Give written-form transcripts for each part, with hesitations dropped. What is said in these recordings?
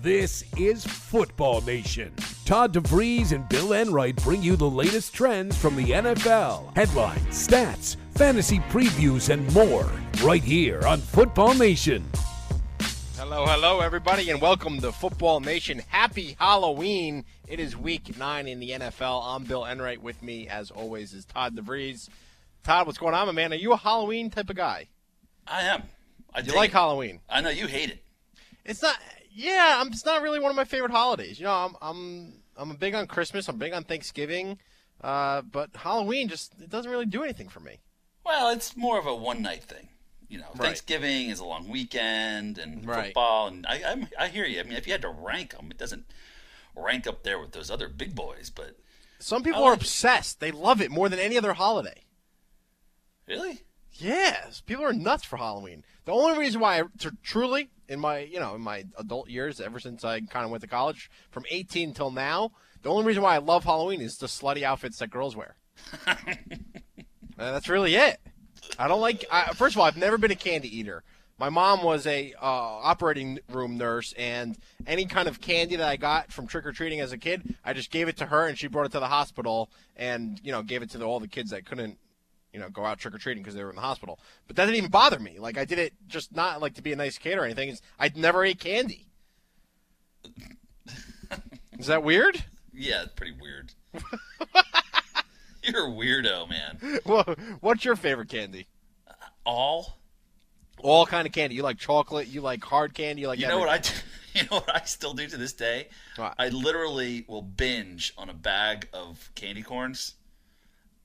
This is Football Nation. Todd DeVries and Bill Enright bring you the latest trends from the NFL. Headlines, stats, fantasy previews, and more right here on Football Nation. Hello, hello, everybody, and welcome to Football Nation. Happy Halloween. It is Week 9 in the NFL. I'm Bill Enright. With me, as always, is Todd DeVries. Todd, what's going on, my man? Are you a Halloween type of guy? I am. You like Halloween? I know you hate it. It's not. Yeah, it's not really one of my favorite holidays. You know, I'm big on Christmas. I'm big on Thanksgiving, but Halloween it doesn't really do anything for me. Well, it's more of a one night thing. You know, right. Thanksgiving is a long weekend, and right. Football. And I hear you. I mean, if you had to rank them, it doesn't rank up there with those other big boys. But some people are obsessed. They love it more than any other holiday. Really? Yes, people are nuts for Halloween. The only reason why, truly, in my adult years, ever since I kind of went to college, from 18 till now, the only reason why I love Halloween is the slutty outfits that girls wear. That's really it. I don't like. First of all, I've never been a candy eater. My mom was a operating room nurse, and any kind of candy that I got from trick-or-treating as a kid, I just gave it to her, and she brought it to the hospital, and gave it to all the kids that couldn't. Go out trick-or-treating because they were in the hospital. But that didn't even bother me. Like, I did it just not, like, to be a nice kid or anything. I'd never ate candy. Is that weird? Yeah, it's pretty weird. You're a weirdo, man. Well, what's your favorite candy? All kind of candy. You like chocolate. You like hard candy. You like everything. You know what I still do to this day? What? I literally will binge on a bag of candy corns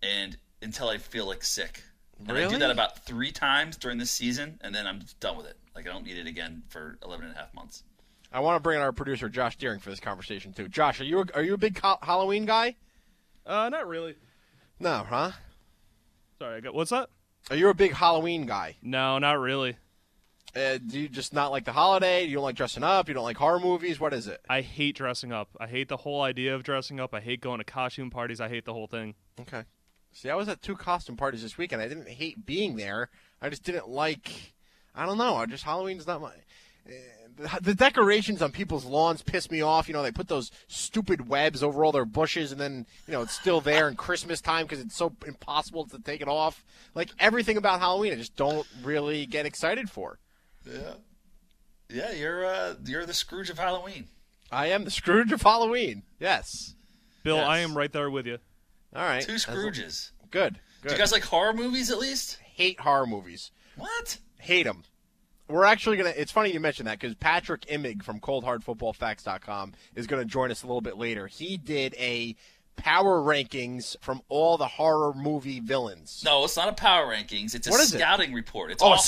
and until I feel like sick. And really? I do that about 3 times during this season, and then I'm done with it. Like, I don't need it again for 11 and a half months. I want to bring in our producer, Josh Deering, for this conversation, too. Josh, are you a big Halloween guy? Not really. No, huh? Sorry, what's that? Are you a big Halloween guy? No, not really. Do you just not like the holiday? You don't like dressing up? You don't like horror movies? What is it? I hate dressing up. I hate the whole idea of dressing up. I hate going to costume parties. I hate the whole thing. Okay. See, I was at 2 costume parties this weekend. I didn't hate being there. I just didn't like. I don't know. Halloween's not my. The decorations on people's lawns piss me off. They put those stupid webs over all their bushes, and then it's still there in Christmas time because it's so impossible to take it off. Like, everything about Halloween, I just don't really get excited for. Yeah, you're the Scrooge of Halloween. I am the Scrooge of Halloween. Yes, Bill, yes. I am right there with you. All right. 2 Scrooges. Good. Do you guys like horror movies at least? Hate horror movies. What? Hate them. We're actually going to – it's funny you mentioned that because Patrick Imig from ColdHardFootballFacts.com is going to join us a little bit later. He did a power rankings from all the horror movie villains. No, it's not a power rankings. It's a scouting report. It's awesome.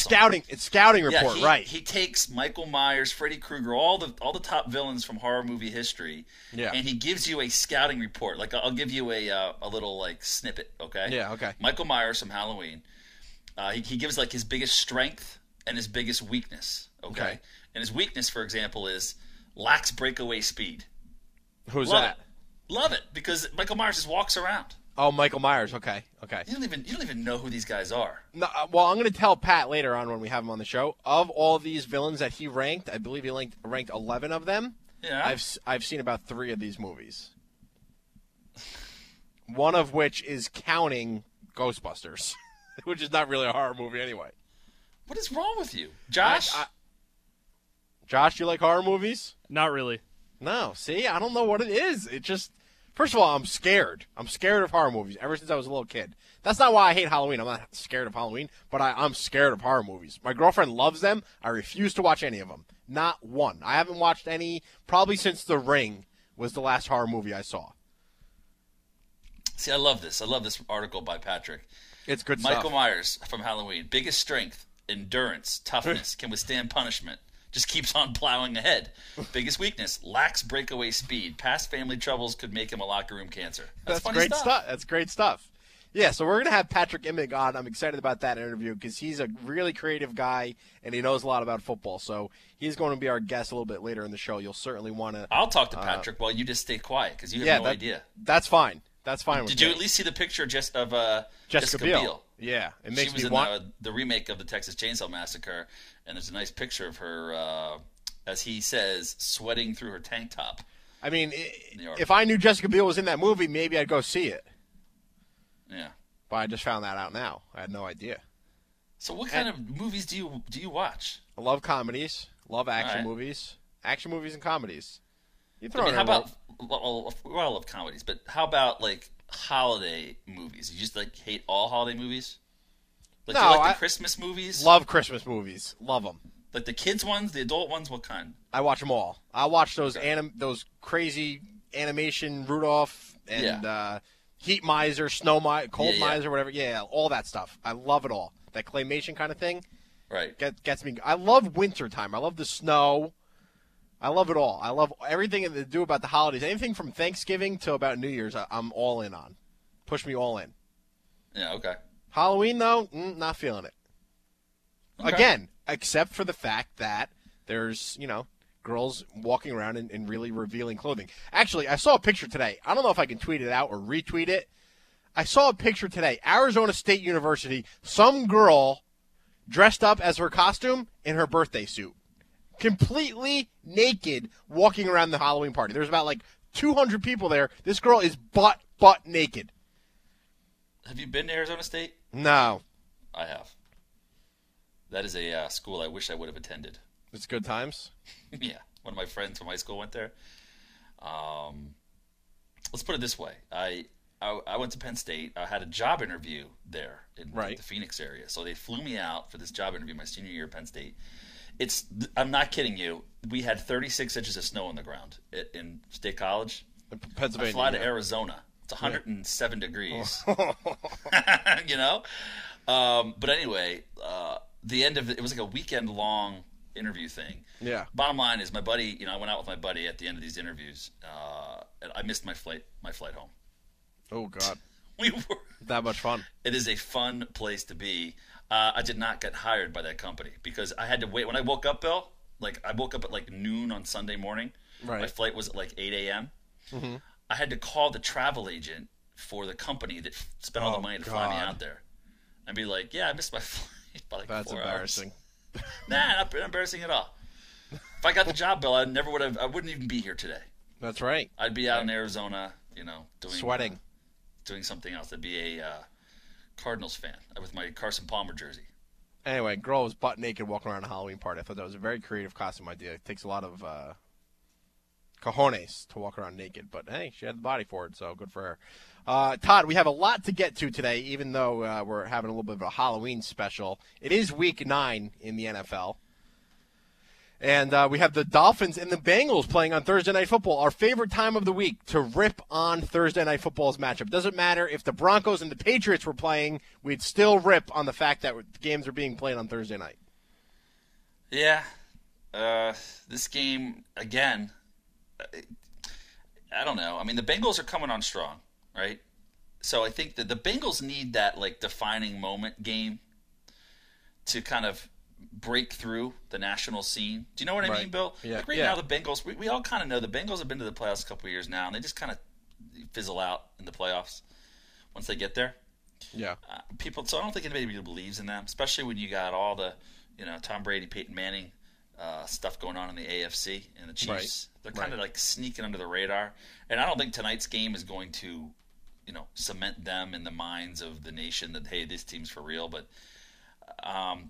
It's scouting report, right. He takes Michael Myers, Freddy Krueger, all the top villains from horror movie history, and he gives you a scouting report. Like, I'll give you a little, like, snippet, okay? Yeah, okay. Michael Myers from Halloween. He gives, like, his biggest strength and his biggest weakness, okay? And his weakness, for example, is lacks breakaway speed. Who's that? Love it, because Michael Myers just walks around. Oh, Michael Myers. Okay. You don't even know who these guys are. No, well, I'm going to tell Pat later on when we have him on the show. Of all these villains that he ranked, I believe he ranked 11 of them. Yeah. I've seen about 3 of these movies. One of which is counting Ghostbusters, which is not really a horror movie anyway. What is wrong with you, Josh? Josh, you like horror movies? Not really. No, see, I don't know what it is. It just, first of all, I'm scared. I'm scared of horror movies ever since I was a little kid. That's not why I hate Halloween. I'm not scared of Halloween, but I'm scared of horror movies. My girlfriend loves them. I refuse to watch any of them. Not one. I haven't watched any probably since The Ring was the last horror movie I saw. See, I love this. I love this article by Patrick. It's good stuff. Michael Myers from Halloween. Biggest strength, endurance, toughness, can withstand punishment. Just keeps on plowing ahead. Biggest weakness, lacks breakaway speed. Past family troubles could make him a locker room cancer. That's great stuff. That's great stuff. Yeah, so we're going to have Patrick Imig on. I'm excited about that interview because he's a really creative guy, and he knows a lot about football. So he's going to be our guest a little bit later in the show. You'll certainly want to – I'll talk to Patrick while you just stay quiet because you have no idea. That's fine. That's fine with me. Did you at least see the picture just of Jessica Biel? Yeah, it makes me She was in the remake of the Texas Chainsaw Massacre, and there's a nice picture of her as he says, sweating through her tank top. I mean, if I knew Jessica Biel was in that movie, maybe I'd go see it. Yeah. But I just found that out now. I had no idea. So what kind of movies do you watch? I love comedies. Love action movies. Action movies and comedies. You throw it in. Well, I love comedies, but how about like holiday movies? You just like hate all holiday movies? Like, no, do you like the Christmas movies? Love Christmas movies. Love them. Like the kids ones, the adult ones, what kind? I watch them all. I watch those those crazy animation Rudolph and Heat Miser, Snow Miser, Cold Miser, whatever. Yeah, all that stuff. I love it all. That claymation kind of thing. Right. Gets me. I love wintertime. I love the snow. I love it all. I love everything they do about the holidays. Anything from Thanksgiving to about New Year's, I'm all in on. Push me all in. Yeah, okay. Halloween, though, not feeling it. Okay. Again, except for the fact that there's, girls walking around in really revealing clothing. Actually, I saw a picture today. I don't know if I can tweet it out or retweet it. I saw a picture today. Arizona State University, some girl dressed up as her costume in her birthday suit. Completely naked, walking around the Halloween party. There's about 200 people there. This girl is butt naked. Have you been to Arizona State? No. I have. That is a school I wish I would have attended. It's good times? Yeah. One of my friends from high school went there. Let's put it this way. I went to Penn State. I had a job interview there in the Phoenix area. So they flew me out for this job interview my senior year at Penn State. I'm not kidding you. We had 36 inches of snow on the ground in State College. Pennsylvania. I fly to Arizona. It's 107 degrees. But anyway, the end of it was a weekend long interview thing. Yeah. Bottom line is my buddy. I went out with my buddy at the end of these interviews, and I missed my flight home. Oh God. We were that much fun. It is a fun place to be. I did not get hired by that company because I had to wait. When I woke up, Bill, I woke up at noon on Sunday morning. Right. My flight was at 8 a.m. Mm-hmm. I had to call the travel agent for the company that spent all the money to fly me out there and be like, yeah, I missed my flight by 4 hours. That's embarrassing. Nah, not embarrassing at all. If I got the job, Bill, I wouldn't even be here today. That's right. I'd be out in Arizona, sweating. Doing something else. I'd be a Cardinals fan with my Carson Palmer jersey. Anyway, girl was butt naked walking around a Halloween party. I thought that was a very creative costume idea. It takes a lot of cojones to walk around naked, but hey, she had the body for it, so good for her. Todd, we have a lot to get to today, even though we're having a little bit of a Halloween special. It is Week 9 in the NFL. And we have the Dolphins and the Bengals playing on Thursday Night Football, our favorite time of the week to rip on Thursday Night Football's matchup. Doesn't matter if the Broncos and the Patriots were playing, we'd still rip on the fact that games are being played on Thursday night. Yeah. This game, again, I don't know. I mean, the Bengals are coming on strong, right? So I think that the Bengals need that, defining moment game to kind of – break through the national scene. Do you know what I mean, Bill? Yeah. Now, the Bengals, we all kind of know the Bengals have been to the playoffs a couple of years now, and they just kind of fizzle out in the playoffs once they get there. Yeah. So I don't think anybody really believes in them, especially when you got all the, Tom Brady, Peyton Manning stuff going on in the AFC and the Chiefs. Right. They're kind of sneaking under the radar. And I don't think tonight's game is going to, cement them in the minds of the nation that, hey, this team's for real, but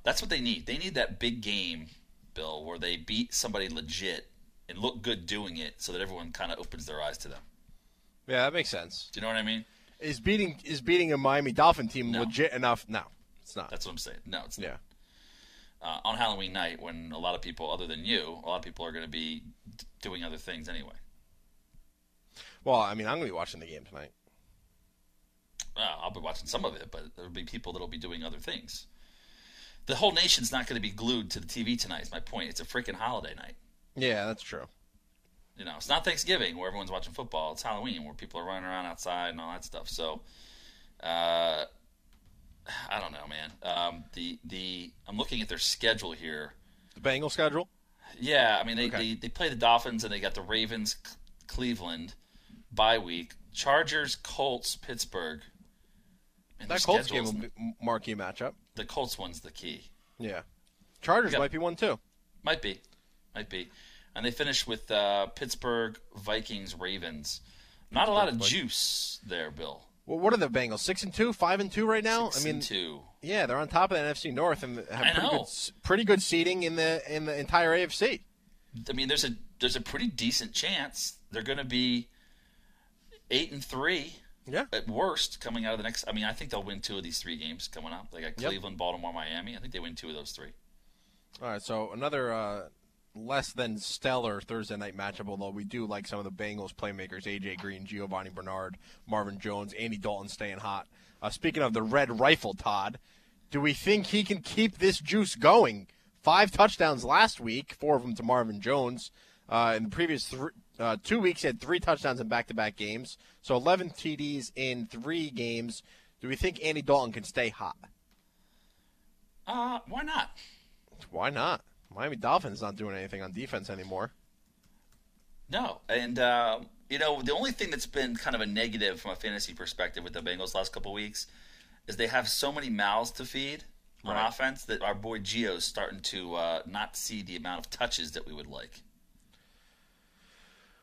that's what they need. They need that big game, Bill, where they beat somebody legit and look good doing it so that everyone kind of opens their eyes to them. Yeah, that makes sense. Do you know what I mean? Is beating a Miami Dolphin team legit enough? No, it's not. That's what I'm saying. No, it's not. On Halloween night when a lot of people other than you, a lot of people are going to be doing other things anyway. Well, I mean, I'm going to be watching the game tonight. I'll be watching some of it, but there will be people that will be doing other things. The whole nation's not going to be glued to the TV tonight is my point. It's a freaking holiday night. Yeah, that's true. It's not Thanksgiving where everyone's watching football. It's Halloween where people are running around outside and all that stuff. So, I don't know, man. I'm looking at their schedule here. The Bengals schedule? Yeah, I mean, they play the Dolphins and they got the Ravens, Cleveland, bye week. Chargers, Colts, Pittsburgh. Man, that Colts game will be a marquee matchup. The Colts one's the key. Yeah. Chargers might be one, too. Might be. Might be. And they finished with Pittsburgh Vikings Ravens. Not a lot of juice there, Bill. Well, what are the Bengals? 6-2, 5-2 right now. 6-2. Yeah, they're on top of the NFC North and have pretty good seeding in the entire AFC. I mean, there's a pretty decent chance they're going to be 8-3 at worst coming out of the next. I mean, I think they'll win two of these three games coming up. They got Cleveland, Baltimore, Miami. I think they win two of those three. All right, so another less than stellar Thursday night matchup, although we do like some of the Bengals playmakers, A.J. Green, Giovanni Bernard, Marvin Jones, Andy Dalton staying hot. Speaking of the red rifle, Todd, do we think he can keep this juice going? 5 touchdowns last week, 4 of them to Marvin Jones. In the previous 2 weeks, he had 3 touchdowns in back-to-back games, so 11 TDs in 3 games. Do we think Andy Dalton can stay hot? Why not? Why not? Miami Dolphins not doing anything on defense anymore. No, and you know, the only thing that's been kind of a negative from a fantasy perspective with the Bengals last couple of weeks is they have so many mouths to feed on offense that our boy Gio's starting to not see the amount of touches that we would like.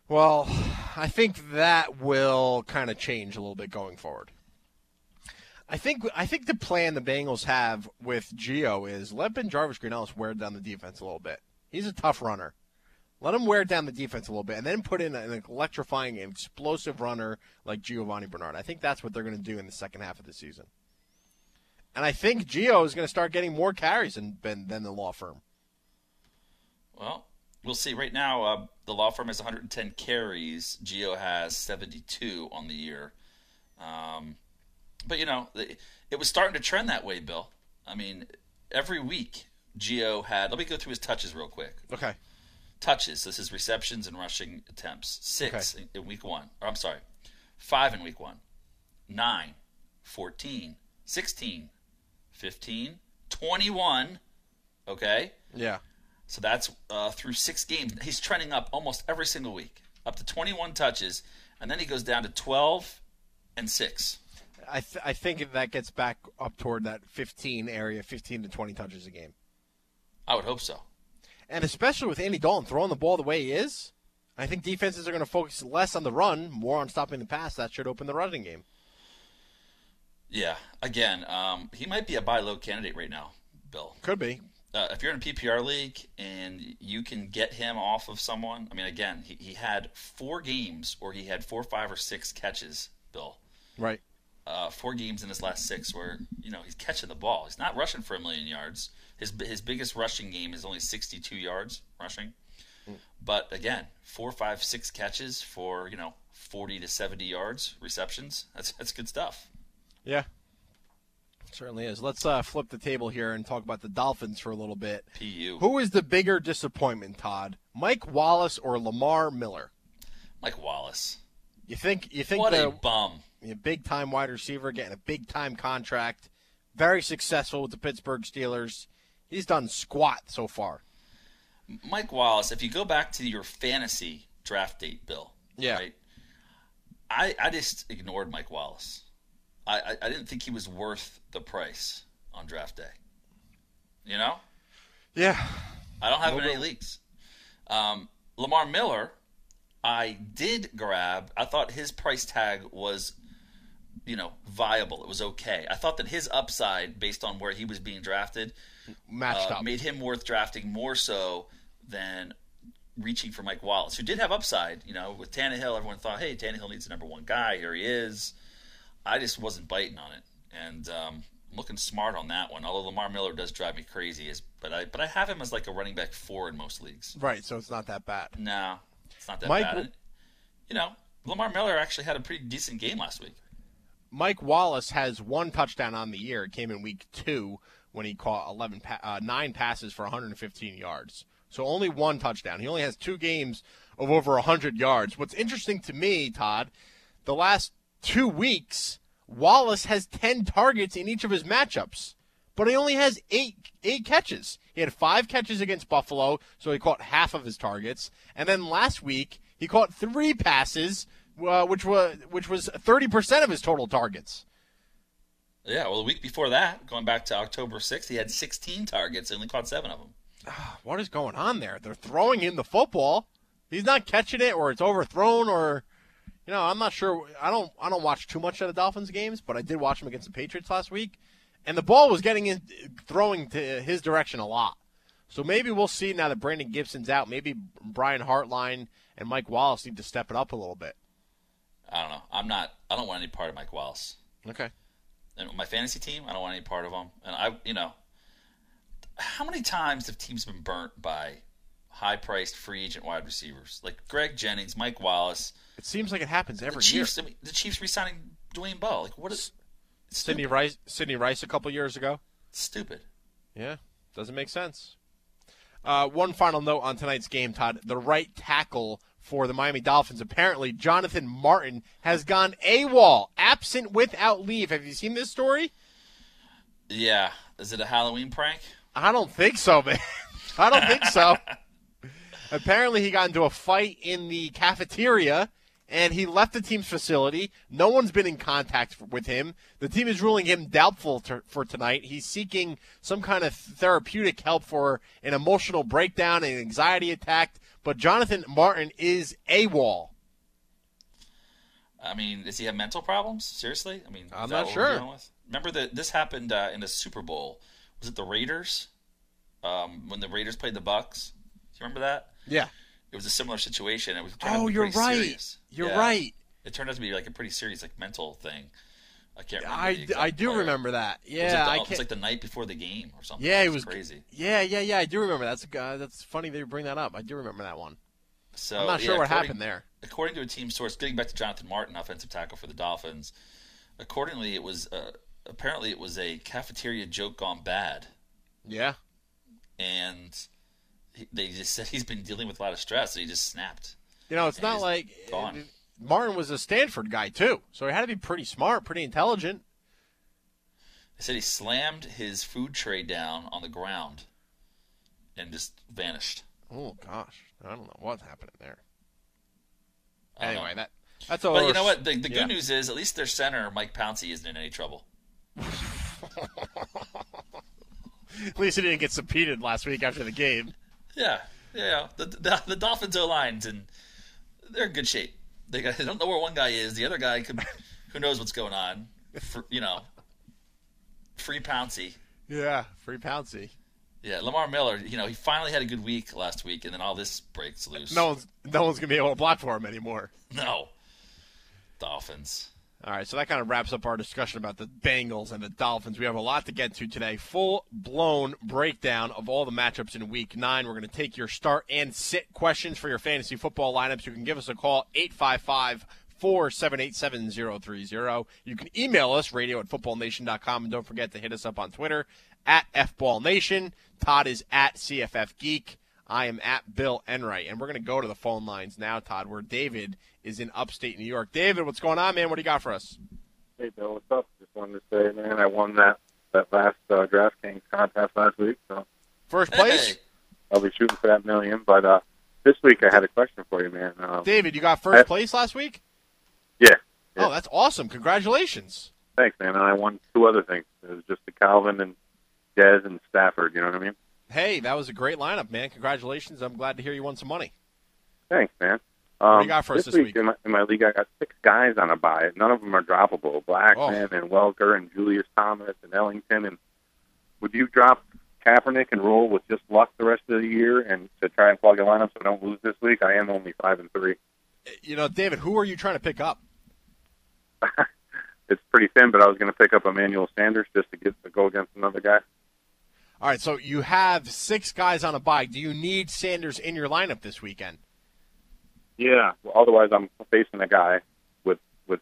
Well, I think that will kind of change a little bit going forward. I think the plan the Bengals have with Gio is let Ben Jarvis Greenellis wear down the defense a little bit. He's a tough runner. Let him wear down the defense a little bit and then put in an electrifying, explosive runner like Giovanni Bernard. I think that's what they're going to do in the second half of the season. And I think Gio is going to start getting more carries than the law firm. Well, we'll see. Right now, the law firm has 110 carries. Gio has 72 on the year. But, you know, it was starting to trend that way, Bill. I mean, every week, Gio had – let me go through his touches real quick. Okay. Touches. This is receptions and rushing attempts. 6 in week one. Or, I'm sorry, 5 in week one. 9, 14, 16, 15, 21. Okay? Yeah. So that's through 6 games. He's trending up almost every single week, up to 21 touches, and then he goes down to 12 and 6. I think that gets back up toward that 15 area, 15 to 20 touches a game. I would hope so. And especially with Andy Dalton throwing the ball the way he is, I think defenses are going to focus less on the run, more on stopping the pass. That should open the running game. Yeah. Again, he might be a buy low candidate right now, Bill. Could be. If you're in a PPR league and you can get him off of someone, I mean, again, he had 4 games where he had 4, 5, or 6 catches, Bill. Right. 4 games in his last 6 where, you know, he's catching the ball. He's not rushing for a million yards. His biggest rushing game is only 62 yards rushing. But, again, 4, 5, 6 catches for, you know, 40 to 70 yards receptions. That's good stuff. Yeah, it certainly is. Let's flip the table here and talk about the Dolphins for a little bit. PU. Who is the bigger disappointment, Todd? Mike Wallace or Lamar Miller? Mike Wallace. You think what a bum. A big-time wide receiver getting a big-time contract, very successful with the Pittsburgh Steelers. He's done squat so far. Mike Wallace, if you go back to your fantasy draft date, Bill, right? I just ignored Mike Wallace. I didn't think he was worth the price on draft day. You know? Yeah. I don't have any leaks. Lamar Miller, I did grab. I thought his price tag was – you know, viable. It was okay. I thought that his upside, based on where he was being drafted, matched up, made him worth drafting more so than reaching for Mike Wallace, who did have upside. You know, with Tannehill, everyone thought, hey, Tannehill needs a number 1 guy. Here he is. I just wasn't biting on it, and I'm looking smart on that one. Although Lamar Miller does drive me crazy, but I have him as like a running back 4 in most leagues. Right, so it's not that bad. No, it's not that bad. You know, Lamar Miller actually had a pretty decent game last week. Mike Wallace has 1 touchdown on the year. It came in week 2 when he caught 9 passes for 115 yards. So only 1 touchdown. He only has 2 games of over 100 yards. What's interesting to me, Todd, the last 2 weeks, Wallace has 10 targets in each of his matchups, but he only has eight catches. He had 5 catches against Buffalo, so he caught half of his targets. And then last week, he caught 3 passes, which was 30% of his total targets. Yeah, well, the week before that, going back to October 6th, he had 16 targets and only caught 7 of them. what is going on there? They're throwing him the football. He's not catching it, or it's overthrown, or, you know, I'm not sure. I don't watch too much of the Dolphins games, but I did watch them against the Patriots last week, and the ball was getting in, throwing to his direction a lot. So maybe we'll see now that Brandon Gibson's out. Maybe Brian Hartline and Mike Wallace need to step it up a little bit. I don't know. I don't want any part of Mike Wallace. Okay. And my fantasy team, I don't want any part of them. And how many times have teams been burnt by high-priced free agent wide receivers like Greg Jennings, Mike Wallace? It seems like it happens every year. I mean, the Chiefs re-signing Dwayne Bell. Like, what is Sidney Rice a couple years ago? It's stupid. Yeah, doesn't make sense. One final note on tonight's game, Todd. The right tackle for the Miami Dolphins, apparently, Jonathan Martin, has gone AWOL, absent without leave. Have you seen this story? Yeah. Is it a Halloween prank? I don't think so, man. I don't think so. Apparently, he got into a fight in the cafeteria, and he left the team's facility. No one's been in contact with him. The team is ruling him doubtful for tonight. He's seeking some kind of therapeutic help for an emotional breakdown, an anxiety attack. But Jonathan Martin is AWOL. I mean, does he have mental problems? Seriously? I mean, I'm not sure. Remember that this happened in the Super Bowl. Was it the Raiders? When the Raiders played the Bucks? Do you remember that? Yeah. It was a similar situation. It was You're right. It turned out to be like a pretty serious like mental thing. I can't remember. I do remember that. Yeah, it was like the night before the game or something. Yeah, it was crazy. Yeah. I do remember that. That's funny that you bring that up. I do remember that one. So I'm not sure what happened there. According to a team source, getting back to Jonathan Martin, offensive tackle for the Dolphins, accordingly, it was apparently it was a cafeteria joke gone bad. Yeah, and they just said he's been dealing with a lot of stress, so he just snapped. You know, it's not like Martin was a Stanford guy, too, so he had to be pretty smart, pretty intelligent. They said he slammed his food tray down on the ground and just vanished. Oh, gosh. I don't know what's happening there. Anyway, that's all. But you know what? The good news is at least their center, Mike Pouncey, isn't in any trouble. At least he didn't get subpoenaed last week after the game. Yeah. The Dolphins' O-lines, and they're in good shape. They don't know where one guy is. The other guy who knows what's going on. Free Pouncey. Yeah, free Pouncey. Yeah, Lamar Miller. You know, he finally had a good week last week, and then all this breaks loose. No one's gonna be able to block for him anymore. No. Dolphins. All right, so that kind of wraps up our discussion about the Bengals and the Dolphins. We have a lot to get to today. Full-blown breakdown of all the matchups in Week 9. We're going to take your start and sit questions for your fantasy football lineups. You can give us a call, 855-478-7030. You can email us, radio@footballnation.com. And don't forget to hit us up on Twitter, @FBallNation. Todd is @CFFGeek. I am @BillEnright, and we're going to go to the phone lines now, Todd, where David is in upstate New York. David, what's going on, man? What do you got for us? Hey, Bill, what's up? Just wanted to say, man, I won that last DraftKings contest last week. So first place? Hey. I'll be shooting for that $1 million, but this week I had a question for you, man. David, you got first place last week? Yeah. Oh, that's awesome. Congratulations. Thanks, man. And I won two other things. It was just the Calvin and Dez and Stafford, you know what I mean? Hey, that was a great lineup, man. Congratulations. I'm glad to hear you won some money. Thanks, man. What do you got for us this week? In my league, I got 6 guys on a bye. None of them are droppable. Blackman and Welker and Julius Thomas and Ellington. And would you drop Kaepernick and roll with just luck the rest of the year and to try and plug a lineup so I don't lose this week? I am only 5-3. You know, David, who are you trying to pick up? It's pretty thin, but I was going to pick up Emmanuel Sanders just to go against another guy. All right, so you have 6 guys on a bye. Do you need Sanders in your lineup this weekend? Yeah. Well, otherwise, I'm facing a guy with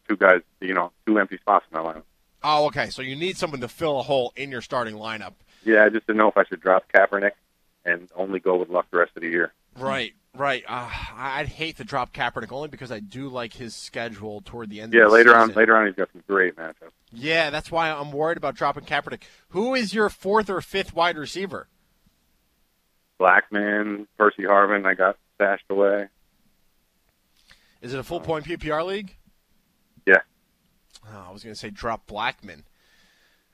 2 guys, you know, 2 empty spots in my lineup. Oh, okay. So you need someone to fill a hole in your starting lineup. Yeah, I just didn't know if I should drop Kaepernick and only go with luck the rest of the year. Right. I'd hate to drop Kaepernick only because I do like his schedule toward the end of the season. Yeah, later on he's got some great matchups. Yeah, that's why I'm worried about dropping Kaepernick. Who is your 4th or 5th wide receiver? Blackman, Percy Harvin, I got stashed away. Is it a full-point PPR league? Yeah. Oh, I was going to say drop Blackman.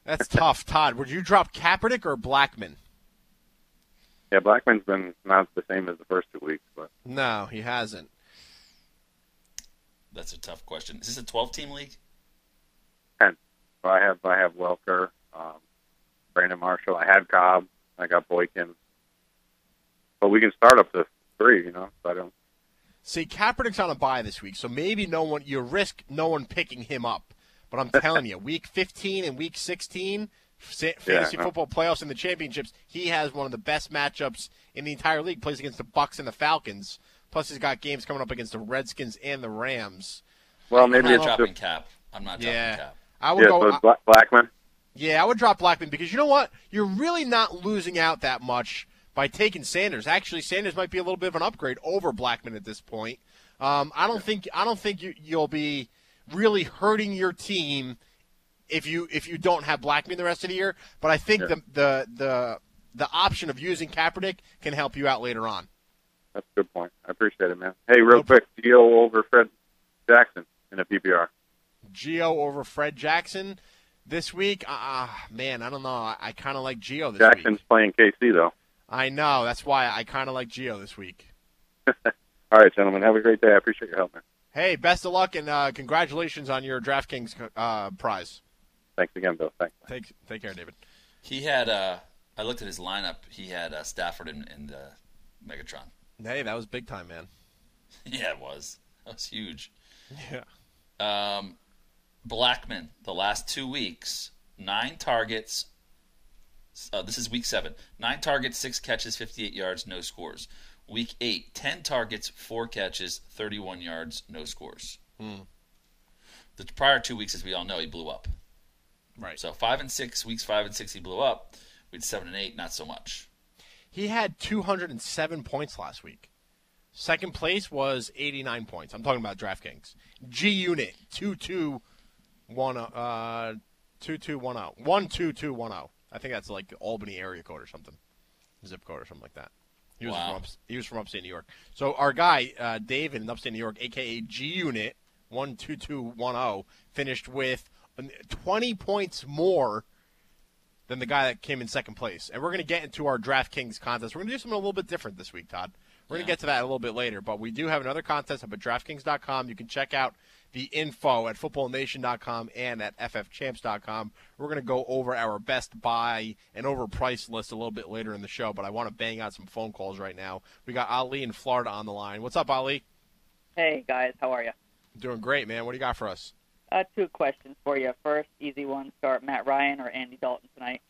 That's tough, Todd. Would you drop Kaepernick or Blackman? Yeah, Blackman's been not the same as the first 2 weeks. But no, he hasn't. That's a tough question. Is this a 12-team league? 10. So I have Welker, Brandon Marshall. I had Cobb. I got Boykin. But we can start up to 3, you know. So I don't. See, Kaepernick's on a bye this week, so maybe no one. You risk no one picking him up. But I'm telling you, week 15 and week 16, fantasy football playoffs and the championships, he has one of the best matchups in the entire league. Plays against the Bucs and the Falcons. Plus, he's got games coming up against the Redskins and the Rams. Well, maybe I'm not dropping Cap. I'm not dropping Cap. I would go so Blackman. Yeah, I would drop Blackman because you know what? You're really not losing out that much by taking Sanders. Actually, Sanders might be a little bit of an upgrade over Blackman at this point. I don't think you'll be really hurting your team if you don't have Blackman the rest of the year. But I think the option of using Kaepernick can help you out later on. That's a good point. I appreciate it, man. Hey, real quick, Geo over Fred Jackson in a PPR. Geo over Fred Jackson this week? Man, I don't know. I kind of like Geo this week. Jackson's playing KC, though. I know. That's why I kind of like Geo this week. All right, gentlemen. Have a great day. I appreciate your help, man. Hey, best of luck, and congratulations on your DraftKings prize. Thanks again, Bill. Thanks. Take care, David. He had I looked at his lineup. He had Stafford and Megatron. Hey, that was big time, man. Yeah, it was. That was huge. Yeah. Blackman, the last 2 weeks, 9 targets. This is week 7. 9 targets, 6 catches, 58 yards, no scores. Week 8, 10 targets, 4 catches, 31 yards, no scores. The prior 2 weeks, as we all know, he blew up. Right. So 5 and 6, weeks 5 and 6, he blew up. Week 7 and 8, not so much. He had 207 points last week. Second place was 89 points. I'm talking about DraftKings. G Unit 12210. I think that's like the Albany area code or something, zip code or something like that. He was from upstate New York. So our guy David in upstate New York, aka G Unit 12210, finished with 20 points more than the guy that came in second place. And we're going to get into our DraftKings contest. We're going to do something a little bit different this week, Todd. We're going to get to that a little bit later. But we do have another contest up at DraftKings.com. You can check out the info at FootballNation.com and at FFChamps.com. We're going to go over our best buy and overpriced list a little bit later in the show. But I want to bang out some phone calls right now. We got Ali in Florida on the line. What's up, Ali? Hey, guys. How are you? Doing great, man. What do you got for us? 2 questions for you. First, easy one. Start Matt Ryan or Andy Dalton tonight?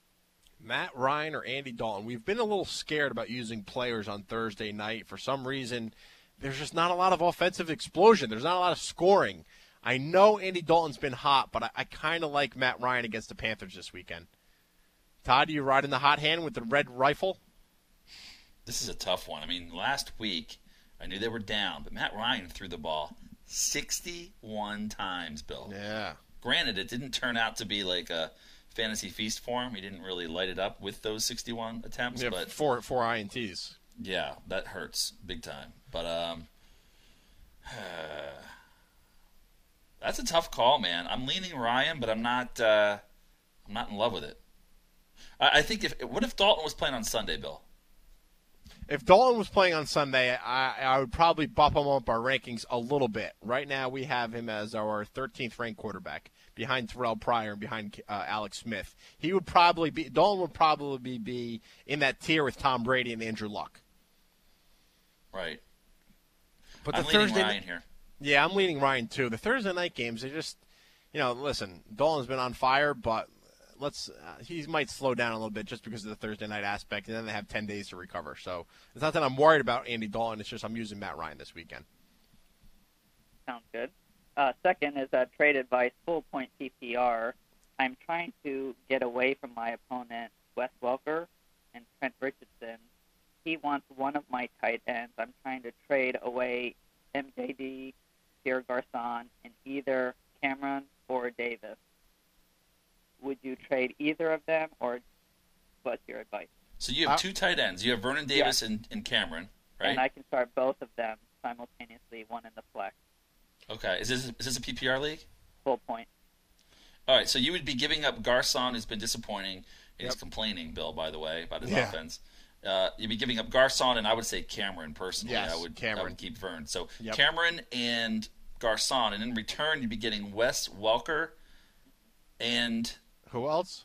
Matt Ryan or Andy Dalton. We've been a little scared about using players on Thursday night. For some reason, there's just not a lot of offensive explosion. There's not a lot of scoring. I know Andy Dalton's been hot, but I kind of like Matt Ryan against the Panthers this weekend. Todd, are you riding the hot hand with the red rifle? This is a tough one. I mean, last week, I knew they were down, but Matt Ryan threw the ball 61 times, Bill. Yeah. Granted, it didn't turn out to be like a fantasy feast for him. He didn't really light it up with those 61 attempts. Yeah, but four INTs. Yeah, that hurts big time. But that's a tough call, man. I'm leaning Ryan, but I'm not in love with it. I think what if Dalton was playing on Sunday, Bill? If Dalton was playing on Sunday, I would probably bump him up our rankings a little bit. Right now, we have him as our 13th-ranked quarterback, behind Terrell Pryor and behind Alex Smith. He would probably be Dalton would probably be in that tier with Tom Brady and Andrew Luck. Right. But I'm leaning Ryan here. Yeah, I'm leaning Ryan too. The Thursday night games, they just, you know, listen, Dalton's been on fire, but he might slow down a little bit just because of the Thursday night aspect, and then they have 10 days to recover. So it's not that I'm worried about Andy Dalton. It's just I'm using Matt Ryan this weekend. Sounds good. Second is trade advice, full-point PPR. I'm trying to get away from my opponent, Wes Welker and Trent Richardson. He wants one of my tight ends. I'm trying to trade away MJD, Pierre Garçon, and either Cameron or Davis. Would you trade either of them, or what's your advice? So you have 2 tight ends. You have Vernon Davis and Cameron, right? And I can start both of them simultaneously, one in the flex. Okay. Is this a PPR league? Full point. All right. So you would be giving up Garçon, who's been disappointing. He's complaining, Bill, by the way, about his offense. You'd be giving up Garcon, and I would say Cameron personally. Yes, I would keep Vern. So Cameron and Garcon, and in return you'd be getting Wes Welker and who else?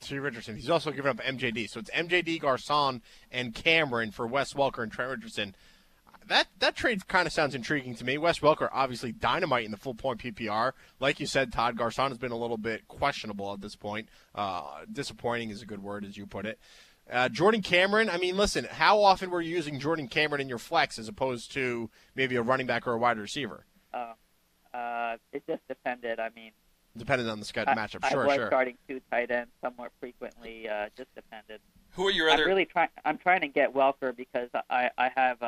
T. Richardson. He's also giving up MJD. So it's MJD, Garcon, and Cameron for Wes Welker and Trent Richardson. That trade kind of sounds intriguing to me. Wes Welker, obviously dynamite in the full-point PPR. Like you said, Todd, Garcon has been a little bit questionable at this point. Disappointing is a good word, as you put it. Jordan Cameron, I mean, listen, how often were you using Jordan Cameron in your flex as opposed to maybe a running back or a wide receiver? It just depended. I mean, depended on the matchup, sure. I was starting two tight ends somewhat frequently, just depended. Who are your other? I'm trying to get Welker because I have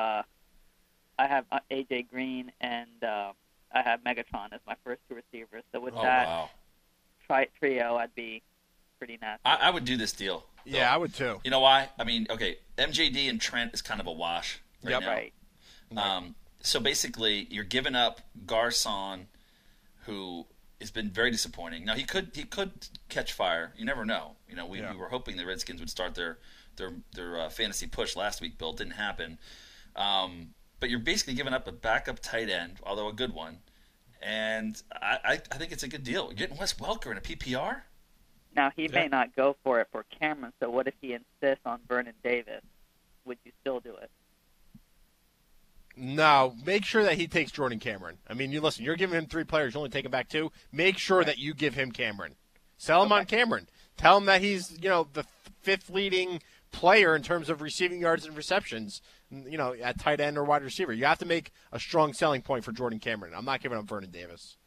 AJ Green and I have Megatron as my first two receivers. So with trio, I'd be pretty nasty. I would do this deal. Though. Yeah, I would too. You know why? I mean, okay, MJD and Trent is kind of a wash right now. Right. So basically, you're giving up Garcon, who has been very disappointing. Now he could catch fire. You never know. You know, we were hoping the Redskins would start their fantasy push last week. Bill, it didn't happen. But you're basically giving up a backup tight end, although a good one, and I think it's a good deal. You're getting Wes Welker in a PPR? Now, he may not go for it for Cameron, so what if he insists on Vernon Davis? Would you still do it? No, make sure that he takes Jordan Cameron. I mean, you're giving him three players, you only take him back two. Make sure that you give him Cameron. Sell him on Cameron. Tell him that he's, the fifth leading player in terms of receiving yards and receptions, at tight end or wide receiver. You have to make a strong selling point for Jordan Cameron. I'm not giving up Vernon Davis.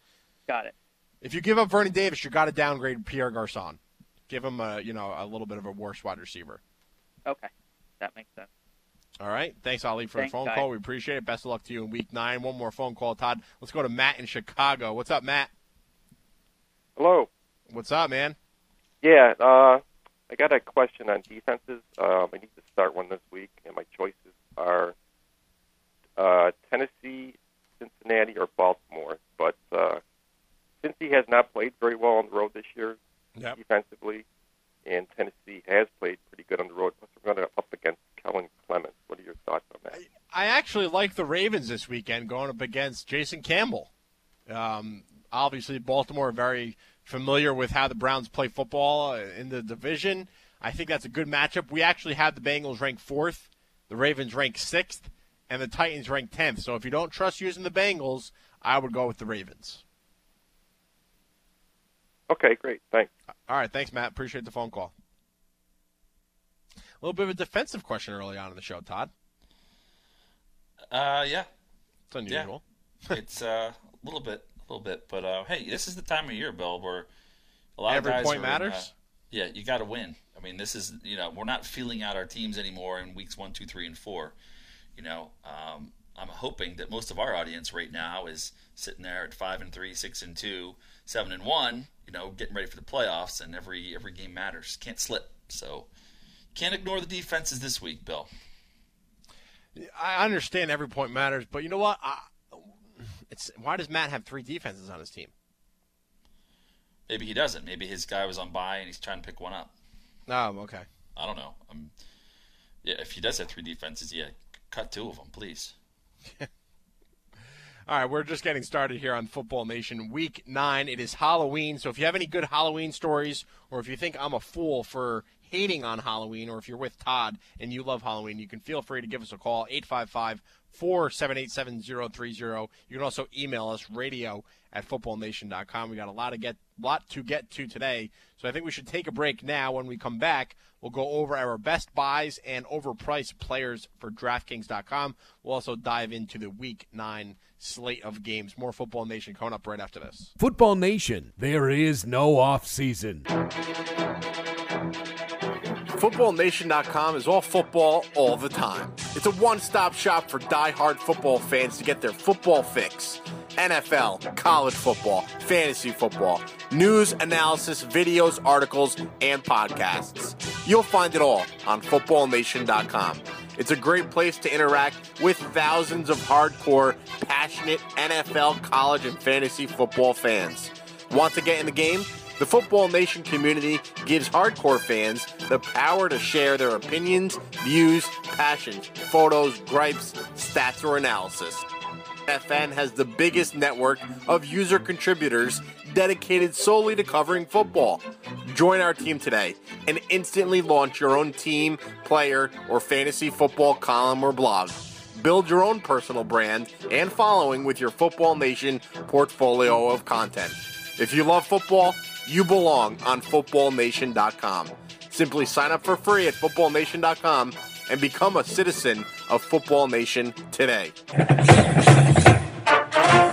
Got it. If you give up Vernon Davis, you got to downgrade Pierre Garcon. Give him a little bit of a worse wide receiver. Okay. That makes sense. All right. Thanks, Ali, for the phone call. We appreciate it. Best of luck to you in week 9. One more phone call, Todd. Let's go to Matt in Chicago. What's up, Matt? Hello. What's up, man? Yeah, I got a question on defenses. I need to start one this week, and my choices are Tennessee, Cincinnati, or Baltimore. But Cincy has not played very well on the road this year defensively, and Tennessee has played pretty good on the road. Plus, we're going up against Kellen Clemens. What are your thoughts on that? I actually like the Ravens this weekend going up against Jason Campbell. Obviously, Baltimore are very familiar with how the Browns play football in the division. I think that's a good matchup. We actually have the Bengals ranked 4th, the Ravens ranked 6th, and the Titans ranked 10th. So if you don't trust using the Bengals, I would go with the Ravens. Okay, great. Thanks. All right, thanks, Matt. Appreciate the phone call. A little bit of a defensive question early on in the show, Todd. Yeah. It's unusual. Yeah. It's a little bit. But, hey, this is the time of year, Bill, where a lot of guys every point matters. Yeah, you got to win. I mean, this is, we're not feeling out our teams anymore in weeks 1, 2, 3, and 4. I'm hoping that most of our audience right now is sitting there at 5-3, 6-2, 7-1, getting ready for the playoffs, and every game matters. Can't slip. So can't ignore the defenses this week, Bill. I understand every point matters, but you know what? Why does Matt have 3 defenses on his team? Maybe he doesn't. Maybe his guy was on bye and he's trying to pick one up. Oh, okay. I don't know. If he does have 3 defenses, cut 2 of them, please. All right, we're just getting started here on Football Nation. Week 9, it is Halloween, so if you have any good Halloween stories, or if you think I'm a fool for hating on Halloween, or if you're with Todd and you love Halloween, you can feel free to give us a call, 855-478-7030. You can also email us, radio@footballnation.com. We got a lot to get to today, so I think we should take a break now. When we come back, we'll go over our best buys and overpriced players for DraftKings.com. We'll also dive into the Week 9 slate of games. More Football Nation coming up right after this. Football Nation, there is no off season. FootballNation.com is all football all the time. It's a one-stop shop for die-hard football fans to get their football fix. NFL, college football, fantasy football, news, analysis, videos, articles, and podcasts. You'll find it all on FootballNation.com. It's a great place to interact with thousands of hardcore, passionate NFL, college, and fantasy football fans. Want to get in the game? The Football Nation community gives hardcore fans the power to share their opinions, views, passions, photos, gripes, stats, or analysis. FN has the biggest network of user contributors dedicated solely to covering football. Join our team today and instantly launch your own team, player, or fantasy football column or blog. Build your own personal brand and following with your Football Nation portfolio of content. If you love football, you belong on FootballNation.com. Simply sign up for free at FootballNation.com and become a citizen of Football Nation today.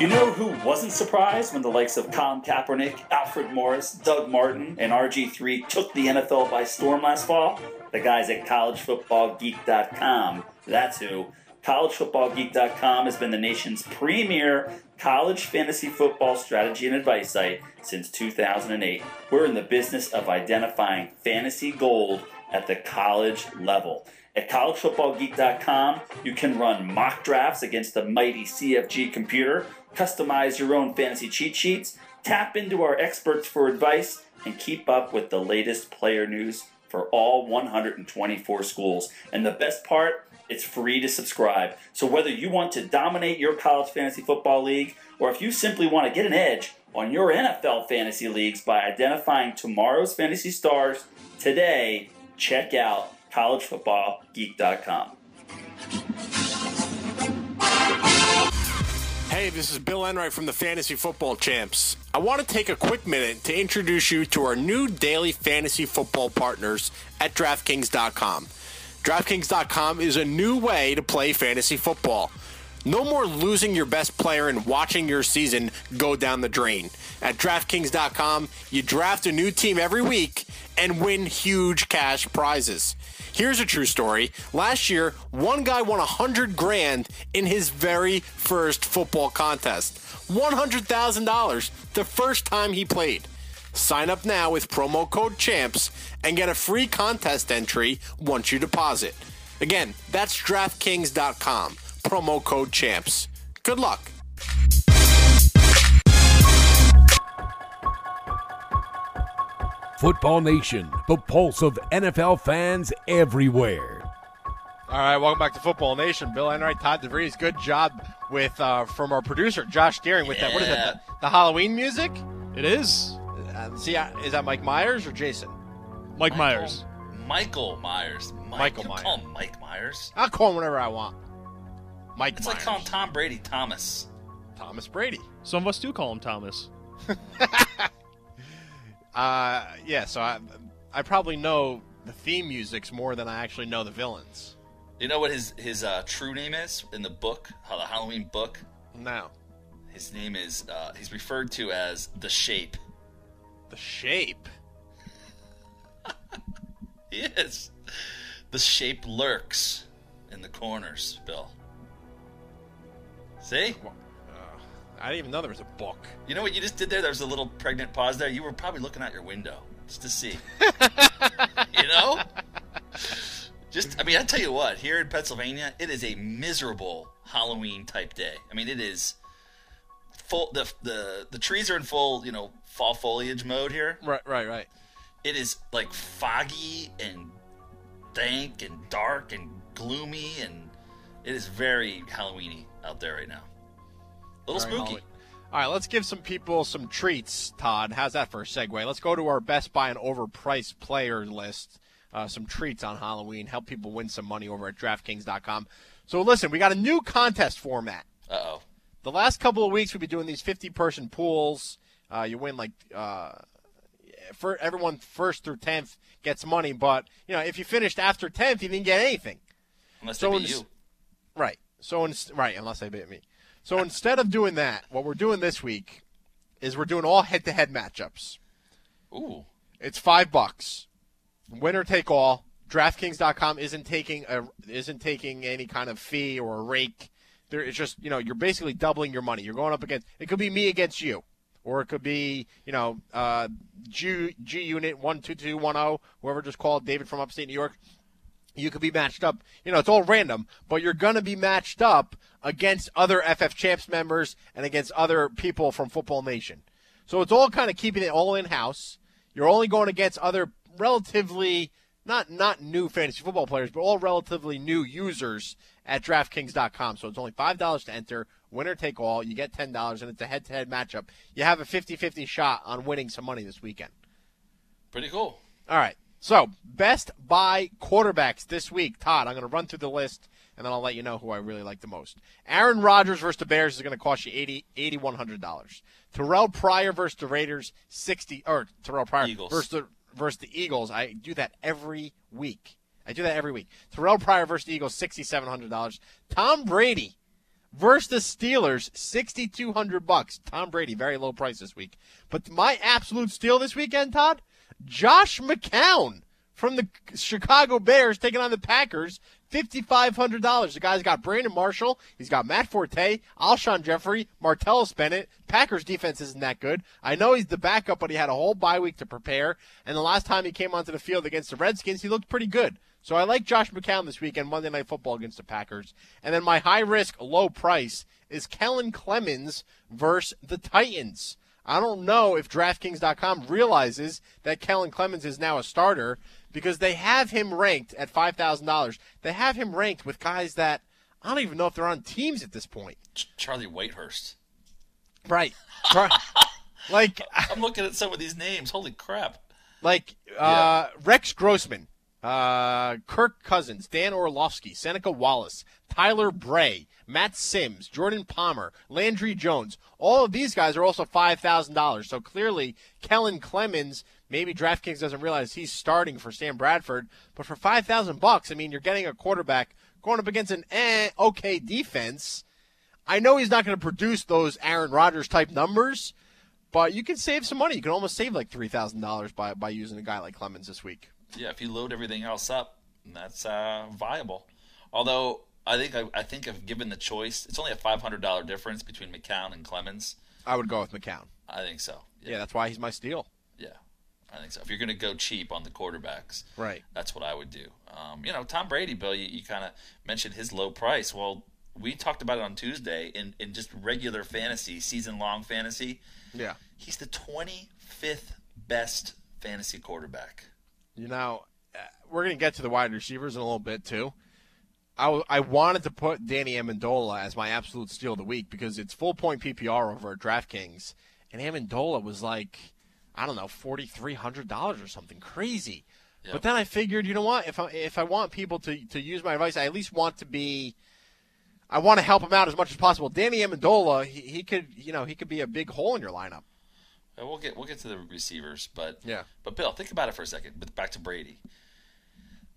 You know who wasn't surprised when the likes of Colin Kaepernick, Alfred Morris, Doug Martin, and RG3 took the NFL by storm last fall? The guys at CollegeFootballGeek.com. That's who. CollegeFootballGeek.com has been the nation's premier college fantasy football strategy and advice site since 2008. We're in the business of identifying fantasy gold at the college level. At collegefootballgeek.com, you can run mock drafts against the mighty CFG computer, customize your own fantasy cheat sheets, tap into our experts for advice, and keep up with the latest player news for all 124 schools. And the best part, it's free to subscribe. So whether you want to dominate your college fantasy football league, or if you simply want to get an edge on your NFL fantasy leagues by identifying tomorrow's fantasy stars today, check out collegefootballgeek.com. Hey, this is Bill Enright from the Fantasy Football Champs. I want to take a quick minute to introduce you to our new daily fantasy football partners at DraftKings.com. DraftKings.com is a new way to play fantasy football. No more losing your best player and watching your season go down the drain. At DraftKings.com, you draft a new team every week and win huge cash prizes. Here's a true story. Last year, one guy won $100,000 in his very first football contest. $100,000 the first time he played. Sign up now with promo code CHAMPS and get a free contest entry once you deposit. Again, that's DraftKings.com, promo code CHAMPS. Good luck. Football Nation, the pulse of NFL fans everywhere. All right, welcome back to Football Nation. Bill Enright, Todd DeVries. Good job with from our producer, Josh Deering, with that. What is that, the Halloween music? It is. Is that Mike Myers or Jason? Mike Myers. Michael Myers. Michael Myers. Call him Mike Myers. I'll call him whatever I want. Mike Myers. It's like calling Tom Brady Thomas. Thomas Brady. Some of us do call him Thomas. So I probably know the theme musics more than I actually know the villains. You know what his true name is in the book, the Halloween book? No. His name is, he's referred to as The Shape. The Shape? He is. The Shape lurks in the corners, Bill. See? I didn't even know there was a book. You know what you just did there? There was a little pregnant pause there. You were probably looking out your window just to see. You know? I tell you what, here in Pennsylvania, it is a miserable Halloween-type day. I mean, it is full. The trees are in full, fall foliage mode here. Right. It is, foggy and dank and dark and gloomy, and it is very Halloween-y out there right now. A little spooky. Halloween. All right, let's give some people some treats, Todd. How's that for a segue? Let's go to our Best Buy and Overpriced player list. Some treats on Halloween, help people win some money over at DraftKings.com. So listen, we got a new contest format. Uh-oh. The last couple of weeks we've been doing these 50-person pools. You win for everyone first through 10th gets money, but if you finished after 10th, you didn't get anything. Unless they beat you. Right. Right, unless they beat me. So instead of doing that, what we're doing this week is we're doing all head-to-head matchups. Ooh. It's $5. Winner take all. DraftKings.com isn't taking any kind of fee or a rake. It's just you're basically doubling your money. You're going up against. It could be me against you, or it could be G Unit 12210. Whoever just called David from upstate New York. You could be matched up. It's all random, but you're going to be matched up against other FF Champs members and against other people from Football Nation. So it's all kind of keeping it all in-house. You're only going against other relatively, not new fantasy football players, but all relatively new users at DraftKings.com. So it's only $5 to enter, winner take all. You get $10, and it's a head-to-head matchup. You have a 50-50 shot on winning some money this weekend. Pretty cool. All right. So best buy quarterbacks this week. Todd, I'm going to run through the list, and then I'll let you know who I really like the most. Aaron Rodgers versus the Bears is going to cost you $8,100. Terrell Pryor versus the Raiders, Terrell Pryor versus the Eagles. I do that every week. Terrell Pryor versus the Eagles, $6,700. Tom Brady versus the Steelers, $6,200. Tom Brady, very low price this week. But my absolute steal this weekend, Todd, Josh McCown from the Chicago Bears taking on the Packers, $5,500. The guy's got Brandon Marshall. He's got Matt Forte, Alshon Jeffrey, Martellus Bennett. Packers defense isn't that good. I know he's the backup, but he had a whole bye week to prepare. And the last time he came onto the field against the Redskins, he looked pretty good. So I like Josh McCown this weekend, Monday Night Football against the Packers. And then my high-risk, low price is Kellen Clemens versus the Titans. I don't know if DraftKings.com realizes that Kellen Clemens is now a starter because they have him ranked at $5,000. They have him ranked with guys that I don't even know if they're on teams at this point. Charlie Whitehurst. Right. Like I'm looking at some of these names. Holy crap. Like Rex Grossman, Kirk Cousins, Dan Orlovsky, Seneca Wallace, Tyler Bray, Matt Sims, Jordan Palmer, Landry Jones. All of these guys are also $5,000. So clearly, Kellen Clemens, maybe DraftKings doesn't realize he's starting for Sam Bradford. But for $5,000, I mean, you're getting a quarterback going up against an okay defense. I know he's not going to produce those Aaron Rodgers-type numbers, but you can save some money. You can almost save like $3,000 by using a guy like Clemens this week. Yeah, if you load everything else up, that's viable. Although I think if given the choice, it's only a $500 difference between McCown and Clemens. I would go with McCown. I think so. Yeah, that's why he's my steal. Yeah, I think so. If you're going to go cheap on the quarterbacks, right? That's what I would do. Tom Brady, Bill, you kind of mentioned his low price. Well, we talked about it on Tuesday in just regular fantasy, season-long fantasy. Yeah. He's the 25th best fantasy quarterback. You know, we're going to get to the wide receivers in a little bit, too. I wanted to put Danny Amendola as my absolute steal of the week because it's full-point PPR over at DraftKings, and Amendola was like, I don't know, $4,300 or something crazy. Yep. But then I figured, you know what, if I want people to use my advice, I at least want to be – I want to help him out as much as possible. Danny Amendola, he could be a big hole in your lineup. We'll get to the receivers, but Bill, think about it for a second. But back to Brady,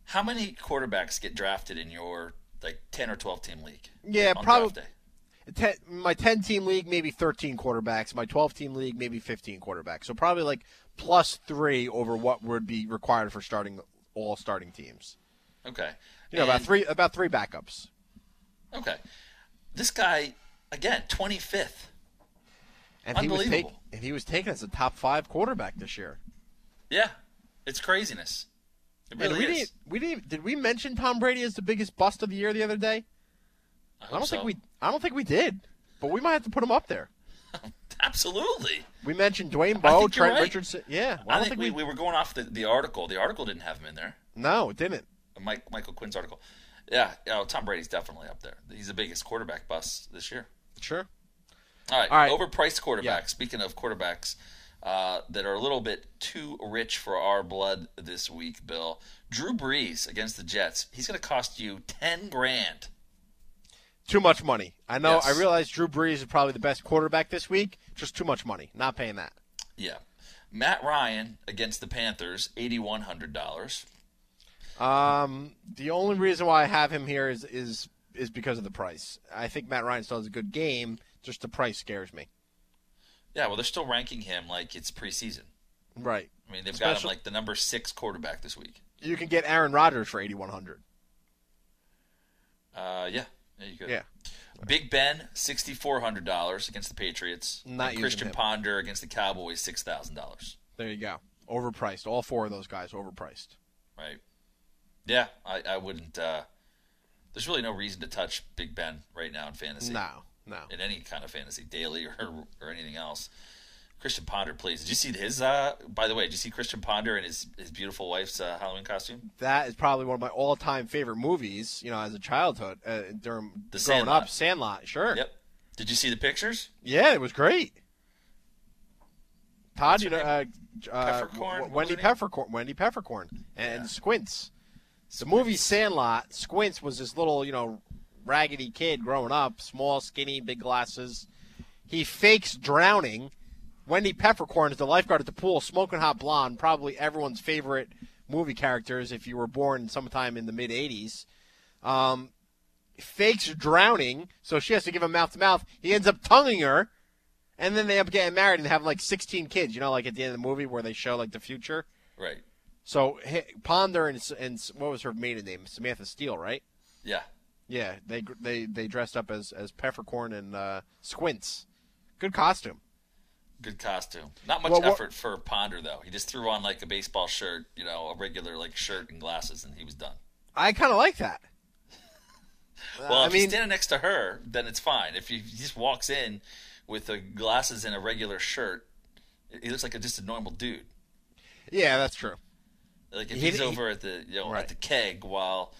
how many quarterbacks get drafted in your 10 or 12 team league? Yeah, probably. My 10-team league, maybe 13 quarterbacks. My 12-team league, maybe 15 quarterbacks. So probably +3 over what would be required for starting all starting teams. Okay, about three backups. Okay, this guy again, 25th. And unbelievable. He was taken as a top 5 quarterback this year. Yeah, it's craziness. It really is. Did we mention Tom Brady as the biggest bust of the year the other day? I don't think we did, but we might have to put him up there. Absolutely. We mentioned Dwayne Bowe, Trent Richardson. Yeah, well, I think we were going off the article. The article didn't have him in there. No, it didn't. Michael Quinn's article. Yeah, Tom Brady's definitely up there. He's the biggest quarterback bust this year. Sure. All right. Overpriced quarterbacks. Yeah. Speaking of quarterbacks that are a little bit too rich for our blood this week, Bill. Drew Brees against the Jets. He's going to cost you $10,000. Too much money. I know. Yes. I realize Drew Brees is probably the best quarterback this week. Just too much money. Not paying that. Yeah. Matt Ryan against the Panthers, $8,100. The only reason why I have him here is because of the price. I think Matt Ryan still has a good game. Just the price scares me. Yeah, well, they're still ranking him like it's preseason. Right. I mean, they've got him like the number 6 quarterback this week. You can get Aaron Rodgers for $8,100. Yeah, there you go. Yeah. Big Ben, $6,400 against the Patriots. Not using Christian him. Ponder against the Cowboys, $6,000. There you go. Overpriced. All 4 of those guys overpriced. Right. Yeah, I wouldn't. There's really no reason to touch Big Ben right now in fantasy. No. In any kind of fantasy, daily or anything else. Christian Ponder plays. Did you see his? By the way, did you see Christian Ponder and his beautiful wife's Halloween costume? That is probably one of my all-time favorite movies. You know, as a childhood, growing up, Sandlot. Sure. Yep. Did you see the pictures? Yeah, it was great. Todd, you know, Wendy Peppercorn, and Squints. The movie Sandlot, Squints was this little, you know, raggedy kid growing up, small, skinny, big glasses. He fakes drowning. Wendy Peppercorn is the lifeguard at the pool, smoking hot blonde, probably everyone's favorite movie characters if you were born sometime in the mid-'80s. Fakes drowning, so she has to give him mouth-to-mouth. He ends up tonguing her, and then they end up getting married and have like 16 kids, you know, like at the end of the movie where they show like the future. Right. So Ponder and what was her maiden name? Samantha Steele, right? Yeah. Yeah, they dressed up as Peppercorn and Squints. Good costume. Good costume. Not much effort for Ponder, though. He just threw on like a baseball shirt, you know, a regular like shirt and glasses, and he was done. I kind of like that. Well, if he's standing next to her, then it's fine. If he just walks in with the glasses and a regular shirt, he looks like just a normal dude. Yeah, that's true. Like if he's over at the at the keg while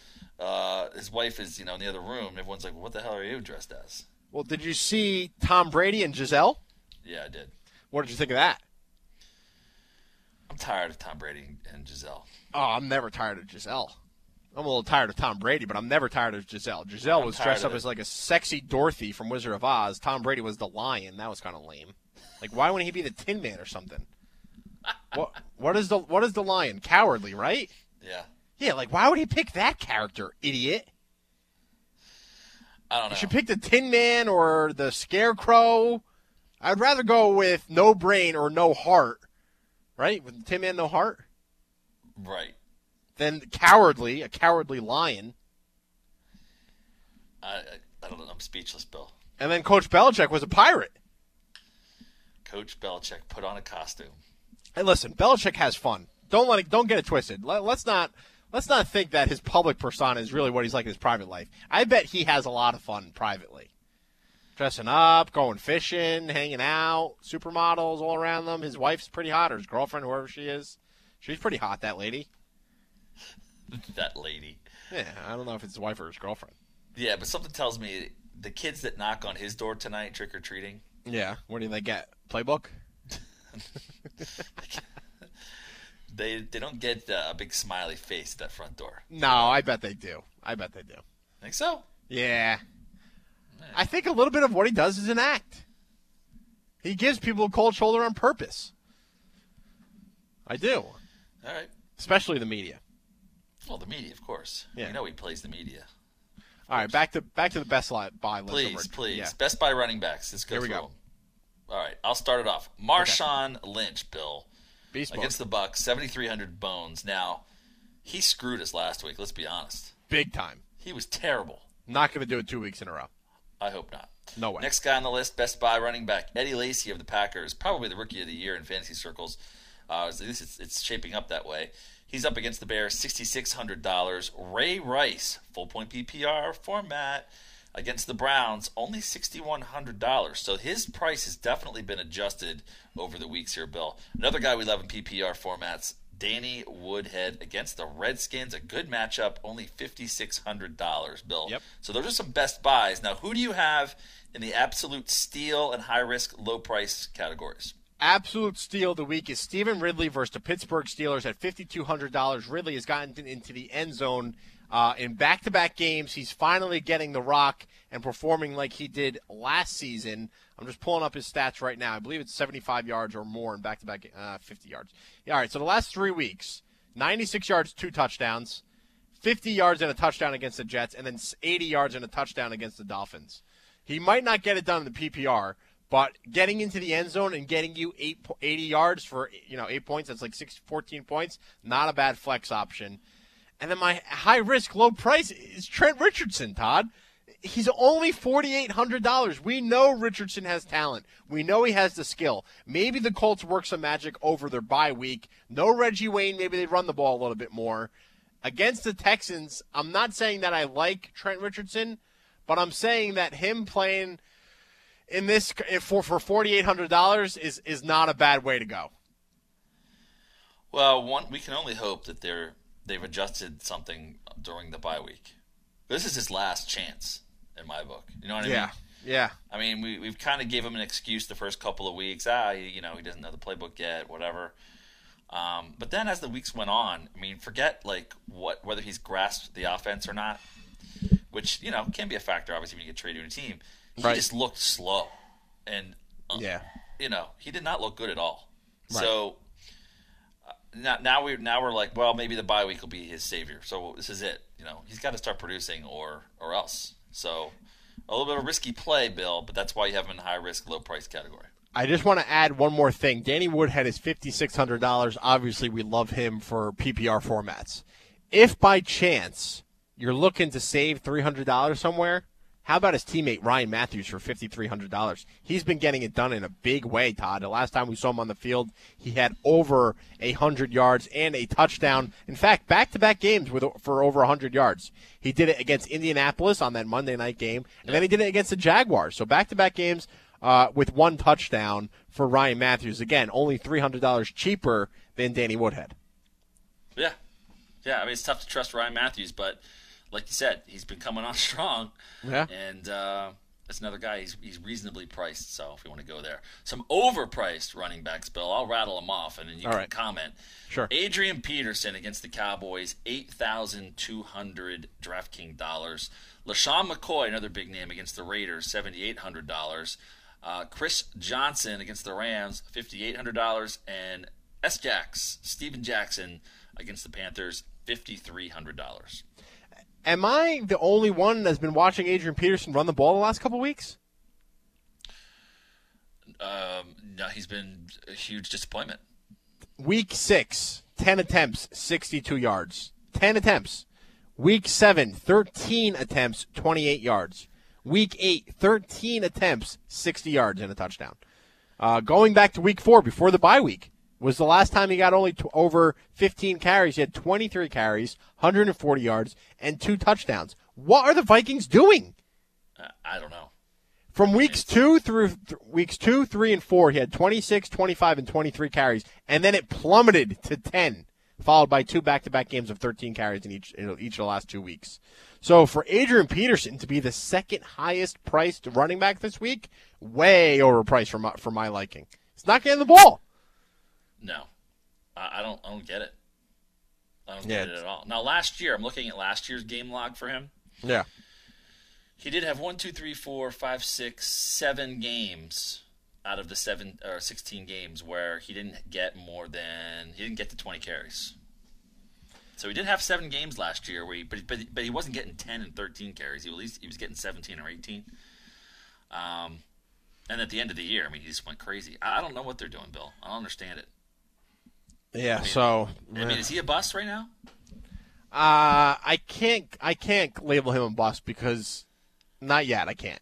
his wife is in the other room, everyone's like, "What the hell are you dressed as?" Well, did you see Tom Brady and Giselle? Yeah, I did. What did you think of that? I'm tired of Tom Brady and Giselle. Oh, I'm never tired of Giselle. I'm a little tired of Tom Brady, but I'm never tired of Giselle. Giselle was dressed up as like a sexy Dorothy from Wizard of Oz. Tom Brady was the lion. That was kind of lame. Like, why wouldn't he be the Tin Man or something? What is the lion? Cowardly, right? Yeah. Yeah, like why would he pick that character, idiot? I don't know. You should pick the Tin Man or the Scarecrow. I'd rather go with no brain or no heart, right? With Tin Man, no heart, right? Then cowardly, a cowardly lion. I don't know. I'm speechless, Bill. And then Coach Belichick was a pirate. Coach Belichick put on a costume. Hey, listen, Belichick has fun. Don't get it twisted. Let's not think that his public persona is really what he's like in his private life. I bet he has a lot of fun privately, dressing up, going fishing, hanging out, supermodels all around them. His wife's pretty hot, or his girlfriend, whoever she is, she's pretty hot. That lady. That lady. Yeah, I don't know if it's his wife or his girlfriend. Yeah, but something tells me the kids that knock on his door tonight trick or treating. Yeah, what do they get? Playbook. they don't get a big smiley face at that front door. No, I bet they do. Think so? Yeah. Man. I think a little bit of what he does is an act. He gives people a cold shoulder on purpose. I do. All right. Especially the media. Well, the media, of course. Yeah. We know he plays the media. All right, back to the best buy list. Please. Yeah. Best buy running backs. Let's go through them. All right, I'll start it off. Marshawn Lynch, Bill, beast against the Bucs, 7,300 bones. Now, he screwed us last week. Let's be honest. Big time. He was terrible. Not going to do it 2 weeks in a row. I hope not. No way. Next guy on the list, best buy running back, Eddie Lacy of the Packers, probably the rookie of the year in fantasy circles. At least it's shaping up that way. He's up against the Bears, $6,600. Ray Rice, full point PPR format. Against the Browns, only $6,100. So his price has definitely been adjusted over the weeks here, Bill. Another guy we love in PPR formats, Danny Woodhead against the Redskins. A good matchup, only $5,600, Bill. Yep. So those are some best buys. Now, who do you have in the absolute steal and high-risk, low-price categories? Absolute steal of the week is Stephen Ridley versus the Pittsburgh Steelers at $5,200. Ridley has gotten into the end zone in back-to-back games. He's finally getting the rock and performing like he did last season. I'm just pulling up his stats right now. I believe it's 75 yards or more in back-to-back 50 yards. Yeah, all right, so the last 3 weeks, 96 yards, 2 touchdowns, 50 yards and a touchdown against the Jets, and then 80 yards and a touchdown against the Dolphins. He might not get it done in the PPR, but getting into the end zone and getting you 80 yards for 8 points, that's like 14 points, not a bad flex option. And then my high-risk, low-price is Trent Richardson, Todd. He's only $4,800. We know Richardson has talent. We know he has the skill. Maybe the Colts work some magic over their bye week. No Reggie Wayne. Maybe they run the ball a little bit more. Against the Texans, I'm not saying that I like Trent Richardson, but I'm saying that him playing in this for $4,800 is not a bad way to go. Well, we can only hope that they've adjusted something during the bye week. This is his last chance in my book. You know what I mean? Yeah. I mean, we've kind of gave him an excuse the first couple of weeks. He doesn't know the playbook yet, whatever. But then as the weeks went on, I mean, forget whether he's grasped the offense or not, which can be a factor obviously when you get traded to a team. He just looked slow, and he did not look good at all. Right. So now we're like, well, maybe the bye week will be his savior. So this is it. He's got to start producing or else. So a little bit of a risky play, Bill, but that's why you have him in high risk, low price category. I just want to add one more thing. Danny Woodhead is $5,600. Obviously, we love him for PPR formats. If by chance you're looking to save $300 somewhere, how about his teammate Ryan Matthews for $5,300? He's been getting it done in a big way, Todd. The last time we saw him on the field, he had over 100 yards and a touchdown. In fact, back-to-back games for over 100 yards. He did it against Indianapolis on that Monday night game, and then he did it against the Jaguars. So back-to-back games with one touchdown for Ryan Matthews. Again, only $300 cheaper than Danny Woodhead. Yeah, I mean, it's tough to trust Ryan Matthews, but like you said, he's been coming on strong. Yeah. And that's another guy. He's reasonably priced, so if you want to go there. Some overpriced running backs, Bill. I'll rattle them off, and then you can comment. Sure. Adrian Peterson against the Cowboys, $8,200 DraftKings dollars. LaShawn McCoy, another big name, against the Raiders, $7,800. Chris Johnson against the Rams, $5,800, and Steven Jackson against the Panthers, $5,300. Am I the only one that's been watching Adrian Peterson run the ball the last couple of weeks? No, he's been a huge disappointment. Week 6, 10 attempts, 62 yards. 10 attempts. Week 7, 13 attempts, 28 yards. Week 8, 13 attempts, 60 yards and a touchdown. Going back to week 4, before the bye week, was the last time he got only over 15 carries. He had 23 carries, 140 yards, and 2 touchdowns. What are the Vikings doing? I don't know. From weeks 2 through weeks 2, 3, and 4, he had 26, 25, and 23 carries, and then it plummeted to 10, followed by 2 back-to-back games of 13 carries in each of the last 2 weeks. So for Adrian Peterson to be the second highest-priced running back this week, way overpriced for my liking. He's not getting the ball. No, I don't get it. I don't get it at all. Now, last year, I'm looking at last year's game log for him. Yeah. He did have 1, 2, 3, 4, 5, 6, 7 games out of the 16 games where he didn't get to 20 carries. So he did have 7 games last year, but he wasn't getting 10 and 13 carries. He was getting 17 or 18. And at the end of the year, I mean, he just went crazy. I don't know what they're doing, Bill. I don't understand it. Yeah, is he a bust right now? I can't label him a bust because not yet, I can't.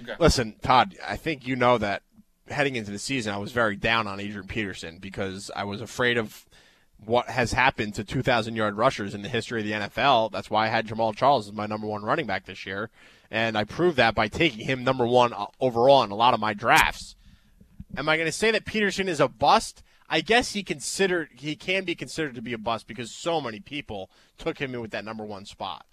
Okay. Listen, Todd, I think you know that heading into the season I was very down on Adrian Peterson because I was afraid of what has happened to 2,000-yard rushers in the history of the NFL. That's why I had Jamal Charles as my number one running back this year, and I proved that by taking him number one overall in a lot of my drafts. Am I going to say that Peterson is a bust? I guess he can be considered to be a bust because so many people took him in with that number one spot.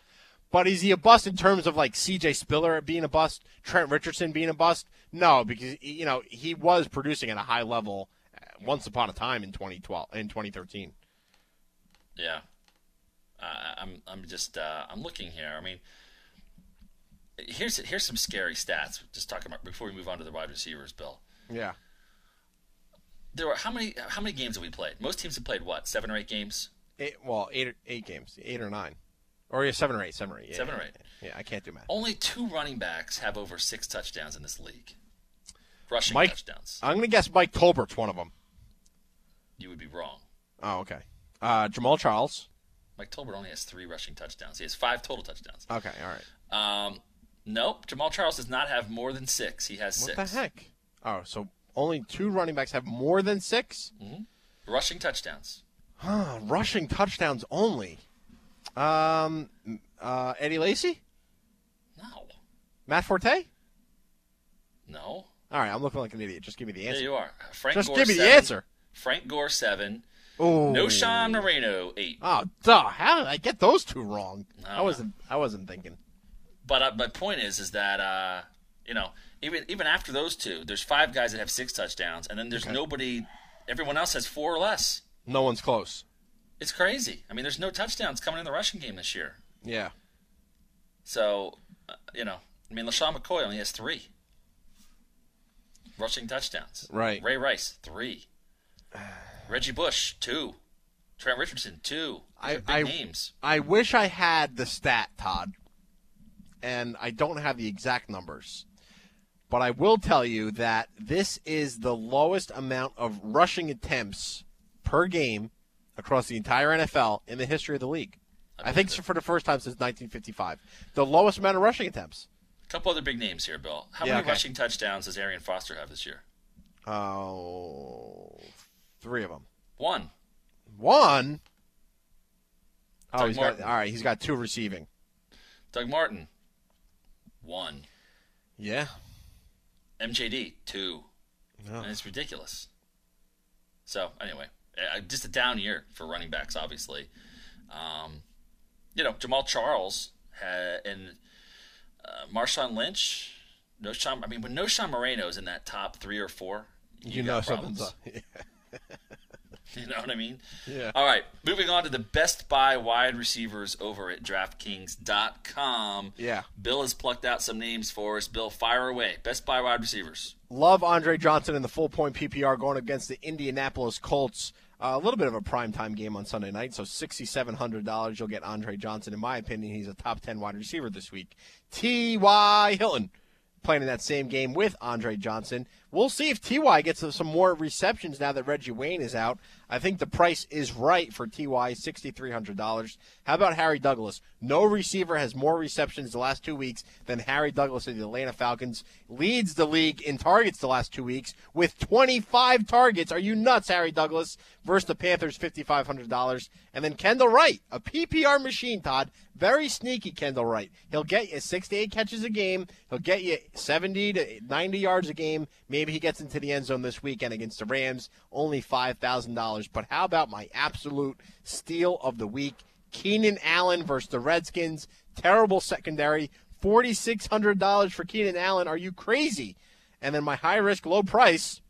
But is he a bust in terms of like C.J. Spiller being a bust, Trent Richardson being a bust? No, because he was producing at a high level once upon a time in 2013. Yeah, I'm looking here. I mean, here's some scary stats. Just talking about before we move on to the wide receivers, Bill. Yeah. There were how many games have we played? Most teams have played what, 7 or 8 games? Eight games, 8 or 9, or yeah, 7 or 8, 7 or 8, yeah, 7 or 8. Yeah, I can't do math. Only 2 running backs have over 6 touchdowns in this league, rushing touchdowns. I'm gonna guess Mike Tolbert's one of them. You would be wrong. Oh, okay. Jamal Charles. Mike Tolbert only has 3 rushing touchdowns. He has 5 total touchdowns. Okay, all right. Nope. Jamal Charles does not have more than 6. He has 6. What the heck? Oh, so. Only 2 running backs have more than 6? Mm-hmm. Rushing touchdowns. Huh, rushing touchdowns only. Eddie Lacy? No. Matt Forte? No. All right, I'm looking like an idiot. Just give me the answer. Yeah, you are. Frank Gore, give me the answer. Frank Gore, 7. Oh. No, Sean Moreno, 8. Oh, duh. How did I get those two wrong? I wasn't thinking. But my point is that you know, even after those two, there's 5 guys that have 6 touchdowns, and then there's nobody. Everyone else has 4 or less. No one's close. It's crazy. I mean, there's no touchdowns coming in the rushing game this year. Yeah. So, you know, I mean, LaShawn McCoy only has 3 rushing touchdowns. Right. Ray Rice, 3. Reggie Bush, 2. Trent Richardson, 2. Big names. I wish I had the stat, Todd, and I don't have the exact numbers. But I will tell you that this is the lowest amount of rushing attempts per game across the entire NFL in the history of the league. I think for the first time since 1955. The lowest amount of rushing attempts. A couple other big names here, Bill. How many rushing touchdowns does Arian Foster have this year? Oh, 3 of them. One? Oh, all right, he's got 2 receiving. Doug Martin, 1. Yeah. MJD, 2. No. And it's ridiculous. So, anyway, just a down year for running backs, obviously. You know, Jamal Charles and Marshawn Lynch. When Noshan Moreno's in that top 3 or 4, you know something's up. Yeah. You know what I mean? Yeah. All right, moving on to the best buy wide receivers over at DraftKings.com. Yeah. Bill has plucked out some names for us. Bill, fire away. Best buy wide receivers. Love Andre Johnson in the full-point PPR going against the Indianapolis Colts. A little bit of a primetime game on Sunday night, so $6,700 you'll get Andre Johnson. In my opinion, he's a top 10 wide receiver this week. T.Y. Hilton playing in that same game with Andre Johnson. We'll see if T.Y. gets some more receptions now that Reggie Wayne is out. I think the price is right for T.Y., $6,300. How about Harry Douglas? No receiver has more receptions the last 2 weeks than Harry Douglas of the Atlanta Falcons. Leads the league in targets the last 2 weeks with 25 targets. Are you nuts, Harry Douglas? Versus the Panthers, $5,500. And then Kendall Wright, a PPR machine, Todd. Very sneaky, Kendall Wright. He'll get you 6 to 8 catches a game. He'll get you 70 to 90 yards a game. Maybe he gets into the end zone this weekend against the Rams, only $5,000. But how about my absolute steal of the week, Keenan Allen versus the Redskins? Terrible secondary, $4,600 for Keenan Allen. Are you crazy? And then my high-risk, low-price,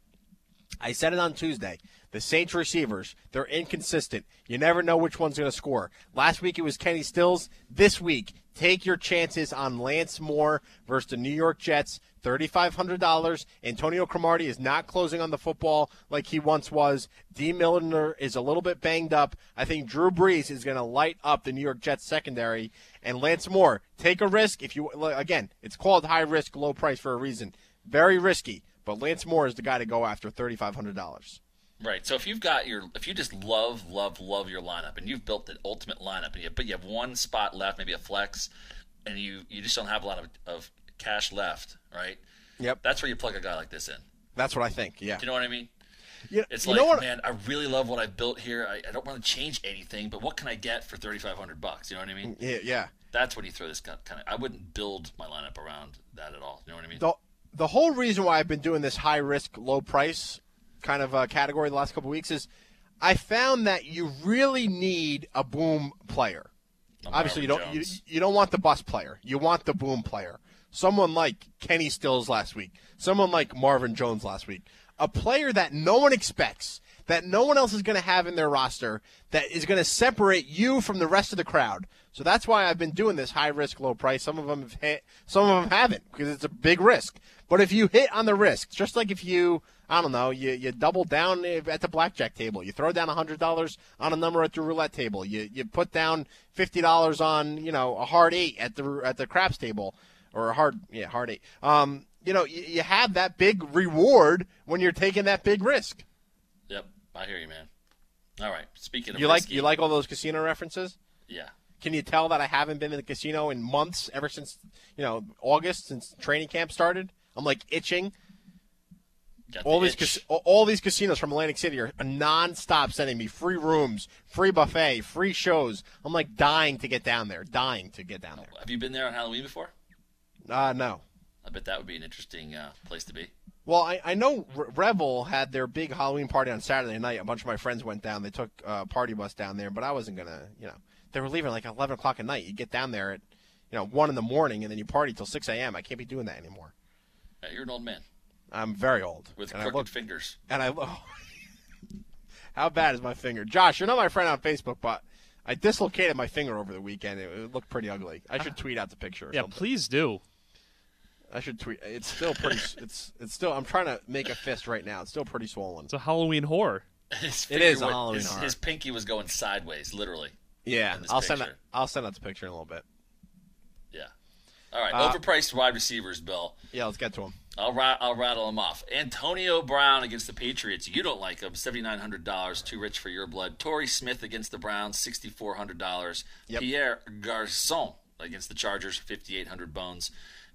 I said it on Tuesday. The Saints receivers, they're inconsistent. You never know which one's going to score. Last week it was Kenny Stills. This week, take your chances on Lance Moore versus the New York Jets, $3,500. Antonio Cromartie is not closing on the football like he once was. Dee Milliner is a little bit banged up. I think Drew Brees is going to light up the New York Jets secondary. And Lance Moore, take a risk. Again, it's called high risk, low price for a reason. Very risky, but Lance Moore is the guy to go after, $3,500. Right, so if you just love your lineup, and you've built the ultimate lineup, but you have one spot left, maybe a flex, and you just don't have a lot of cash left, right? Yep. That's where you plug a guy like this in. That's what I think, yeah. Do you know what I mean? Yeah, it's man, I really love what I built here. I don't want to change anything, but what can I get for $3,500? You know what I mean? Yeah. That's when you throw this kind of – I wouldn't build my lineup around that at all. You know what I mean? The whole reason why I've been doing this high-risk, low-price – kind of a category the last couple of weeks is I found that you really need a boom player. Obviously, you don't want the bust player. You want the boom player. Someone like Kenny Stills last week. Someone like Marvin Jones last week. A player that no one expects, that no one else is going to have in their roster, that is going to separate you from the rest of the crowd. So that's why I've been doing this high risk, low price. Some of them have hit, some of them haven't, because it's a big risk. But if you hit on the risk, just like if you – I don't know, you double down at the blackjack table. You throw down $100 on a number at the roulette table. You put down $50 on, a hard 8 at the craps table, or a hard 8. You have that big reward when you're taking that big risk. Yep, I hear you, man. All right, speaking of you like all those casino references? Yeah. Can you tell that I haven't been in the casino in months, ever since, August, since training camp started? I'm like itching. All these casinos from Atlantic City are nonstop sending me free rooms, free buffet, free shows. I'm like dying to get down there. Have you been there on Halloween before? No. I bet that would be an interesting place to be. Well, I know Revel had their big Halloween party on Saturday night. A bunch of my friends went down. They took a party bus down there, but I wasn't going to, you know. They were leaving like 11 o'clock at night. You get down there at, 1 in the morning, and then you party till 6 a.m. I can't be doing that anymore. Yeah, you're an old man. I'm very old. With crooked fingers. And I look. How bad is my finger? Josh, you're not my friend on Facebook, but I dislocated my finger over the weekend. It looked pretty ugly. I should tweet out the picture or something. Yeah, please do. I should tweet. It's still pretty – it's still – I'm trying to make a fist right now. It's still pretty swollen. It's a Halloween horror. It is a Halloween horror. His pinky was going sideways, literally. Yeah, I'll send out the picture in a little bit. Yeah. All right, overpriced wide receivers, Bill. Yeah, let's get to them. I'll rattle them off. Antonio Brown against the Patriots. You don't like him. $7,900, too rich for your blood. Torrey Smith against the Browns, $6,400. Yep. Pierre Garçon against the Chargers, $5,800 bones.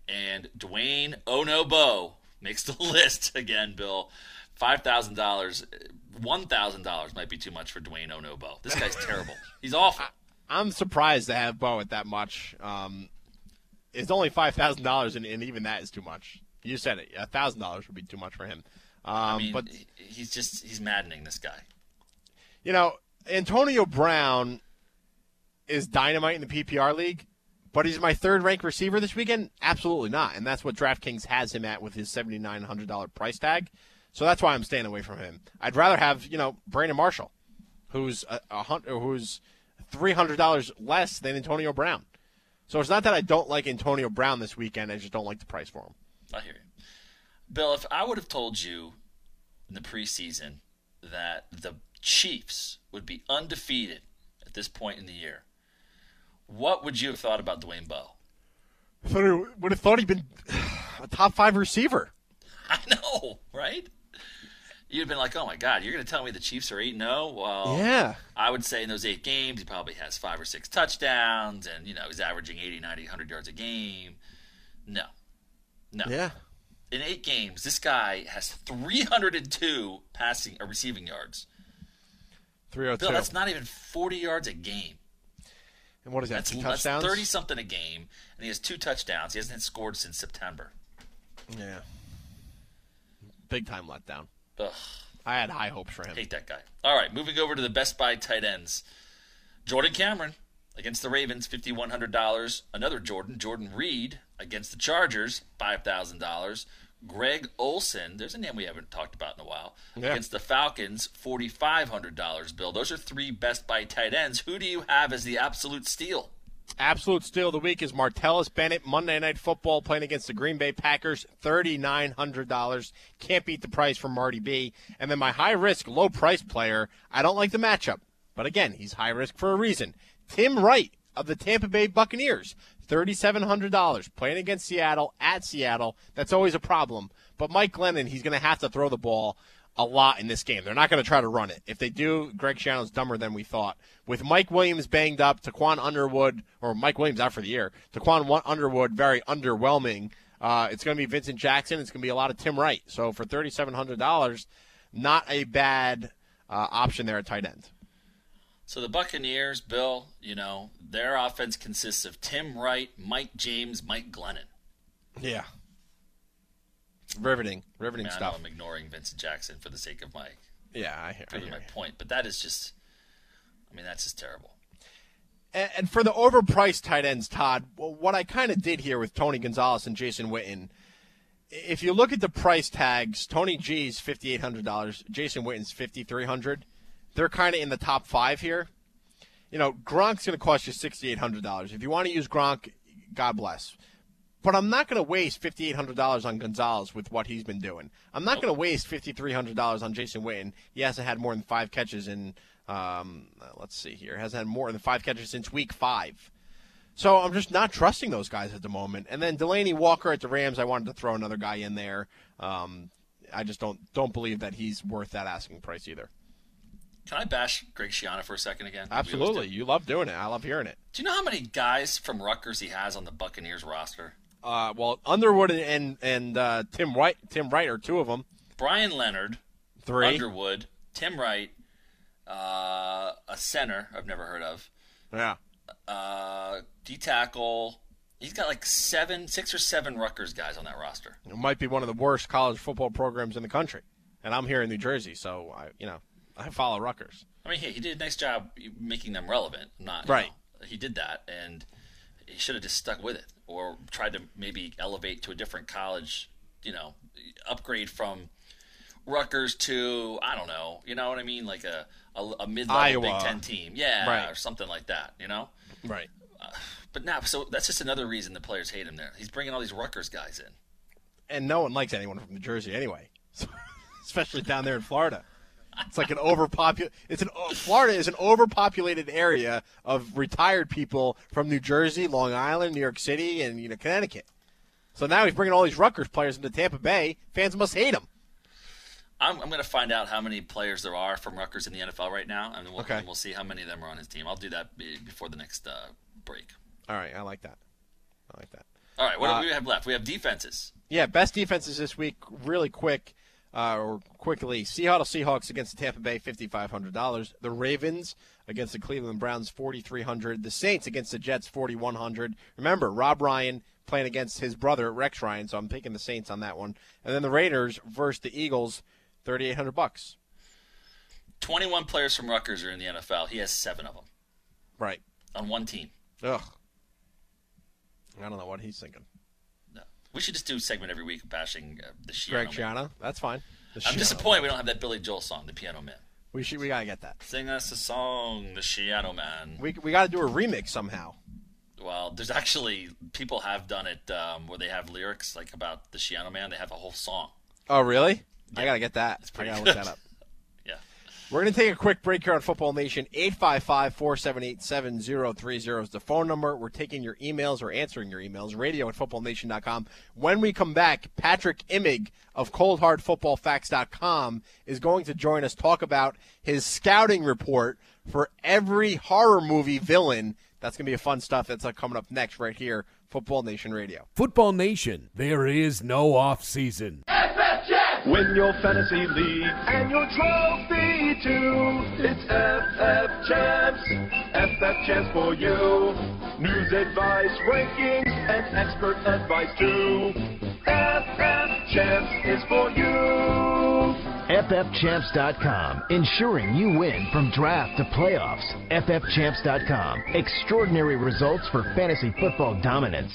And Dwayne Onobo makes the list again, Bill. $5,000. $1,000 might be too much for Dwayne Onobo. This guy's terrible. He's awful. I'm surprised to have Bo at that much. It's only $5,000, and even that is too much. You said it. $1,000 would be too much for him. I mean, but he's just—he's maddening, this guy. You know, Antonio Brown is dynamite in the PPR league, but he's my third-ranked receiver this weekend. Absolutely not, and that's what DraftKings has him at with his $7,900 price tag. So that's why I'm staying away from him. I'd rather have Brandon Marshall, who's who's $300 less than Antonio Brown. So it's not that I don't like Antonio Brown this weekend. I just don't like the price for him. I hear you. Bill, if I would have told you in the preseason that the Chiefs would be undefeated at this point in the year, what would you have thought about Dwayne Bowe? I would have thought he'd been a top 5 receiver. I know, right? You'd have been like, oh, my God, you're going to tell me the Chiefs are 8-0? Well, yeah. I would say in those 8 games he probably has 5 or 6 touchdowns and, he's averaging 80, 90, 100 yards a game. No. No. Yeah. In 8 games, this guy has 302 passing or receiving yards. 302. Bill, that's not even 40 yards a game. And what is that, 2 touchdowns? That's 30-something a game, and he has 2 touchdowns. He hasn't scored since September. Yeah. Big-time letdown. Ugh. I had high hopes for him. Hate that guy. All right, moving over to the Best Buy tight ends. Jordan Cameron against the Ravens, $5,100. Another Jordan Reed against the Chargers, $5,000. Greg Olsen, there's a name we haven't talked about in a while, against the Falcons, $4,500, Bill. Those are 3 Best Buy tight ends. Who do you have as the absolute steal? Absolute steal of the week is Martellus Bennett, Monday Night Football, playing against the Green Bay Packers, $3,900. Can't beat the price for Marty B. And then my high-risk, low-price player, I don't like the matchup, but again, he's high-risk for a reason. Tim Wright of the Tampa Bay Buccaneers, $3,700, playing against Seattle at Seattle. That's always a problem. But Mike Glennon, he's going to have to throw the ball a lot in this game. They're not going to try to run it. If they do, Greg Schiano's dumber than we thought. With Mike Williams banged up, Mike Williams out for the year, Taquan Underwood very underwhelming. It's going to be Vincent Jackson. It's going to be a lot of Tim Wright. So for $3,700, not a bad option there at tight end. So the Buccaneers, Bill, their offense consists of Tim Wright, Mike James, Mike Glennon. Yeah. Riveting stuff. I know I'm ignoring Vincent Jackson for the sake of my point, but that is just, that's just terrible. And for the overpriced tight ends, Todd, what I kind of did here with Tony Gonzalez and Jason Witten, if you look at the price tags, Tony G's $5,800, Jason Witten's $5,300. They're kind of in the top 5 here. Gronk's going to cost you $6,800. If you want to use Gronk, God bless. But I'm not going to waste $5,800 on Gonzalez with what he's been doing. I'm not going to waste $5,300 on Jason Witten. He hasn't had more than 5 catches in hasn't had more than 5 catches since week 5. So I'm just not trusting those guys at the moment. And then Delaney Walker at the Rams, I wanted to throw another guy in there. I just don't believe that he's worth that asking price either. Can I bash Greg Schiano for a second again? Absolutely. You love doing it. I love hearing it. Do you know how many guys from Rutgers he has on the Buccaneers roster? Well, Underwood and Tim Wright are 2 of them. Brian Leonard, 3. Underwood, Tim Wright, a center I've never heard of. Yeah. D tackle, He's got like six or seven Rutgers guys on that roster. It might be one of the worst college football programs in the country, and I'm here in New Jersey, so I follow Rutgers. I mean, he did a nice job making them relevant. He did that, and he should have just stuck with it or tried to maybe elevate to a different college. Upgrade from Rutgers to I don't know. Like a mid-level Big Ten team, or something like that. Right. But now, so that's just another reason the players hate him there. He's bringing all these Rutgers guys in. And no one likes anyone from New Jersey anyway, so, especially down there in Florida. It's like an Florida is an overpopulated area of retired people from New Jersey, Long Island, New York City, and Connecticut. So now he's bringing all these Rutgers players into Tampa Bay. Fans must hate him. I'm going to find out how many players there are from Rutgers in the NFL right now, and we'll see how many of them are on his team. I'll do that before the next break. All right, I like that. All right, what do we have left? We have defenses. Yeah, best defenses this week, really quick or quickly. Seahawks against the Tampa Bay, $5,500. The Ravens against the Cleveland Browns, $4,300. The Saints against the Jets, $4,100. Remember, Rob Ryan playing against his brother, Rex Ryan, so I'm picking the Saints on that one. And then the Raiders versus the Eagles, $3,800. 21 players from Rutgers are in the NFL. He has 7 of them. Right. On one team. Ugh. I don't know what he's thinking. No. We should just do a segment every week bashing the Greg Schiano. That's fine. I'm disappointed we don't have that Billy Joel song, The Piano Man. We got to get that. Sing us a song, The Schiano Man. We got to do a remix somehow. Well, there's actually people have done it where they have lyrics like about The Schiano Man. They have a whole song. Oh, really? Yeah. I got to get that. I got to look that up. Yeah. We're going to take a quick break here on Football Nation. 855-478-7030 is the phone number. We're taking your emails or answering your emails. radio@footballnation.com. When we come back, Patrick Imig of ColdHardFootballFacts.com is going to join us, talk about his scouting report for every horror movie villain. That's going to be fun stuff that's coming up next right here, Football Nation Radio. Football Nation, there is no off-season. FFChamps! Win your fantasy league and your trophy, too. It's FFChamps. FFChamps for you. News, advice, rankings, and expert advice, too. FFChamps is for you. FFChamps.com, ensuring you win from draft to playoffs. FFChamps.com, extraordinary results for fantasy football dominance.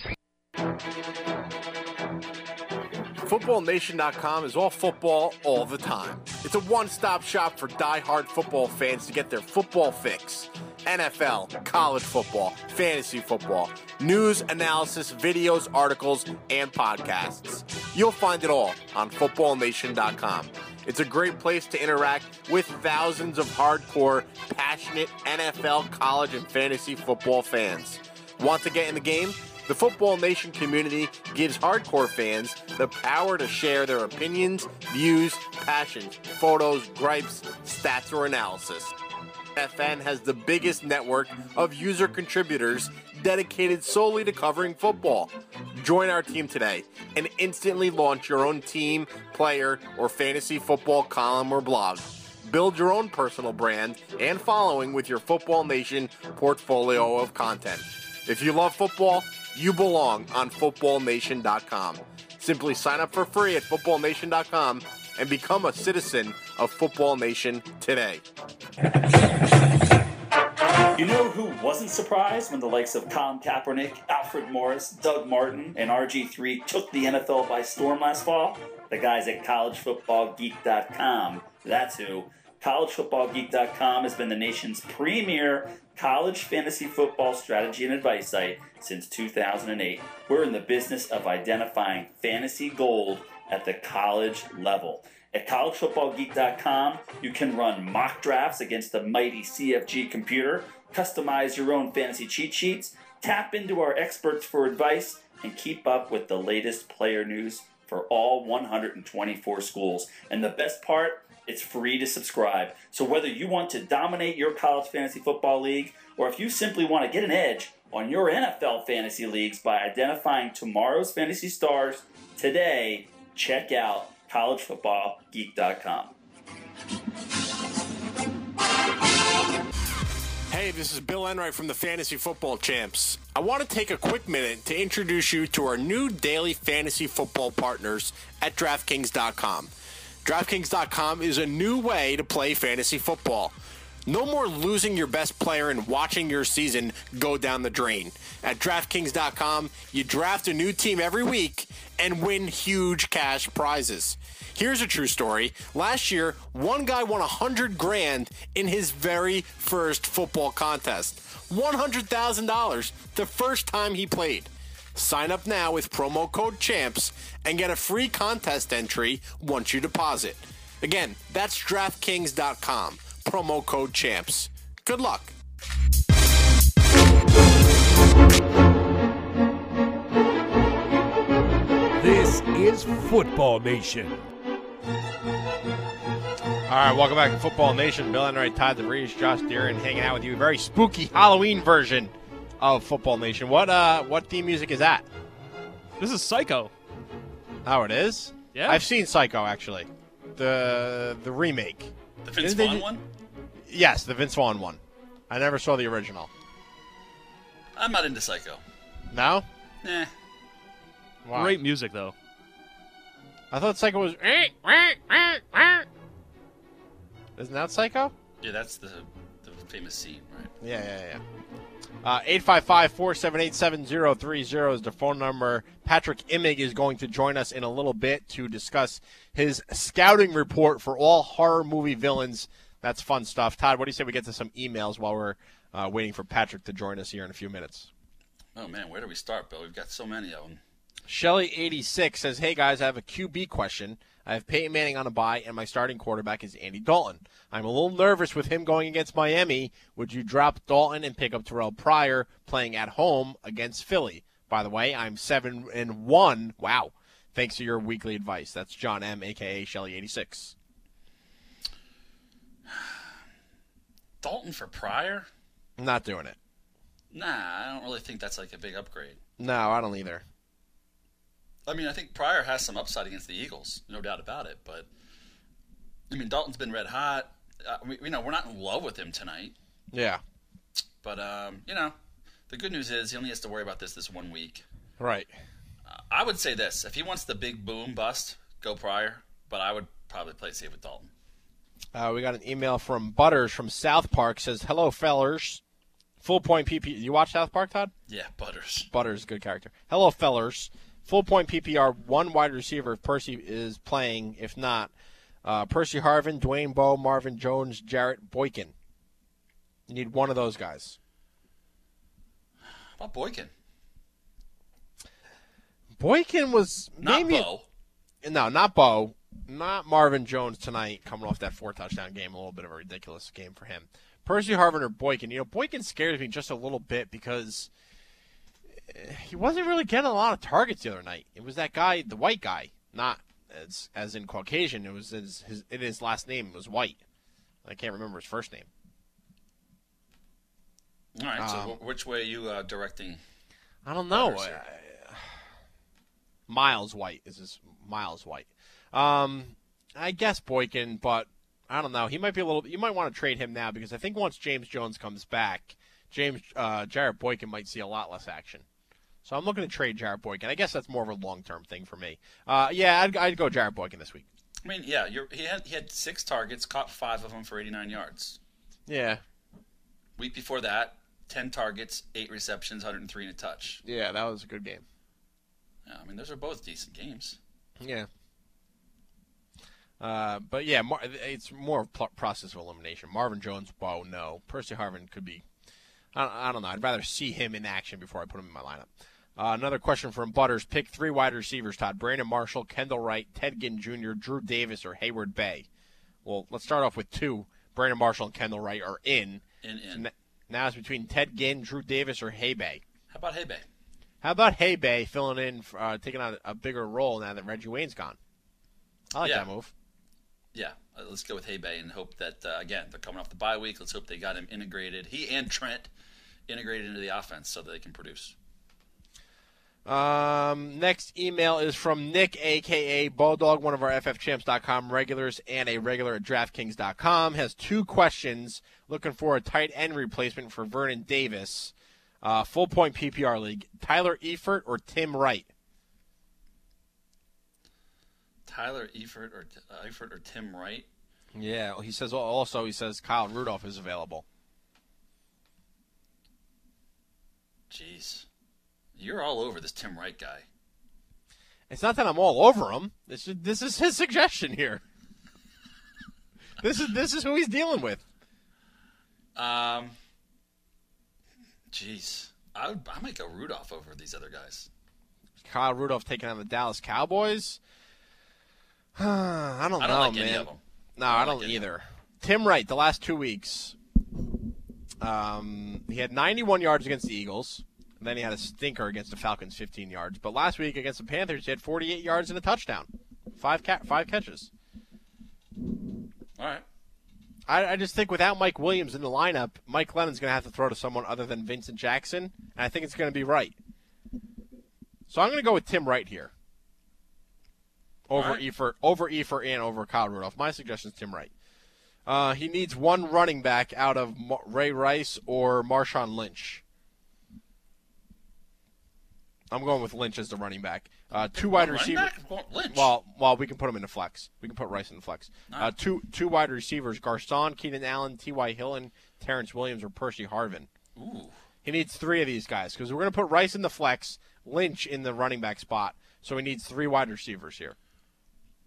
FootballNation.com is all football all the time. It's a one-stop shop for die-hard football fans to get their football fix. NFL, college football, fantasy football, news, analysis, videos, articles, and podcasts. You'll find it all on FootballNation.com. It's a great place to interact with thousands of hardcore, passionate NFL, college, and fantasy football fans. Want to get in the game? The Football Nation community gives hardcore fans the power to share their opinions, views, passions, photos, gripes, stats, or analysis. FN has the biggest network of user contributors dedicated solely to covering football. Join our team today and instantly launch your own team, player, or fantasy football column or blog. Build your own personal brand and following with your Football Nation portfolio of content. If you love football, you belong on FootballNation.com. Simply sign up for free at FootballNation.com and become a citizen of Football Nation today. You know who wasn't surprised when the likes of Colin Kaepernick, Alfred Morris, Doug Martin, and RG3 took the NFL by storm last fall? The guys at CollegeFootballGeek.com. That's who. CollegeFootballGeek.com has been the nation's premier college fantasy football strategy and advice site since 2008. We're in the business of identifying fantasy gold at the college level. At collegefootballgeek.com, you can run mock drafts against the mighty CFG computer, customize your own fantasy cheat sheets, tap into our experts for advice, and keep up with the latest player news for all 124 schools. And the best part, it's free to subscribe. So whether you want to dominate your college fantasy football league, or if you simply want to get an edge on your NFL fantasy leagues by identifying tomorrow's fantasy stars today, check out CollegeFootballGeek.com. Hey, this is Bill Enright from the Fantasy Football Champs. I want to take a quick minute to introduce you to our new daily fantasy football partners at DraftKings.com. DraftKings.com is a new way to play fantasy football. No more losing your best player and watching your season go down the drain. At DraftKings.com, you draft a new team every week and win huge cash prizes. Here's a true story. Last year, one guy won $100,000 in his very first football contest. $100,000 the first time he played. Sign up now with promo code CHAMPS and get a free contest entry once you deposit. Again, that's DraftKings.com. Promo code CHAMPS. Good luck. This is Football Nation. All right, welcome back to Football Nation. Bill Enright, Todd DeVries, Josh Deering hanging out with you. Very spooky Halloween version of Football Nation. What theme music is that? This is Psycho. Oh, it is? Yeah. I've seen Psycho, actually. The remake. The Vince Vaughn one? Yes, the Vince Vaughn one. I never saw the original. I'm not into Psycho. No? Nah. Wow. Great music, though. I thought Psycho was... Isn't that Psycho? Yeah, that's the famous scene, right? Yeah. 855-478-7030 is the phone number. Patrick Imig is going to join us in a little bit to discuss his scouting report for all horror movie villains. That's fun stuff. Todd, what do you say we get to some emails while we're waiting for Patrick to join us here in a few minutes? Oh, man, where do we start, Bill? We've got so many of them. Shelley86 says, hey, guys, I have a QB question. I have Peyton Manning on a bye, and my starting quarterback is Andy Dalton. I'm a little nervous with him going against Miami. Would you drop Dalton and pick up Terrell Pryor playing at home against Philly? By the way, I'm 7-1. Wow. Thanks for your weekly advice. That's John M., a.k.a. Shelley86. Dalton for Pryor? I'm not doing it. Nah, I don't really think that's like a big upgrade. No, I don't either. I mean, I think Pryor has some upside against the Eagles, no doubt about it. But, I mean, Dalton's been red hot. We're not in love with him tonight. Yeah. But, the good news is he only has to worry about this one week. Right. I would say this. If he wants the big boom bust, go Pryor. But I would probably play safe with Dalton. We got an email from Butters from South Park. Says, hello, fellers. Full point PP. You watch South Park, Todd? Yeah, Butters. Butters, good character. Hello, fellers. Full point PPR, one wide receiver if Percy is playing. If not, Percy Harvin, Dwayne Bowe, Marvin Jones, Jarrett Boykin. You need one of those guys. How about Boykin? Boykin was maybe, not Bowe. No, not Bowe. Not Marvin Jones tonight, coming off that 4-touchdown game. A little bit of a ridiculous game for him. Percy Harvin or Boykin. Boykin scares me just a little bit because he wasn't really getting a lot of targets the other night. It was that guy, the white guy, not as in Caucasian. It was his last name was White. I can't remember his first name. All right, so which way are you directing? I don't know. Miles White is his Miles White. I guess Boykin, but I don't know. He might be a little. You might want to trade him now because I think once James Jones comes back, Jarrett Boykin might see a lot less action. So I'm looking to trade Jarrett Boykin. I guess that's more of a long-term thing for me. I'd go Jarrett Boykin this week. I mean, yeah, he had 6 targets, caught 5 of them for 89 yards. Yeah. Week before that, 10 targets, 8 receptions, 103 and a touch. Yeah, that was a good game. Yeah, I mean, those are both decent games. Yeah. But, yeah, it's more of a process of elimination. Marvin Jones, Bowe, no. Percy Harvin could be. I don't know. I'd rather see him in action before I put him in my lineup. Another question from Butters. Pick 3 wide receivers, Todd. Brandon Marshall, Kendall Wright, Ted Ginn Jr., Drew Davis, or Hayward Bay. Well, let's start off with 2. Brandon Marshall and Kendall Wright are in. So now it's between Ted Ginn, Drew Davis, or Hay Bay. How about Hay Bay filling in, taking on a bigger role now that Reggie Wayne's gone? I like that move. Yeah, let's go with Hay Bay and hope that, again, they're coming off the bye week. Let's hope they got him integrated. He and Trent integrated into the offense so that they can produce. Next email is from Nick, a.k.a. Bulldog, one of our FFChamps.com regulars and a regular at DraftKings.com. Has two questions, looking for a tight end replacement for Vernon Davis. Full-point PPR league. Tyler Eifert or Tim Wright? Tyler Eifert or Tim Wright? Yeah, he says. Also, he says Kyle Rudolph is available. Jeez. You're all over this Tim Wright guy. It's not that I'm all over him. This is his suggestion here. This is who he's dealing with. Jeez, I might go Rudolph over these other guys. Kyle Rudolph taking on the Dallas Cowboys. I don't know, man. I don't like any of them. No, I don't like either. Tim Wright, the last 2 weeks, he had 91 yards against the Eagles. And then he had a stinker against the Falcons, 15 yards. But last week against the Panthers, he had 48 yards and a touchdown. Five catches. All right. I just think without Mike Williams in the lineup, Mike Lennon's going to have to throw to someone other than Vincent Jackson, and I think it's going to be Wright. So I'm going to go with Tim Wright here. Over Eifert and over Kyle Rudolph. My suggestion is Tim Wright. He needs one running back out of Ray Rice or Marshawn Lynch. I'm going with Lynch as the running back. Two wide receivers. Well, we can put him in the flex. We can put Rice in the flex. Two wide receivers: Garcon, Keenan Allen, T.Y. Hilton, Terrence Williams, or Percy Harvin. Ooh. He needs three of these guys because we're going to put Rice in the flex, Lynch in the running back spot. So he needs three wide receivers here.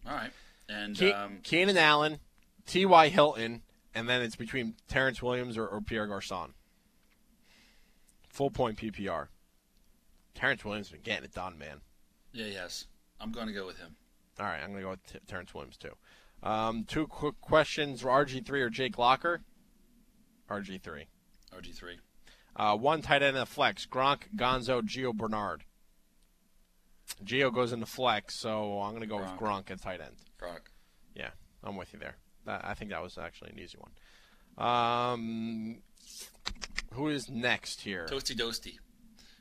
All right, and Keenan Allen, T.Y. Hilton, and then it's between Terrence Williams or Pierre Garcon. Full point PPR. Terrence Williams has been getting it done, man. Yeah, yes. I'm going to go with him. All right, I'm going to go with Terrence Williams, too. Two quick questions, RG3 or Jake Locker? RG3. RG3. One tight end in the flex, Gronk, Gonzo, Gio Bernard. Gio goes into flex, so I'm going to go with Gronk at tight end. Gronk. Yeah, I'm with you there. I think that was actually an easy one. Who is next here? Toasty Dosty.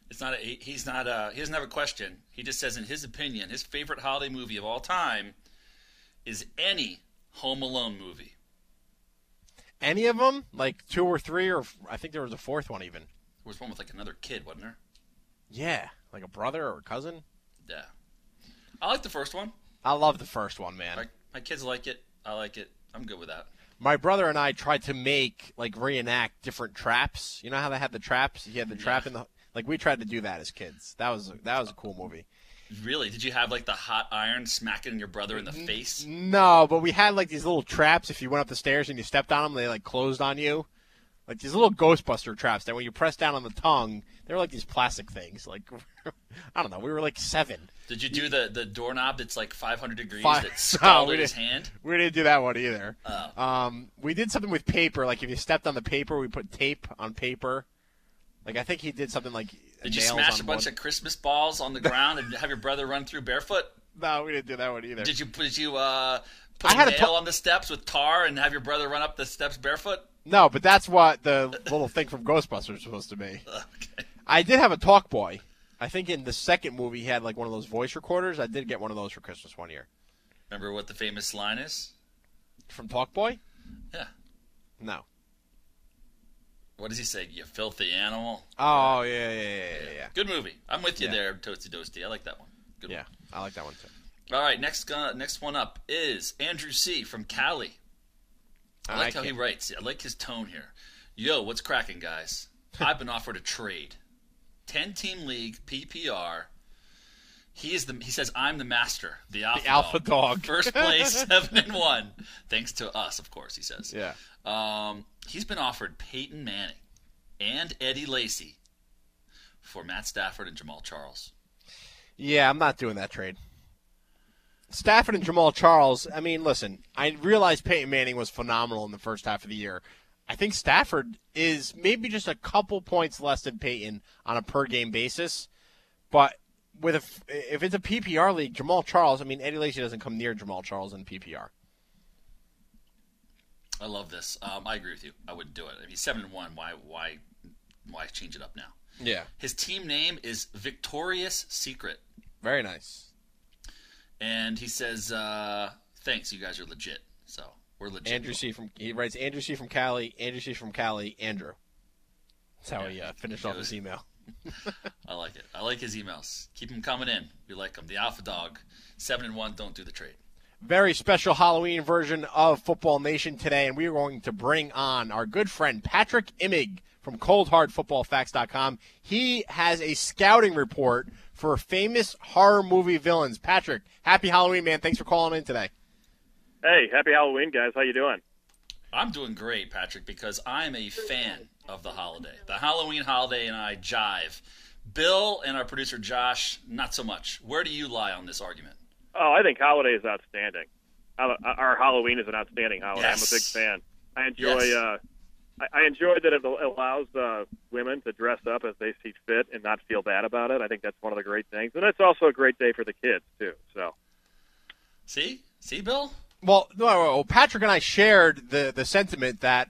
It's not. He doesn't have a question. He just says, in his opinion, his favorite holiday movie of all time is any Home Alone movie. Any of them? Like two or three, or I think there was a fourth one even. There was one with like another kid, wasn't there? Yeah, like a brother or a cousin. Yeah, I like the first one. I love the first one, man. My kids like it. I like it. I'm good with that. My brother and I tried to make reenact different traps. You know how they had the traps? He had the trap in the. We tried to do that as kids. That was a cool movie. Really? Did you have the hot iron smacking your brother in the face? No, but we had these little traps. If you went up the stairs and you stepped on them, they closed on you. These little Ghostbuster traps that when you press down on the tongue, they were these plastic things. I don't know. We were 7. Did you do the doorknob that's 500 degrees that scalded his hand? We didn't do that one either. Oh. We did something with paper. If you stepped on the paper, we put tape on paper. I think he did something Did you smash a bunch of Christmas balls on the ground and have your brother run through barefoot? No, we didn't do that one either. Did you put a nail on the steps with tar and have your brother run up the steps barefoot? No, but that's what the little thing from Ghostbusters was supposed to be. Okay. I did have a talk boy. I think in the second movie he had one of those voice recorders. I did get one of those for Christmas one year. Remember what the famous line is? From Talk Boy? Yeah. No. What does he say? You filthy animal. Oh, yeah. Good movie. I'm with you there, Toasty Dosty. I like that one. Good one. Yeah, I like that one, too. All right, next one up is Andrew C. from Cali. I like how he writes. I like his tone here. Yo, what's cracking, guys? I've been offered a trade. 10-team league, PPR. He says, I'm the master, the alpha dog. First place, 7-1. Thanks to us, of course, he says. Yeah. He's been offered Peyton Manning and Eddie Lacy for Matt Stafford and Jamal Charles. Yeah, I'm not doing that trade. Stafford and Jamal Charles, I mean, listen, I realize Peyton Manning was phenomenal in the first half of the year. I think Stafford is maybe just a couple points less than Peyton on a per-game basis. But if it's a PPR league, Jamal Charles, I mean, Eddie Lacy doesn't come near Jamal Charles in PPR. I love this. I agree with you. I wouldn't do it. I mean, 7-1. Why change it up now? Yeah. His team name is Victorious Secret. Very nice. And he says, thanks, you guys are legit. So we're legit. He writes, Andrew C. from Cali, Andrew C. from Cali, Andrew. That's how he finished off his email. I like it. I like his emails. Keep them coming in. We like them. The Alpha Dog, 7-1, don't do the trade. Very special Halloween version of Football Nation today, and we are going to bring on our good friend Patrick Imig from ColdHardFootballFacts.com. He has a scouting report for famous horror movie villains. Patrick, happy Halloween, man. Thanks for calling in today. Hey, happy Halloween, guys. How you doing? I'm doing great, Patrick, because I'm a fan of the holiday. The Halloween holiday and I jive. Bill and our producer Josh, not so much. Where do you lie on this argument? Oh, I think holiday is outstanding. Our Halloween is an outstanding holiday. Yes. I'm a big fan. I enjoy. Yes. I enjoy that it allows women to dress up as they see fit and not feel bad about it. I think that's one of the great things, and it's also a great day for the kids too. So, see, Bill. Well, no, Patrick and I shared the sentiment that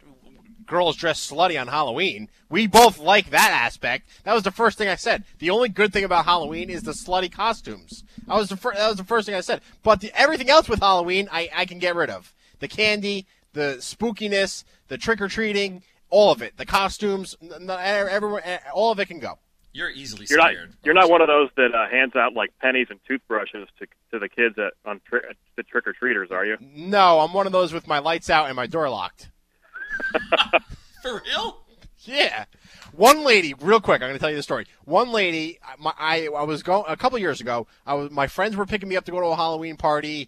girls dress slutty on Halloween. We both like that aspect. That was the first thing I said. The only good thing about Halloween is the slutty costumes. That was the first thing I said. But everything else with Halloween, I can get rid of. The candy, the spookiness, the trick-or-treating, all of it. The costumes, everyone, all of it can go. You're easily scared. You're not one of those that hands out like pennies and toothbrushes to the kids to trick-or-treaters, are you? No, I'm one of those with my lights out and my door locked. For real? Yeah. One lady, real quick, I'm going to tell you the story. One lady, I was going a couple years ago. My friends were picking me up to go to a Halloween party.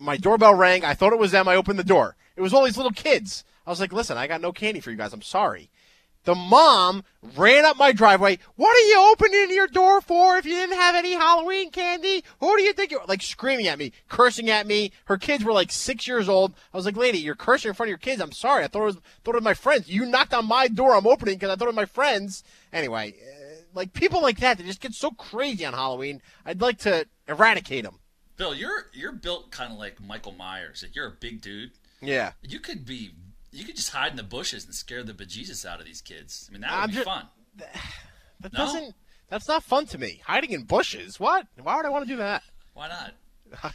My doorbell rang. I thought it was them. I opened the door. It was all these little kids. I was like, listen, I got no candy for you guys. I'm sorry. The mom ran up my driveway. What are you opening your door for if you didn't have any Halloween candy? Who do you think you're, like, screaming at me, cursing at me? Her kids were like 6 years old. I was like, lady, you're cursing in front of your kids. I'm sorry. I thought it was my friends. You knocked on my door. I'm opening because I thought it was my friends. Anyway, like people like that, they just get so crazy on Halloween. I'd like to eradicate them. Bill, you're built kind of like Michael Myers. Like, you're a big dude. Yeah. You could just hide in the bushes and scare the bejesus out of these kids. I mean, that would be fun. That's not fun to me. Hiding in bushes? What? Why would I want to do that? Why not?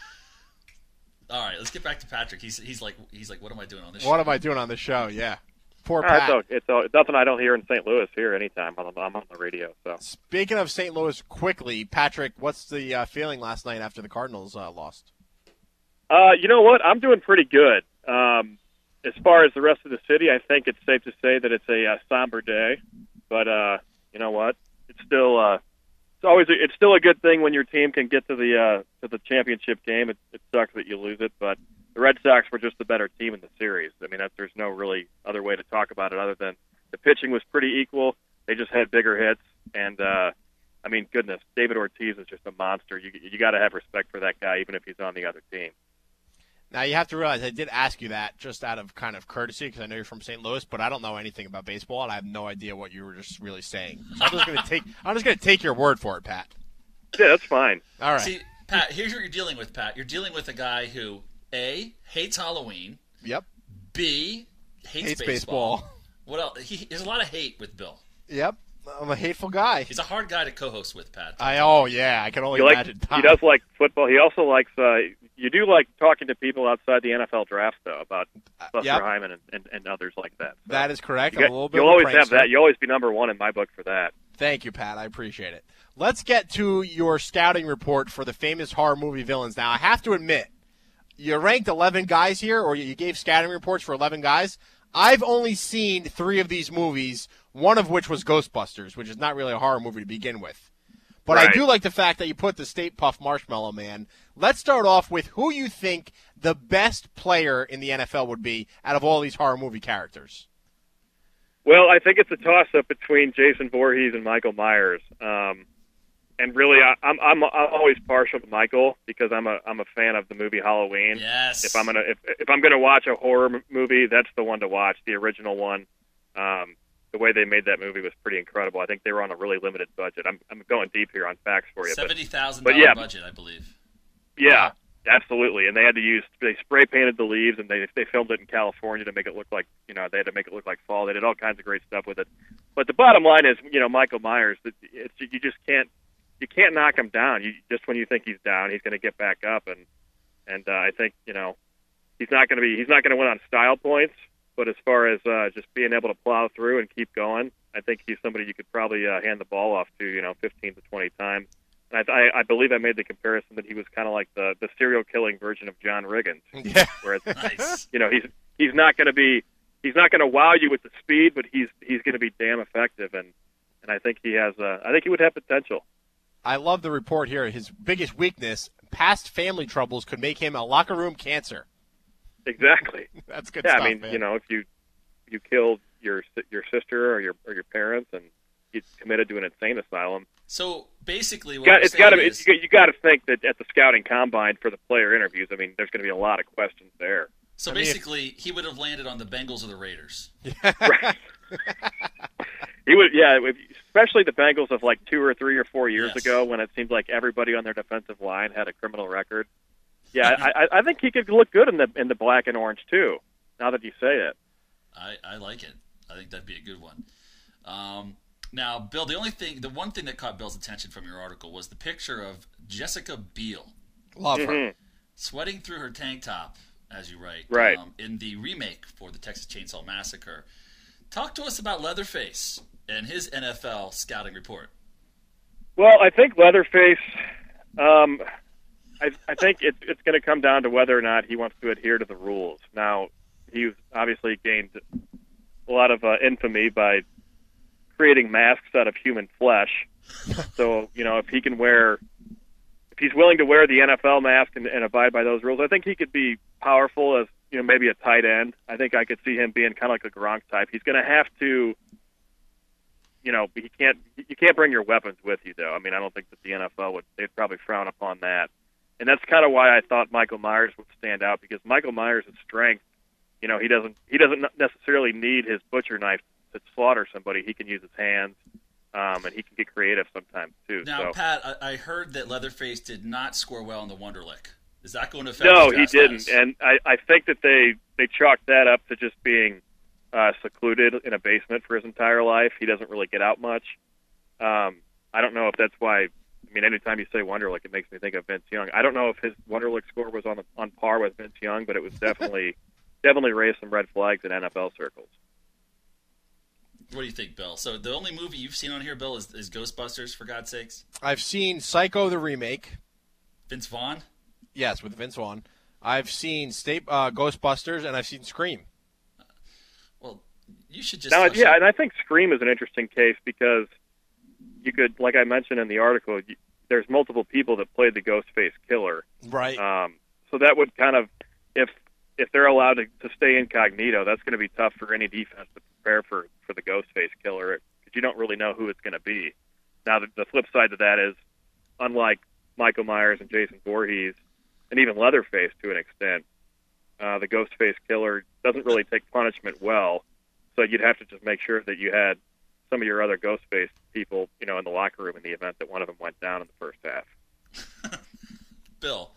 All right, let's get back to Patrick. He's like, what am I doing on this show? What am I doing on this show? Yeah. Poor Pat. It's nothing I don't hear in St. Louis here anytime. I'm on the radio. So. Speaking of St. Louis, quickly, Patrick, what's the feeling last night after the Cardinals lost? You know what? I'm doing pretty good. As far as the rest of the city, I think it's safe to say that it's a somber day. But you know what? It's still it's still a good thing when your team can get to the championship game. It sucks that you lose it, but the Red Sox were just the better team in the series. I mean, there's no really other way to talk about it other than the pitching was pretty equal. They just had bigger hits, and I mean, goodness, David Ortiz is just a monster. You got to have respect for that guy, even if he's on the other team. Now, you have to realize I did ask you that just out of kind of courtesy because I know you're from St. Louis, but I don't know anything about baseball, and I have no idea what you were just really saying. So I'm just going to take your word for it, Pat. Yeah, that's fine. All right. See, Pat, here's what you're dealing with, Pat. You're dealing with a guy who, A, hates Halloween. Yep. B, hates baseball. What else? There's a lot of hate with Bill. Yep. I'm a hateful guy. He's a hard guy to co-host with, Pat. I can only imagine. He does like football. He also likes you do like talking to people outside the NFL draft, though, about Buster Hyman and others like that. So that is correct. You'll always have that. You'll always be number one in my book for that. Thank you, Pat. I appreciate it. Let's get to your scouting report for the famous horror movie villains. Now, I have to admit, you ranked 11 guys here, or you gave scouting reports for 11 guys. I've only seen 3 of these movies, one of which was Ghostbusters, which is not really a horror movie to begin with. But right. I do like the fact that you put the State Puft Marshmallow Man. Let's start off with who you think the best player in the NFL would be out of all these horror movie characters. Well, I think it's a toss-up between Jason Voorhees and Michael Myers. And really, I'm always partial to Michael because I'm a fan of the movie Halloween. Yes. If I'm gonna watch a horror movie, that's the one to watch. The original one. The way they made that movie was pretty incredible. I think they were on a really limited budget. I'm going deep here on facts for you. $70,000 budget, I believe. Yeah. Wow. Absolutely, and they spray painted the leaves, and they filmed it in California to make it look like, they had to make it look like fall. They did all kinds of great stuff with it, but the bottom line is, Michael Myers, you just can't knock him down. Just when you think he's down, he's going to get back up, and I think he's not going to win on style points, but as far as just being able to plow through and keep going, I think he's somebody you could probably hand the ball off to, 15 to 20 times. And I believe I made the comparison that he was kind of like the serial killing version of John Riggins, yeah. Where it's nice. He's not going to be, he's not going to wow you with the speed, but he's going to be damn effective, and I think he has I think he would have potential. I love the report here. His biggest weakness, past family troubles, could make him a locker room cancer. Exactly. That's good stuff. Yeah, man. If you killed your sister or your parents and you committed to an insane asylum. So basically, you got to think that at the scouting combine for the player interviews, there's going to be a lot of questions there. So he would have landed on the Bengals or the Raiders. Right. He would, yeah. Especially the Bengals of like 2 or 3 or 4 years ago, when it seemed like everybody on their defensive line had a criminal record. Yeah, I think he could look good in the black and orange too. Now that you say it, I like it. I think that'd be a good one. Now, Bill, the one thing that caught Bill's attention from your article was the picture of Jessica Biel. Love her. Sweating through her tank top, as you write, right. In the remake for the Texas Chainsaw Massacre. Talk to us about Leatherface and his NFL scouting report. Well, I think Leatherface, I think it's going to come down to whether or not he wants to adhere to the rules. Now, he's obviously gained a lot of infamy by creating masks out of human flesh. So, if he's willing to wear the NFL mask and abide by those rules, I think he could be powerful as, maybe a tight end. I think I could see him being kind of like a Gronk type. He's going to have to, you can't bring your weapons with you though. I don't think that the NFL they'd probably frown upon that. And that's kind of why I thought Michael Myers would stand out, because Michael Myers' strength, he doesn't necessarily need his butcher knife to slaughter somebody. He can use his hands, and he can get creative sometimes too. Now, so, Pat, I heard that Leatherface did not score well in the Wonderlick. Is that going to affect? No, he didn't, and I think that they chalked that up to just being secluded in a basement for his entire life. He doesn't really get out much. I don't know if that's why. Anytime you say Wonderlick, it makes me think of Vince Young. I don't know if his Wonderlick score was on par with Vince Young, but it was definitely raised some red flags in NFL circles. What do you think, Bill? So the only movie you've seen on here, Bill, is Ghostbusters, for God's sakes. I've seen Psycho the remake. Vince Vaughn? Yes, with Vince Vaughn. I've seen Ghostbusters, and I've seen Scream. Well, you should just... Now, yeah, and I think Scream is an interesting case because you could, like I mentioned in the article, there's multiple people that played the Ghostface Killer. Right. So that would kind of... If they're allowed to stay incognito, that's going to be tough for any defense to prepare for the Ghostface Killer, because you don't really know who it's going to be. Now, the flip side to that is, unlike Michael Myers and Jason Voorhees, and even Leatherface to an extent, the Ghostface Killer doesn't really take punishment well, so you'd have to just make sure that you had some of your other Ghostface people, in the locker room in the event that one of them went down in the first half. Bill,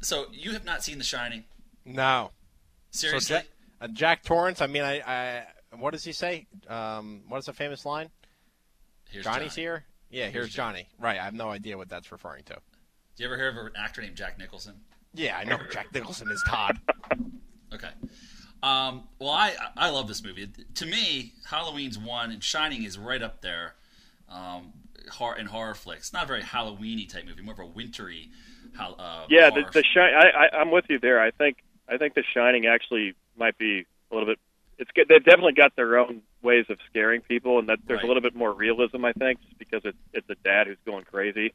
so you have not seen The Shining? No. Seriously? So Jack Torrance, what does he say? What is the famous line? Here's Johnny's Johnny. Here? Yeah, here's Johnny. Right, I have no idea what that's referring to. Do you ever hear of an actor named Jack Nicholson? Yeah, I know who Jack Nicholson is, Todd. Okay. Well, I love this movie. To me, Halloween's one, and Shining is right up there in horror flicks. Not a very Halloween-y type movie, more of a wintry. Yeah, the Shining. I'm with you there. I think The Shining actually might be a little bit. They've definitely got their own ways of scaring people, and that there's a little bit more realism, I think, just because it's a dad who's going crazy,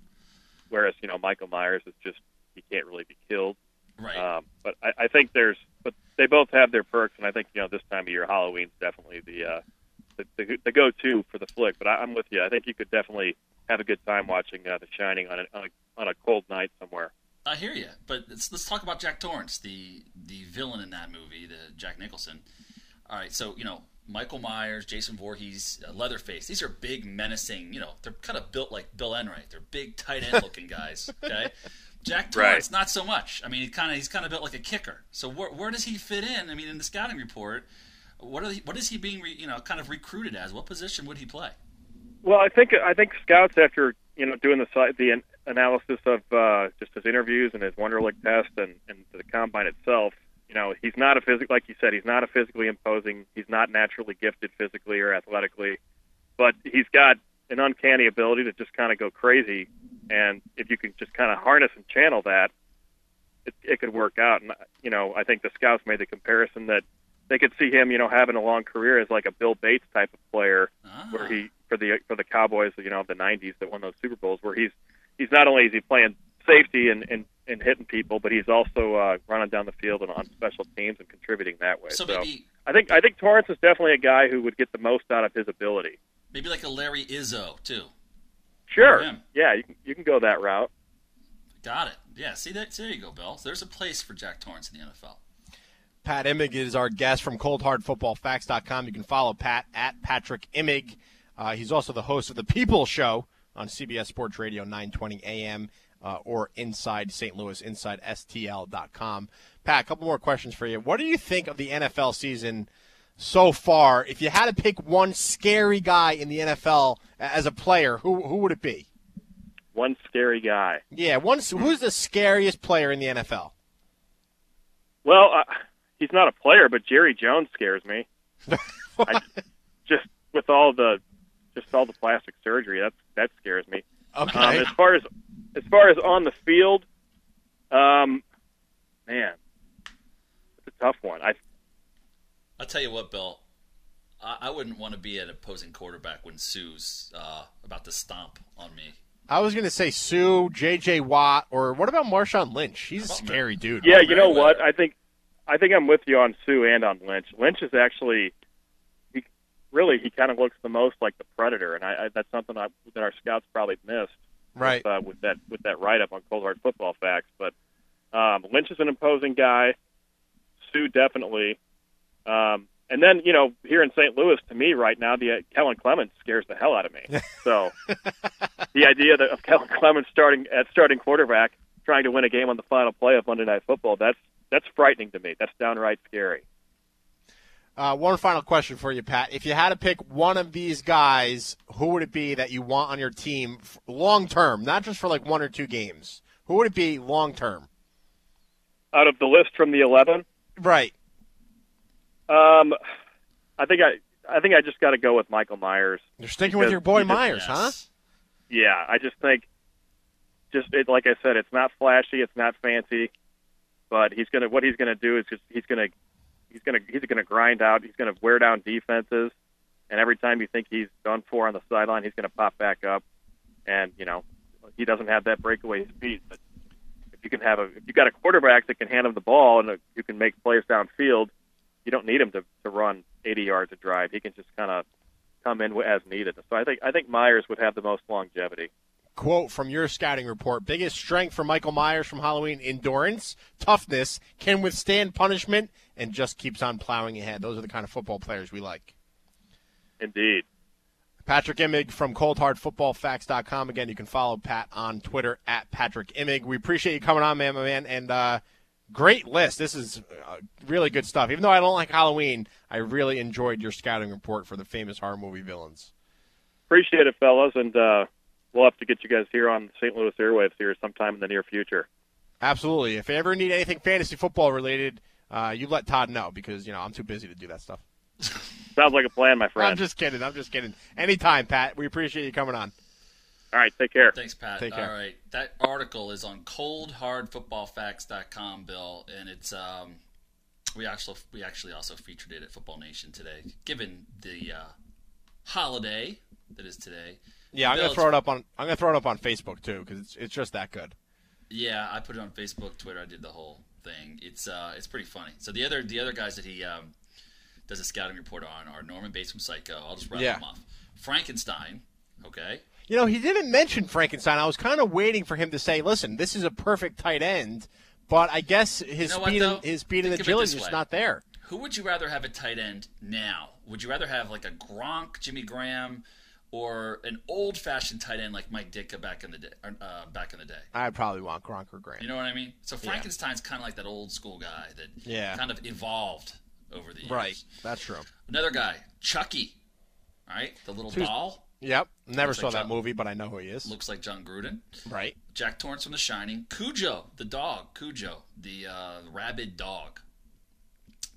whereas Michael Myers is just he can't really be killed. Right. But I think but they both have their perks, and I think this time of year Halloween's definitely the go-to for the flick. But I'm with you. I think you could definitely have a good time watching The Shining on a cold night somewhere. I hear you, but let's talk about Jack Torrance, the villain in that movie, the Jack Nicholson. All right, so Michael Myers, Jason Voorhees, Leatherface. These are big, menacing. They're kind of built like Bill Enright. They're big, tight end looking guys. Okay, Jack Torrance, not so much. I mean, he's kind of built like a kicker. So where does he fit in? I mean, in the scouting report, what is he being kind of recruited as? What position would he play? Well, I think scouts, after doing the analysis of just his interviews and his Wonderlic test and the combine itself, he's not a like you said, he's not a physically imposing. He's not naturally gifted physically or athletically, but he's got an uncanny ability to just kind of go crazy. And if you can just kind of harness and channel that, it could work out. And, I think the scouts made the comparison that they could see him, having a long career as like a Bill Bates type of player, where he for the Cowboys, of the 90s that won those Super Bowls, where he's not only is he playing safety and hitting people, but he's also running down the field and on special teams and contributing that way. So maybe, I think Torrance is definitely a guy who would get the most out of his ability. Maybe like a Larry Izzo, too. Sure. Yeah, you can go that route. Got it. Yeah, see that? There you go, Bill. So there's a place for Jack Torrance in the NFL. Pat Imig is our guest from ColdHardFootballFacts.com. You can follow Pat at Patrick Imig. He's also the host of The People Show on CBS Sports Radio 920 AM or Inside St. Louis, InsideSTL.com. Pat, a couple more questions for you. What do you think of the NFL season so far? If you had to pick one scary guy in the NFL as a player, who would it be? One scary guy. Yeah, who's the scariest player in the NFL? Well, he's not a player, but Jerry Jones scares me. Just with all the plastic surgery, that scares me. Okay. As far as on the field, man, it's a tough one. I'll tell you what, Bill. I wouldn't want to be an opposing quarterback when Sue's about to stomp on me. I was going to say Sue, J.J. Watt, or what about Marshawn Lynch? He's a scary dude. Yeah, what? I think I'm with you on Sue and on Lynch. Lynch is actually, he kind of looks the most like the Predator, and that's something that our scouts probably missed. Right. With that write-up on Cold Hard Football Facts. But Lynch is an imposing guy. Sue, definitely. And then, here in St. Louis, to me right now, the Kellen Clemond scares the hell out of me. So the idea of Kellen Clemond starting quarterback, trying to win a game on the final play of Monday Night Football, that's frightening to me. That's downright scary. One final question for you, Pat. If you had to pick one of these guys, who would it be that you want on your team long-term, not just for like one or two games? Who would it be long-term? Out of the list from the 11? Right. I think I just got to go with Michael Myers. You're sticking with your boy Myers, huh? Yeah, I just think, like I said, it's not flashy, it's not fancy, but he's gonna grind out. He's gonna wear down defenses, and every time you think he's done for on the sideline, he's gonna pop back up, and he doesn't have that breakaway speed, but if you got a quarterback that can hand him the ball and you can make plays downfield. You don't need him to run 80 yards a drive. He can just kind of come in as needed. So I think Myers would have the most longevity. Quote from your scouting report: biggest strength for Michael Myers from Halloween: endurance, toughness, can withstand punishment, and just keeps on plowing ahead. Those are the kind of football players we like. Indeed. Patrick Imig from ColdHardFootballFacts.com. Again, you can follow Pat on Twitter at Patrick Imig. We appreciate you coming on, man. And great list. This is really good stuff. Even though I don't like Halloween, I really enjoyed your scouting report for the famous horror movie villains. Appreciate it, fellas, and we'll have to get you guys here on St. Louis airwaves here sometime in the near future. Absolutely. If you ever need anything fantasy football related, you let Todd know because, I'm too busy to do that stuff. Sounds like a plan, my friend. I'm just kidding. Anytime, Pat. We appreciate you coming on. All right, take care. Thanks, Pat. Take care. All right, that article is on coldhardfootballfacts.com, Bill, and it's we actually also featured it at Football Nation today, given the holiday that is today. Yeah, Bill, I'm gonna throw it up on Facebook too because it's just that good. Yeah, I put it on Facebook, Twitter. I did the whole thing. It's pretty funny. So the other guys that he does a scouting report on are Norman Bates from Psycho. I'll just rattle them off. Frankenstein. Okay. He didn't mention Frankenstein. I was kind of waiting for him to say, listen, this is a perfect tight end, but I guess his speed and agility is just not there. Who would you rather have a tight end now? Would you rather have like a Gronk, Jimmy Graham, or an old-fashioned tight end like Mike Ditka back in the day. I probably want Gronk or Graham. You know what I mean? So Frankenstein's kind of like that old-school guy that kind of evolved over the years. Right, that's true. Another guy, Chucky, right? The little doll. Yep, never saw that movie, but I know who he is. Looks like John Gruden. Right. Jack Torrance from The Shining. Cujo, the dog. Cujo, the rabid dog.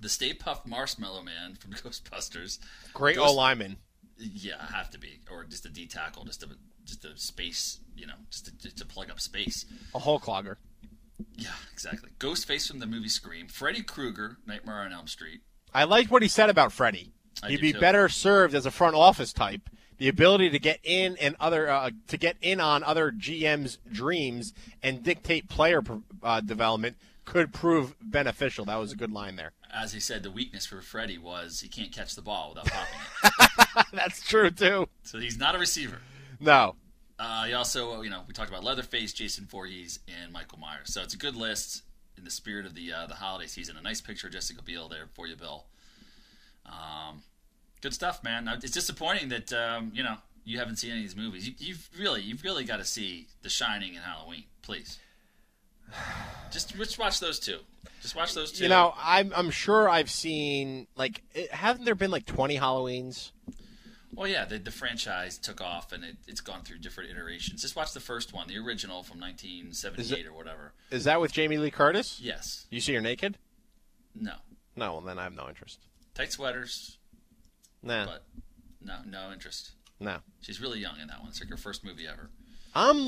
The Stay Puft Marshmallow Man from Ghostbusters. Great O-lineman. Yeah, I have to be, or just a D tackle, just a space, just to plug up space. A hole clogger. Yeah, exactly. Ghostface from the movie Scream. Freddy Krueger, Nightmare on Elm Street. I liked what he said about Freddy. He'd be better served as a front office type. The ability to get in and on other GMs' dreams and dictate player development could prove beneficial. That was a good line there. As he said, the weakness for Freddie was he can't catch the ball without popping it. That's true, too. So he's not a receiver. No. He also, we talked about Leatherface, Jason Voorhees, and Michael Myers. So it's a good list in the spirit of the holiday season. A nice picture of Jessica Biel there for you, Bill. Good stuff, man. It's disappointing that, you haven't seen any of these movies. You've really got to see The Shining and Halloween, please. Just watch those two. Just watch those two. I'm sure I've seen, haven't there been 20 Halloweens? Well, yeah, the franchise took off, and it's gone through different iterations. Just watch the first one, the original from 1978 or whatever. Is that with Jamie Lee Curtis? Yes. You see her naked? No. No, well, then I have no interest. Tight sweaters. Nah. But no interest. No. She's really young in that one. It's like her first movie ever. I'm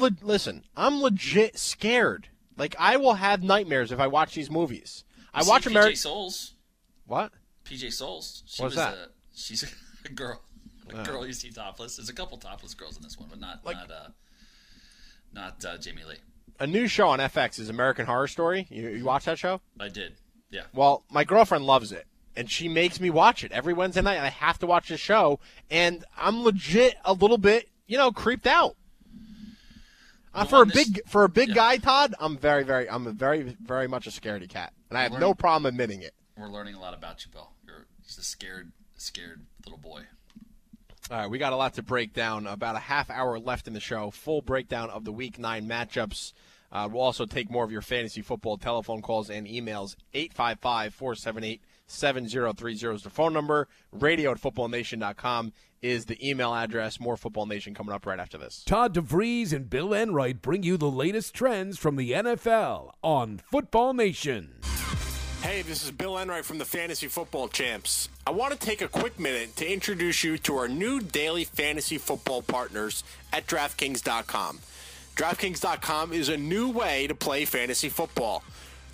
legit scared. I will have nightmares if I watch these movies. I watch PJ Souls. What? PJ Souls. What's that? She's a girl. A girl you see topless. There's a couple topless girls in this one, but not Jamie Lee. A new show on FX is American Horror Story. You watch that show? I did, yeah. Well, my girlfriend loves it, and she makes me watch it every Wednesday night. I have to watch this show, and I'm legit a little bit, creeped out. For a big guy, Todd, I'm very, very much a scaredy cat, and I have no problem admitting it. We're learning a lot about you, Bill. You're just a scared little boy. All right, we got a lot to break down. About a half hour left in the show. Full breakdown of the Week 9 matchups. We'll also take more of your fantasy football telephone calls and emails. 855-478-7030 is the phone number. Radio at footballnation.com is the email address. More Football Nation coming up right after this. Todd DeVries and Bill Enright bring you the latest trends from the NFL on Football Nation. Hey, this is Bill Enright from the Fantasy Football Champs. I want to take a quick minute to introduce you to our new daily fantasy football partners at DraftKings.com. DraftKings.com is a new way to play fantasy football.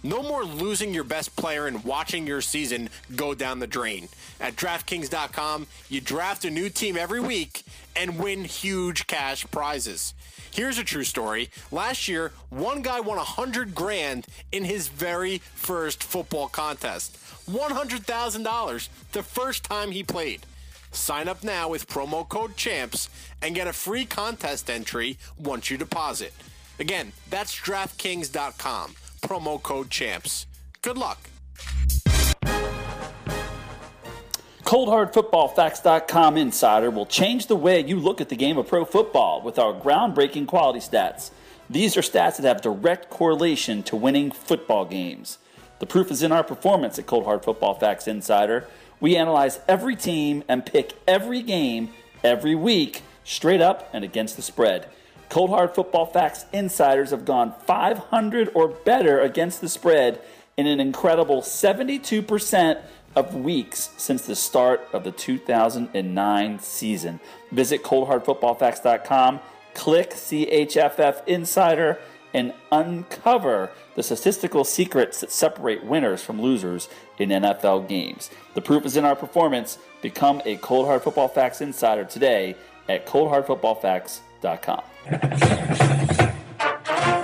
No more losing your best player and watching your season go down the drain. At DraftKings.com, you draft a new team every week and win huge cash prizes. Here's a true story. Last year, one guy won $100,000 in his very first football contest. $100,000 the first time he played. Sign up now with promo code CHAMPS and get a free contest entry once you deposit. Again, that's DraftKings.com. Promo code CHAMPS. Good luck. ColdHardFootballFacts.com Insider will change the way you look at the game of pro football with our groundbreaking quality stats. These are stats that have direct correlation to winning football games. The proof is in our performance at Cold Hard Football Facts Insider. We analyze every team and pick every game every week, straight up and against the spread. Cold Hard Football Facts insiders have gone 500 or better against the spread in an incredible 72% of weeks since the start of the 2009 season. Visit coldhardfootballfacts.com, click CHFF Insider, and uncover the statistical secrets that separate winners from losers in NFL games. The proof is in our performance. Become a Cold Hard Football Facts insider today at coldhardfootballfacts.com.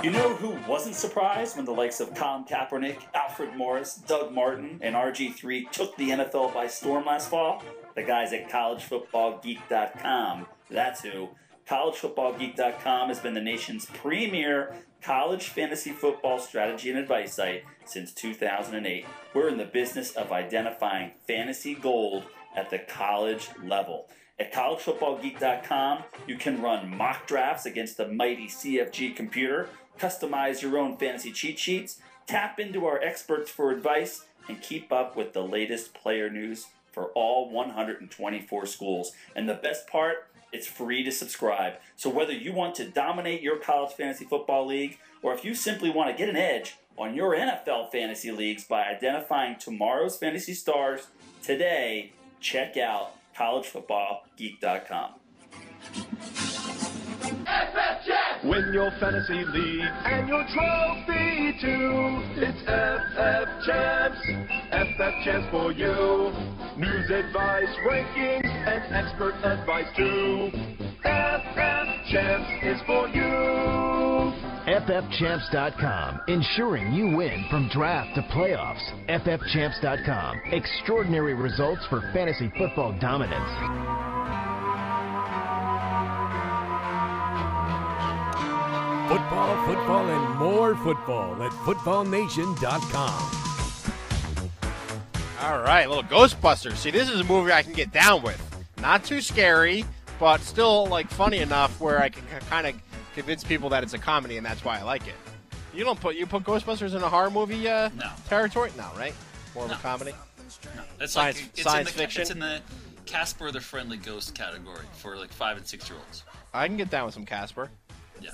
You know who wasn't surprised when the likes of Colin Kaepernick, Alfred Morris, Doug Martin, and RG3 took the NFL by storm last fall? The guys at CollegeFootballGeek.com. That's who. CollegeFootballGeek.com has been the nation's premier college fantasy football strategy and advice site since 2008. We're in the business of identifying fantasy gold at the college level. At CollegeFootballGeek.com, you can run mock drafts against the mighty CFG computer, customize your own fantasy cheat sheets, tap into our experts for advice, and keep up with the latest player news for all 124 schools. And the best part, it's free to subscribe. So whether you want to dominate your college fantasy football league, or if you simply want to get an edge on your NFL fantasy leagues by identifying tomorrow's fantasy stars today, check out collegefootballgeek.com. Win your fantasy league and your trophy too. It's FF Champs. FF Champs for you. News, advice, rankings, and expert advice too. FF Champs is for you. FFChamps.com, ensuring you win from draft to playoffs. FFChamps.com, extraordinary results for fantasy football dominance. Football, football, and more football at FootballNation.com. All right, little Ghostbusters. See, this is a movie I can get down with. Not too scary, but still, like, funny enough where I can kind of convince people that it's a comedy, and that's why I like it. You don't put Ghostbusters in a horror movie territory? No, right? More of a comedy? No. It's science, like, science fiction? It's in the Casper the Friendly Ghost category for, like, 5- and 6-year-olds. I can get down with some Casper. Yeah.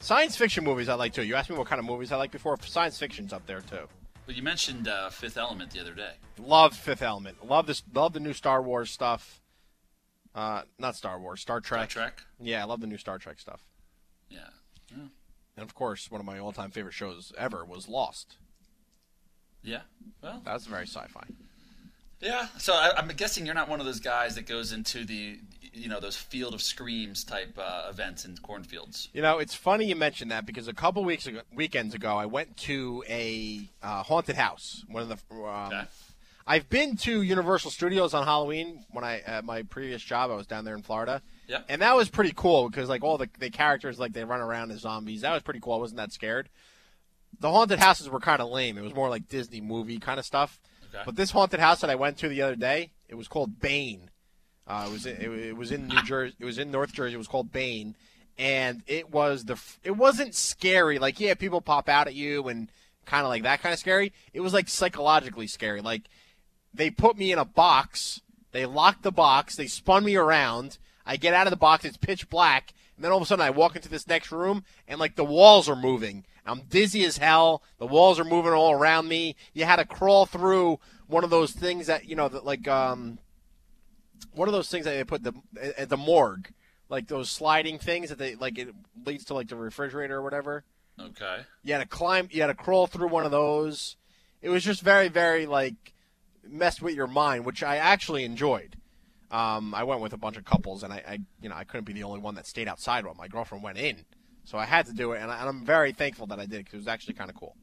Science fiction movies I like, too. You asked me what kind of movies I like before. Science fiction's up there, too. Well, you mentioned Fifth Element the other day. Love Fifth Element. Love the new Star Wars stuff. Not Star Wars. Star Trek. Star Trek? Yeah, I love the new Star Trek stuff. Yeah. And, of course, one of my all-time favorite shows ever was Lost. Yeah, well. That was very sci-fi. Yeah, so I'm guessing you're not one of those guys that goes into the, you know, those Field of Screams type events in cornfields. You know, it's funny you mentioned that because a couple weekends ago, I went to a haunted house. One of the I've been to Universal Studios on Halloween when I at my previous job. I was down there in Florida. Yeah. And that was pretty cool because like all the characters like they run around as zombies. That was pretty cool. I wasn't that scared. The haunted houses were kind of lame. It was more like Disney movie kind of stuff. Okay. But this haunted house that I went to the other day, it was called Bane. It was in New Jersey. It was in North Jersey. It was called Bane, and it wasn't scary. Like yeah, people pop out at you and kind of like that kind of scary. It was like psychologically scary. Like they put me in a box, they locked the box, they spun me around. I get out of the box, it's pitch black, and then all of a sudden I walk into this next room and like the walls are moving. I'm dizzy as hell. The walls are moving all around me. You had to crawl through one of those things that, you know, that like one of those things that they put at the morgue, like those sliding things that they like it leads to like the refrigerator or whatever. Okay. You had to crawl through one of those. It was just very, very like messed with your mind, which I actually enjoyed. I went with a bunch of couples, and I couldn't be the only one that stayed outside while my girlfriend went in. So I had to do it, and I'm very thankful that I did it because it was actually kind of cool.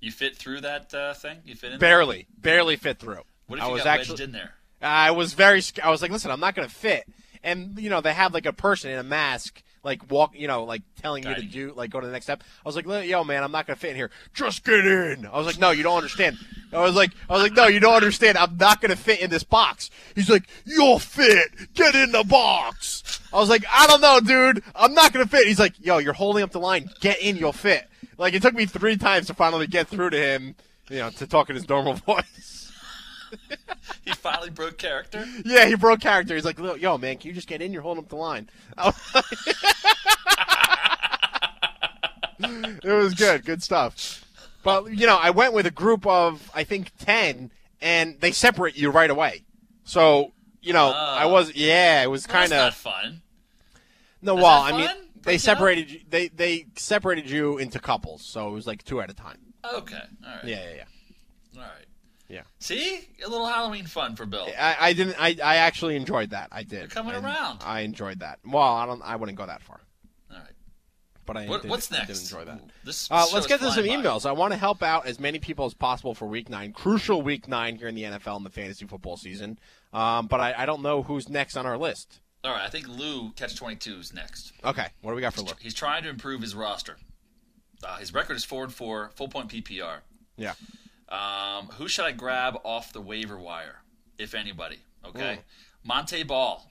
You fit through that thing? You fit in? Barely fit through. What if you got wedged in there? I was very – I was like, listen, I'm not going to fit. And, you know, they have like a person in a mask like walk – you know, like telling you to do – like go to the next step. I was like, yo, man, I'm not going to fit in here. Just get in. I was like, no, you don't understand. I was like, no, you don't understand. I'm not going to fit in this box. He's like, you'll fit. Get in the box. I was like, I don't know, dude. I'm not going to fit. He's like, yo, you're holding up the line. Get in. You'll fit. Like, it took me 3 times to finally get through to him, you know, to talk in his normal voice. He finally broke character? Yeah, he broke character. He's like, yo, man, can you just get in? You're holding up the line. It was good. Good stuff. But, you know, I went with a group of, I think, 10, and they separate you right away. So, you know, it was kind of fun. No, well, I mean, they separated you into couples, so it was like 2 at a time. Okay, all right. Yeah. All right. Yeah. See, a little Halloween fun for Bill. I actually enjoyed that. I did. You're coming around. I enjoyed that. Well, I wouldn't go that far. All right. But what's next? I did enjoy that. Let's get to some emails. I want to help out as many people as possible for Week 9, crucial Week 9 here in the NFL and the fantasy football season. But I don't know who's next on our list. All right, I think Lou Catch-22 is next. Okay, what do we got for Lou? He's trying to improve his roster. His record is 4-4, full-point PPR. Yeah. Who should I grab off the waiver wire, if anybody? Okay. Monte Ball,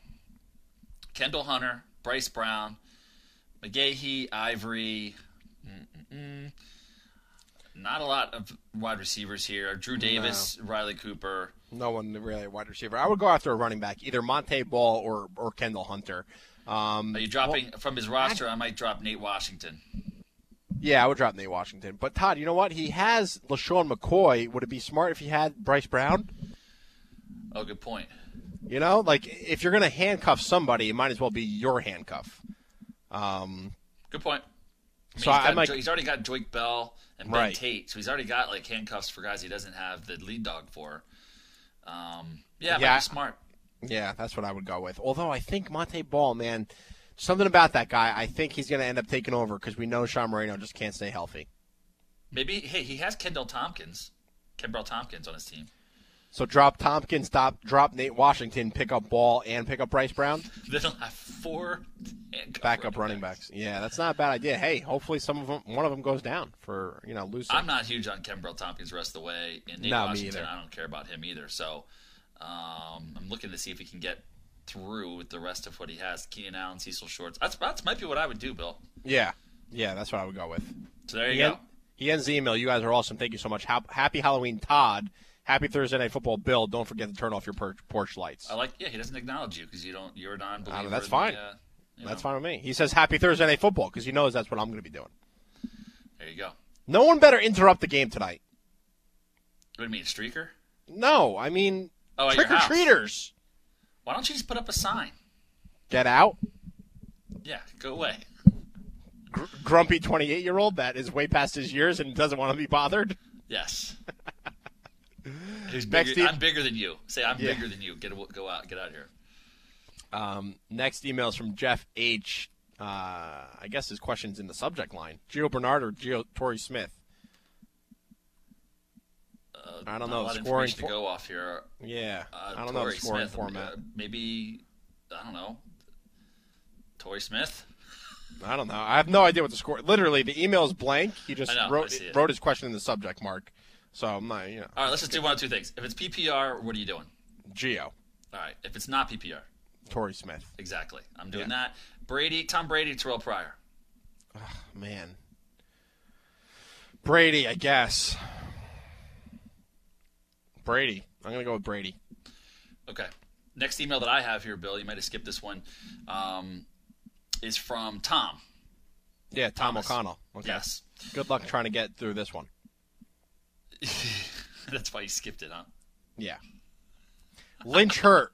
Kendall Hunter, Bryce Brown, McGahee, Ivory. Not a lot of wide receivers here. Drew Davis, Riley Cooper. No one really a wide receiver. I would go after a running back, either Monte Ball or Kendall Hunter. Are you dropping from his roster? I might drop Nate Washington. Yeah, I would drop Nate Washington. But, Todd, you know what? He has LaShawn McCoy. Would it be smart if he had Bryce Brown? Oh, good point. You know, like, if you're going to handcuff somebody, it might as well be your handcuff. Good point. I mean, so he's already got Joyke Bell and Ben Tate, so he's already got, like, handcuffs for guys he doesn't have the lead dog for. Yeah, but he's smart. Yeah, that's what I would go with. Although I think Monte Ball, man, something about that guy, I think he's going to end up taking over because we know Sean Moreno just can't stay healthy. Maybe, hey, he has Kimbrel Tompkins on his team. So drop Tompkins, drop Nate Washington, pick up Ball, and pick up Bryce Brown? They don't have four backup running backs. Yeah, that's not a bad idea. Hey, hopefully one of them goes down for, you know, losing. I'm not huge on Kimbrel Tompkins the rest of the way. And Nate Washington, I don't care about him either. So I'm looking to see if he can get through with the rest of what he has. Keenan Allen, Cecil Shorts. That might be what I would do, Bill. Yeah, that's what I would go with. So there you go. He ends the email. You guys are awesome. Thank you so much. Happy Halloween, Todd. Happy Thursday Night Football, Bill. Don't forget to turn off your porch lights. He doesn't acknowledge you because you're a non-believer. That's fine. That's fine with me. He says Happy Thursday Night Football because he knows that's what I'm going to be doing. There you go. No one better interrupt the game tonight. What do you mean, streaker? No, I mean trick or treaters. Why don't you just put up a sign? Get out. Yeah, go away. Grumpy 28-year-old that is way past his years and doesn't want to be bothered. Yes. I'm bigger than you. Say, I'm bigger than you. Go out. Get out of here. Next email is from Jeff H. I guess his question's in the subject line. Gio Bernard or Gio Torrey Smith? I don't know. A lot of scoring to go off here. Yeah. I don't know the scoring format. Maybe, I don't know, Torrey Smith? I don't know. I have no idea what the score. Literally, the email is blank. He just wrote his question in the subject mark. So I'm not, you know. All right, let's just do one of two things. If it's PPR, what are you doing? Gio. All right. If it's not PPR, Torrey Smith. Exactly. I'm doing that. Tom Brady, Terrell Pryor. Oh, man. Brady, I guess. Brady. I'm going to go with Brady. Okay. Next email that I have here, Bill, you might have skipped this one, is from Tom. Yeah, Thomas O'Connell. Okay. Yes. Good luck trying to get through this one. That's why you skipped it, huh? Yeah. Lynch hurt.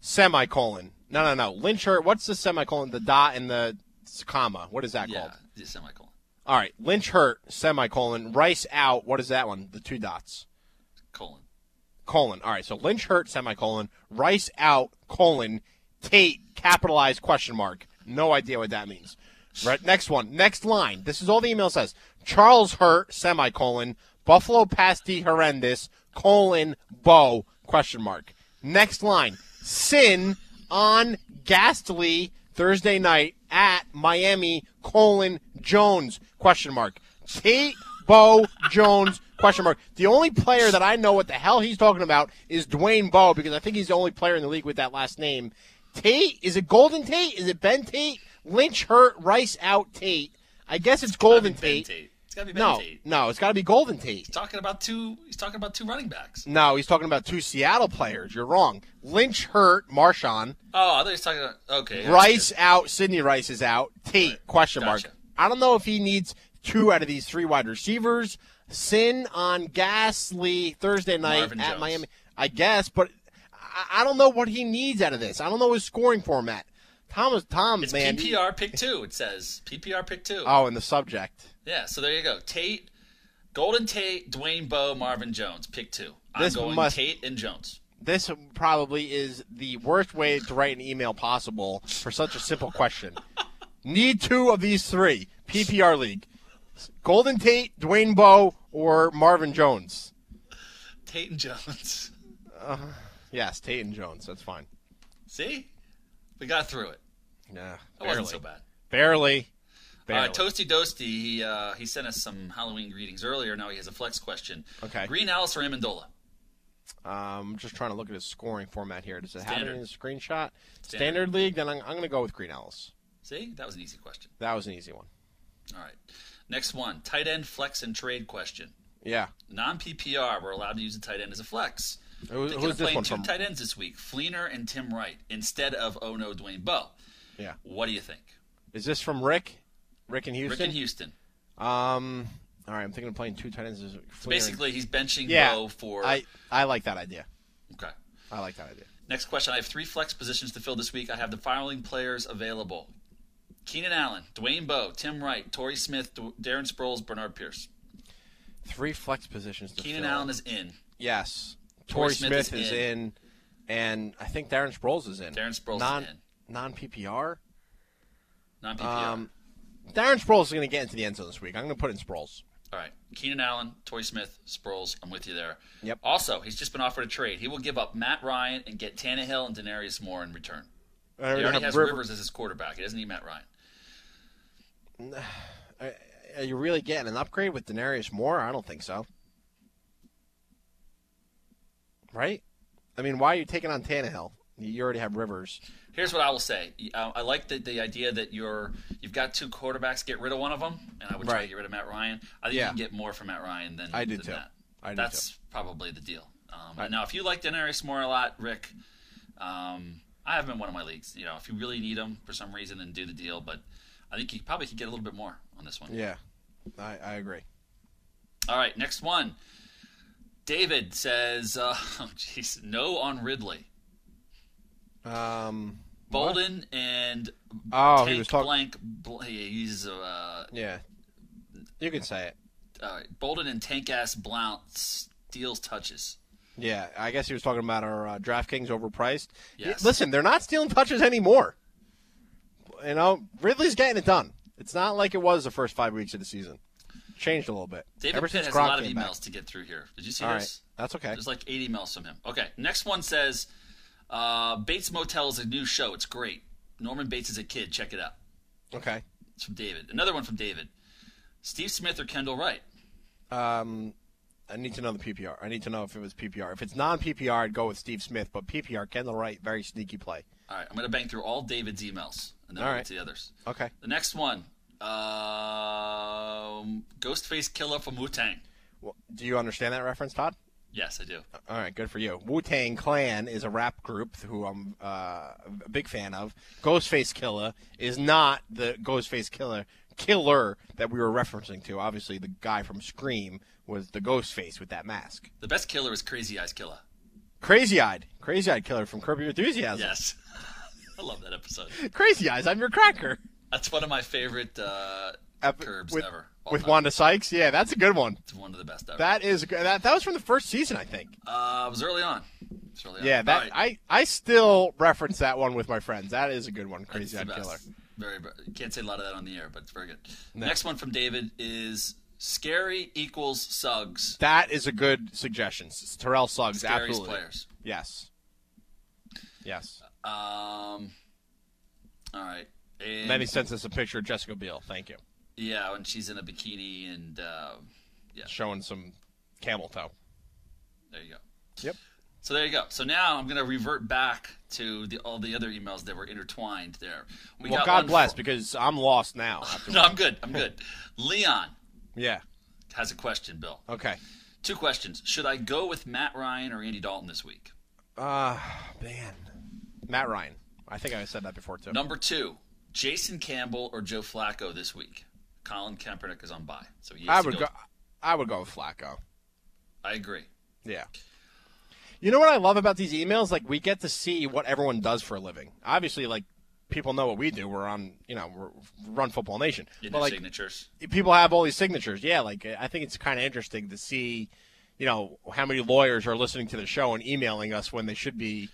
Semicolon. No. Lynch hurt. What's the semicolon? The dot and the comma. What is that called? Yeah, the semicolon. All right. Lynch hurt. Semicolon. Rice out. What is that one? The two dots. Colon. All right. So Lynch hurt. Semicolon. Rice out. Colon. Tate. Capitalized question mark. No idea what that means. Right. Next one. Next line. This is all the email says. Charles Hurt, semicolon, Buffalo pasty horrendous, Bo, question mark. Next line, sin on Ghastly Thursday night at Miami, Jones, question mark. Tate, Bo, Jones, question mark. The only player that I know what the hell he's talking about is Dwayne Bowe because I think he's the only player in the league with that last name. Tate, is it Golden Tate? Is it Ben Tate? Lynch Hurt, Rice out, Tate. I guess it's Golden Tate. It's got to be Ben Tate. No, it's got to be Golden Tate. He's talking about two running backs. No, he's talking about two Seattle players. You're wrong. Lynch hurt Marshawn. Oh, I thought he was talking about Rice out. Sidney Rice is out. Tate, question mark. I don't know if he needs two out of these three wide receivers. Sin on Ghastly Thursday night at Miami. I guess, but I don't know what he needs out of this. I don't know his scoring format. It's man. It's PPR pick two, it says. PPR pick two. Oh, in the subject. Yeah, so there you go. Tate, Golden Tate, Dwayne Bowe, Marvin Jones, pick two. I'm going Tate and Jones. This probably is the worst way to write an email possible for such a simple question. Need two of these three. PPR league. Golden Tate, Dwayne Bowe, or Marvin Jones? Tate and Jones. Yes, Tate and Jones. That's fine. See? We got through it. Yeah, it wasn't so bad. Barely. Toasty Dosty, he sent us some Halloween greetings earlier. Now he has a flex question. Okay. Green Alice or Amendola? I'm just trying to look at his scoring format here. Does it have it in the screenshot? Standard league. Then I'm going to go with Green Ellis. See, that was an easy question. That was an easy one. All right. Next one, tight end flex and trade question. Yeah. Non-PPR, we're allowed to use a tight end as a flex. Who's this one from? Two tight ends this week, Fleener and Tim Wright, instead of oh no, Dwayne Bowe. Yeah. What do you think? Is this from Rick? Rick in Houston? Rick in Houston. All right, I'm thinking of playing two tight ends. So basically, he's benching Bowe for... I like that idea. Okay. I like that idea. Next question, I have three flex positions to fill this week. I have the following players available. Keenan Allen, Dwayne Bowe, Tim Wright, Torrey Smith, Darren Sproles, Bernard Pierce. Three flex positions to Keenan Allen is in. Yes. Torrey Smith is in. And I think Darren Sproles is in. Darren Sproles is in. Non-PPR? Non-PPR. Darren Sproles is going to get into the end zone this week. I'm going to put in Sproles. All right. Keenan Allen, Torrey Smith, Sproles. I'm with you there. Yep. Also, he's just been offered a trade. He will give up Matt Ryan and get Tannehill and Denarius Moore in return. He already has Rivers as his quarterback. He doesn't need Matt Ryan. Are you really getting an upgrade with Denarius Moore? I don't think so. Right? I mean, why are you taking on Tannehill? You already have Rivers. Here's what I will say. I like the idea that you've got two quarterbacks. Get rid of one of them, and I would try to get rid of Matt Ryan. I think you can get more from Matt Ryan than I do than too. That. I do That's too. Probably the deal. Now, if you like Denarius Moore a lot, Rick, I have him in one of my leagues. You know, if you really need him for some reason, then do the deal. But I think you probably could get a little bit more on this one. Yeah, I agree. All right, next one. David says, no on Ridley. Bolden what? And he was talking. You can say it. Bolden and Tank-ass Blount steals touches. Yeah, I guess he was talking about our DraftKings overpriced. Yes. Listen, they're not stealing touches anymore. You know, Ridley's getting it done. It's not like it was the first 5 weeks of the season. Changed a little bit. David Pitt has a lot of emails to get through here. Did you see this? Right. That's okay. There's like 8 emails from him. Okay, next one says, Bates Motel is a new show. It's great. Norman Bates is a kid. Check it out. Okay. It's from David. Another one from David. Steve Smith or Kendall Wright? I need to know the PPR. I need to know if it was PPR. If it's non-PPR, I'd go with Steve Smith. But PPR, Kendall Wright, very sneaky play. All right. I'm going to bang through all David's emails. And then we'll get to the others. Okay. The next one. Ghostface Killer from Wu-Tang. Well, do you understand that reference, Todd? Yes, I do. All right, good for you. Wu-Tang Clan is a rap group who I'm a big fan of. Ghostface Killer is not the Ghostface Killer that we were referencing to. Obviously, the guy from Scream was the Ghostface with that mask. The best killer is Crazy Eyes Killer. Crazy Eyed Killer from Curb Your Enthusiasm. Yes. I love that episode. Crazy Eyes, I'm your cracker. That's one of my favorite Curbs ever. With Wanda Sykes? Yeah, that's a good one. It's one of the best ever. That was from the first season, I think. It was early on. Yeah, that I still reference that one with my friends. That is a good one, Crazy Eyed Killer. Very. You can't say a lot of that on the air, but it's very good. No. Next one from David is Scary equals Suggs. That is a good suggestion. It's Terrell Suggs, Scary's absolutely. Scariest players. Yes. All right. And then he sends us a picture of Jessica Biel. Thank you. Yeah, when she's in a bikini and showing some camel toe. There you go. Yep. So there you go. So now I'm going to revert back to all the other emails that were intertwined there. Well, God bless, because I'm lost now. No, I'm good. Leon. Yeah. Has a question, Bill. Okay. 2 questions. Should I go with Matt Ryan or Andy Dalton this week? Matt Ryan. I think I said that before, too. Number 2. Jason Campbell or Joe Flacco this week? Colin Kaepernick is on bye, so he has to go. I would go with Flacco. I agree. Yeah. You know what I love about these emails? Like, we get to see what everyone does for a living. Obviously, like, people know what we do. We're on, we run Football Nation. You know, signatures. People have all these signatures. Yeah, like, I think it's kind of interesting to see, how many lawyers are listening to the show and emailing us when they should be,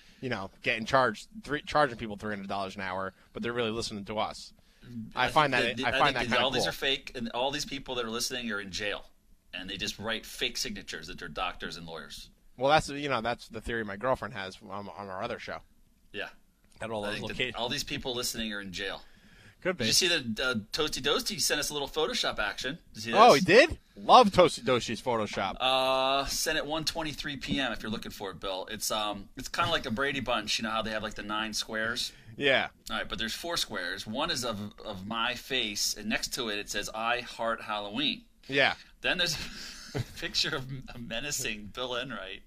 getting charging people $300 an hour, but they're really listening to us. I find that kind of cool. All these are fake, and all these people that are listening are in jail, and they just write fake signatures that they're doctors and lawyers. Well, that's the theory my girlfriend has on our other show. Yeah, that all these people listening are in jail. Could be. Did you see that Toasty Doasty sent us a little Photoshop action? Did you see this? Oh, he did? Love Toasty Doasty's Photoshop. Sent at 1:23 p.m. if you're looking for it, Bill. It's kind of like a Brady Bunch. You know how they have like the 9 squares? Yeah. All right, but there's 4 squares. One is of my face, and next to it, it says, I heart Halloween. Yeah. Then there's a picture of a menacing Bill Enright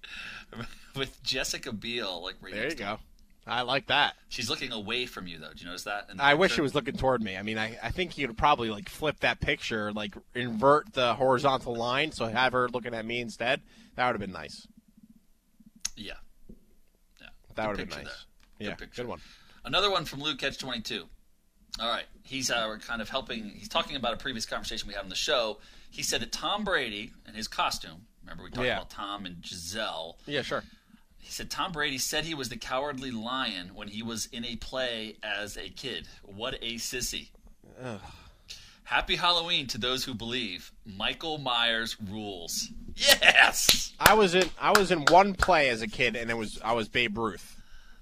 with Jessica Biel. Like right there you go. I like that. She's looking away from you, though. Do you notice that? I wish she was looking toward me. I mean, I think you'd probably, like, flip that picture, like, invert the horizontal line, so have her looking at me instead. That would have been nice. Yeah. That would have been nice. Yeah, good one. Another one from Luke, Catch22. All right. He's kind of helping. He's talking about a previous conversation we had on the show. He said that Tom Brady and his costume, remember we talked about Tom and Giselle. Yeah, sure. He said Tom Brady said he was the cowardly lion when he was in a play as a kid. What a sissy. Ugh. Happy Halloween to those who believe. Michael Myers rules. Yes. I was in one play as a kid, and I was Babe Ruth.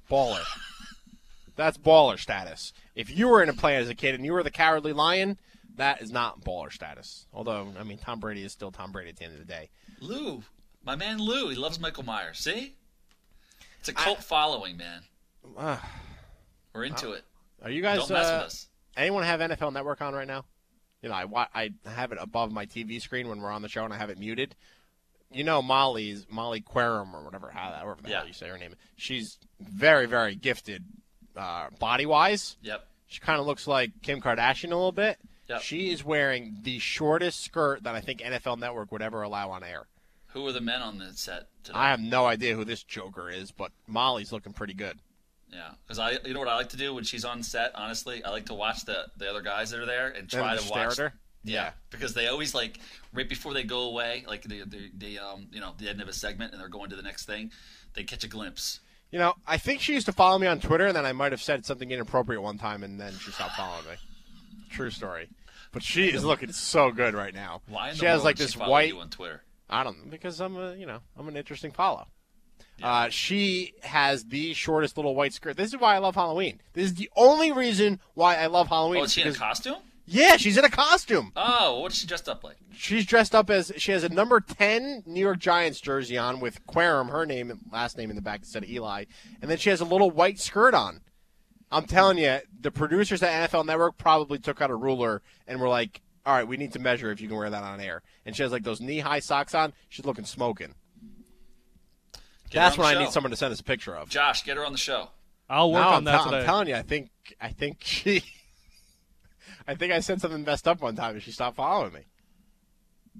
Baller. That's baller status. If you were in a play as a kid and you were the cowardly lion, that is not baller status. Although, I mean, Tom Brady is still Tom Brady at the end of the day. Lou, my man Lou, he loves Michael Myers. See? It's a cult following, man. We're into it. Are you guys? Don't mess with us. Anyone have NFL Network on right now? You know, I have it above my TV screen when we're on the show, and I have it muted. You know, Molly Querum or whatever, however the hell you say her name. She's very, very gifted body wise. Yep. She kind of looks like Kim Kardashian a little bit. Yep. She is wearing the shortest skirt that I think NFL Network would ever allow on air. Who are the men on the set today? I have no idea who this joker is, but Molly's looking pretty good. Yeah, because you know what I like to do when she's on set. Honestly, I like to watch the other guys that are there and try to watch. Stare at her? Yeah, because they always like right before they go away, like they you know the end of a segment and they're going to the next thing, they catch a glimpse. You know, I think she used to follow me on Twitter, and then I might have said something inappropriate one time, and then she stopped following me. True story. But she is looking so good right now. Why in the world has like this she follow white you on Twitter? I don't know, because I'm an interesting follow. Yeah. She has the shortest little white skirt. This is why I love Halloween. This is the only reason why I love Halloween. Oh, is she in a costume? Yeah, she's in a costume. Oh, what's she dressed up like? She's dressed up as she has a number 10 New York Giants jersey on with Querum, her name and last name in the back instead of Eli, and then she has a little white skirt on. I'm telling you, the producers at NFL Network probably took out a ruler and were like, all right, we need to measure if you can wear that on air. And she has, like, those knee-high socks on. She's looking smoking. That's what I need someone to send us a picture of. Josh, get her on the show. I'll work on that today. I'm telling you, I think she – I think I sent something messed up one time and she stopped following me.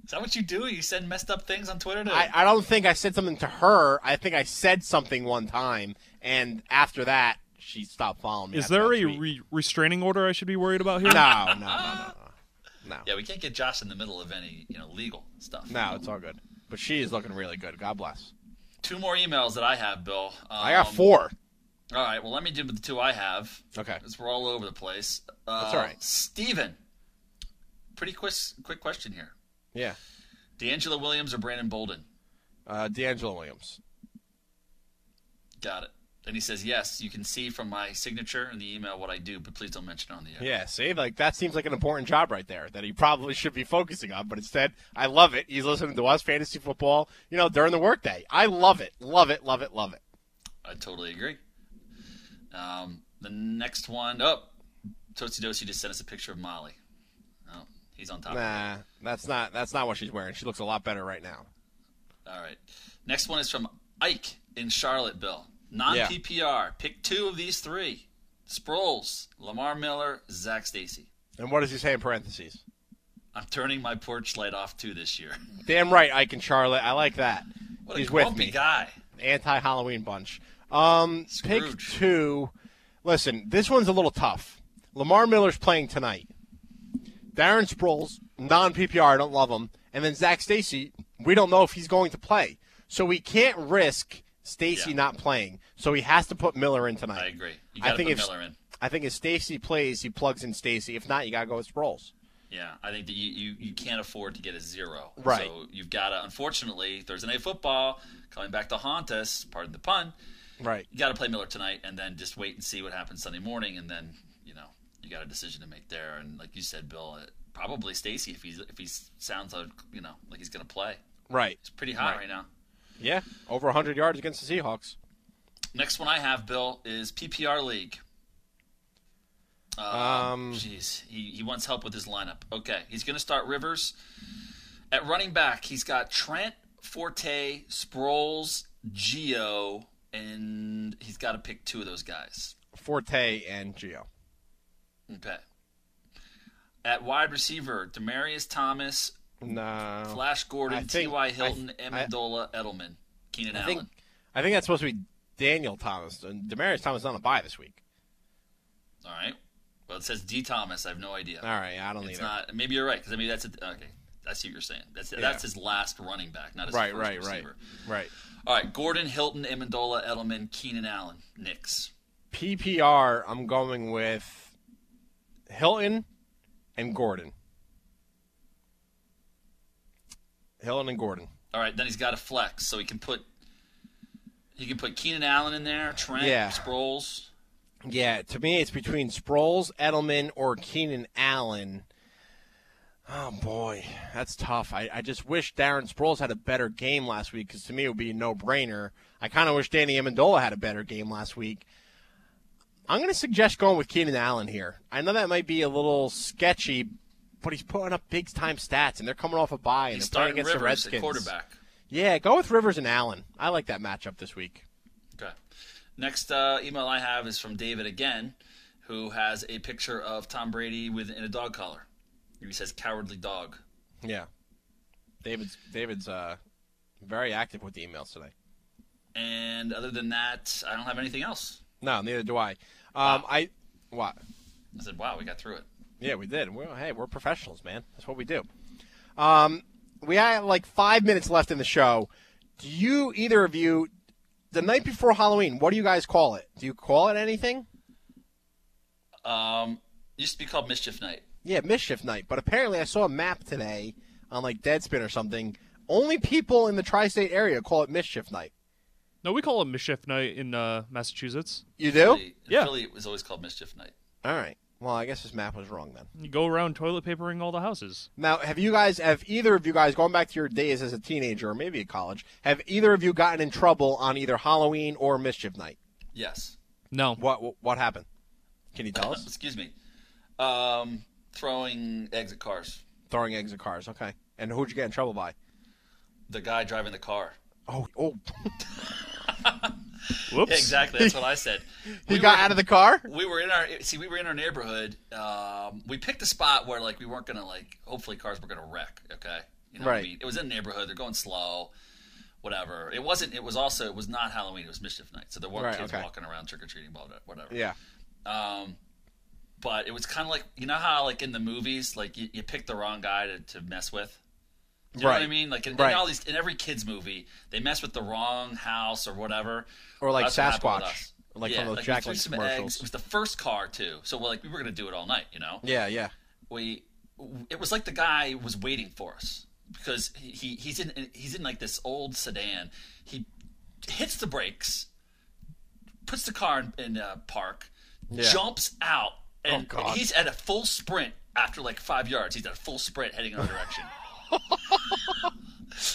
Is that what you do? You send messed up things on Twitter? I don't think I said something to her. I think I said something one time, and after that, she stopped following me. Is there a restraining order I should be worried about here? No. No. Yeah, we can't get Josh in the middle of any, legal stuff. No, it's all good. But she is looking really good. God bless. 2 more emails that I have, Bill. I got 4. All right. Well, let me do the 2 I have. Okay. Because we're all over the place. That's all right. Steven, pretty quick question here. Yeah. D'Angelo Williams or Brandon Bolden? D'Angelo Williams. Got it. And he says, yes, you can see from my signature and the email what I do, but please don't mention it on the air. Yeah, see, like that seems like an important job right there that he probably should be focusing on. But instead, I love it. He's listening to us, fantasy football, during the workday. I love it. Love it, love it, love it. I totally agree. The next one, Toasty Doasty just sent us a picture of Molly. Oh, he's on top of her. That's not what she's wearing. She looks a lot better right now. All right. Next one is from Ike in Charlottesville. Non-PPR, pick 2 of these 3. Sproles, Lamar Miller, Zach Stacy. And what does he say in parentheses? I'm turning my porch light off too this year. Damn right, Ike and Charlotte. I like that. What He's a grumpy with me. Guy. Anti-Halloween bunch. Scrooge. Pick 2. Listen, this one's a little tough. Lamar Miller's playing tonight. Darren Sproles, non-PPR, I don't love him. And then Zach Stacy, we don't know if he's going to play. So we can't risk Stacy not playing, so he has to put Miller in tonight. I agree. You got to put Miller in. I think if Stacy plays, he plugs in Stacy. If not, you got to go with Sproles. Yeah, I think that you can't afford to get a 0. Right. So you've got to, unfortunately, Thursday Night Football coming back to haunt us, pardon the pun. Right. You got to play Miller tonight and then just wait and see what happens Sunday morning and then, you got a decision to make there. And like you said, Bill, probably Stacy if he sounds like, you know, like he's going to play. Right. It's pretty hot right now. Yeah, over 100 yards against the Seahawks. Next one I have, Bill, is PPR League. Jeez, he wants help with his lineup. Okay, he's going to start Rivers. At running back, he's got Trent, Forte, Sproles, Gio, and he's got to pick two of those guys. Forte and Gio. Okay. At wide receiver, Demaryius Thomas, no, Flash Gordon, T.Y. Hilton, Amendola, Edelman, Keenan Allen. I think that's supposed to be Daniel Thomas. Demaryius Thomas is on a bye this week. All right. Well, it says D. Thomas. I have no idea. All right. I don't either. It's not. Maybe you're right, because I mean that's okay. I see what you're saying. That's his last running back, not his first receiver. Right. All right. Gordon, Hilton, Amendola, Edelman, Keenan Allen, Knicks. PPR. I'm going with Hilton and Gordon. Hilton and Gordon. All right, then he's got a flex, so he can put Keenan Allen in there, Trent, Sproles. Yeah, to me it's between Sproles, Edelman, or Keenan Allen. Oh boy, that's tough. I just wish Darren Sproles had a better game last week, because to me it would be a no-brainer. I kind of wish Danny Amendola had a better game last week. I'm going to suggest going with Keenan Allen here. I know that might be a little sketchy, but he's putting up big-time stats, and they're coming off a bye, and they're playing against the Redskins. He's starting Rivers at quarterback. Yeah, go with Rivers and Allen. I like that matchup this week. Okay. Next email I have is from David again, who has a picture of Tom Brady in a dog collar. He says cowardly dog. Yeah. David's very active with the emails today. And other than that, I don't have anything else. No, neither do I. Wow. What? I said, wow, we got through it. Yeah, we did. We're professionals, man. That's what we do. We had like 5 minutes left in the show. Do you, either of you, the night before Halloween, what do you guys call it? Do you call it anything? It used to be called Mischief Night. Yeah, Mischief Night. But apparently I saw a map today on like Deadspin or something. Only people in the tri-state area call it Mischief Night. No, we call it Mischief Night in Massachusetts. You do? In Philly, it was always called Mischief Night. All right. Well, I guess this map was wrong then. You go around toilet papering all the houses. Now, have either of you guys, going back to your days as a teenager or maybe at college, have either of you gotten in trouble on either Halloween or Mischief Night? Yes. No. What happened? Can you tell us? Excuse me. Throwing eggs at cars. Throwing eggs at cars, okay. And who'd you get in trouble by? The guy driving the car. Oh. Whoops. Yeah, exactly. That's what I said. We got out of the car? We were in our neighborhood. We picked a spot where we weren't going to hopefully cars were going to wreck. Okay. You know right. What I mean? It was in the neighborhood. They're going slow, whatever. It was not Halloween. It was Mischief Night. So there weren't kids walking around trick-or-treating, whatever. Yeah. But it was kind of you know how in the movies, you pick the wrong guy to mess with? Do you know what I mean? In every kid's movie, they mess with the wrong house or whatever. Or Sasquatch. Or from those Jack Lincoln commercials. Eggs. It was the first car, too. So we were going to do it all night, you know? Yeah, yeah. It was the guy was waiting for us. Because he's in this old sedan. He hits the brakes, puts the car in park, jumps out. And he's at a full sprint after 5 yards. He's at a full sprint heading in our direction.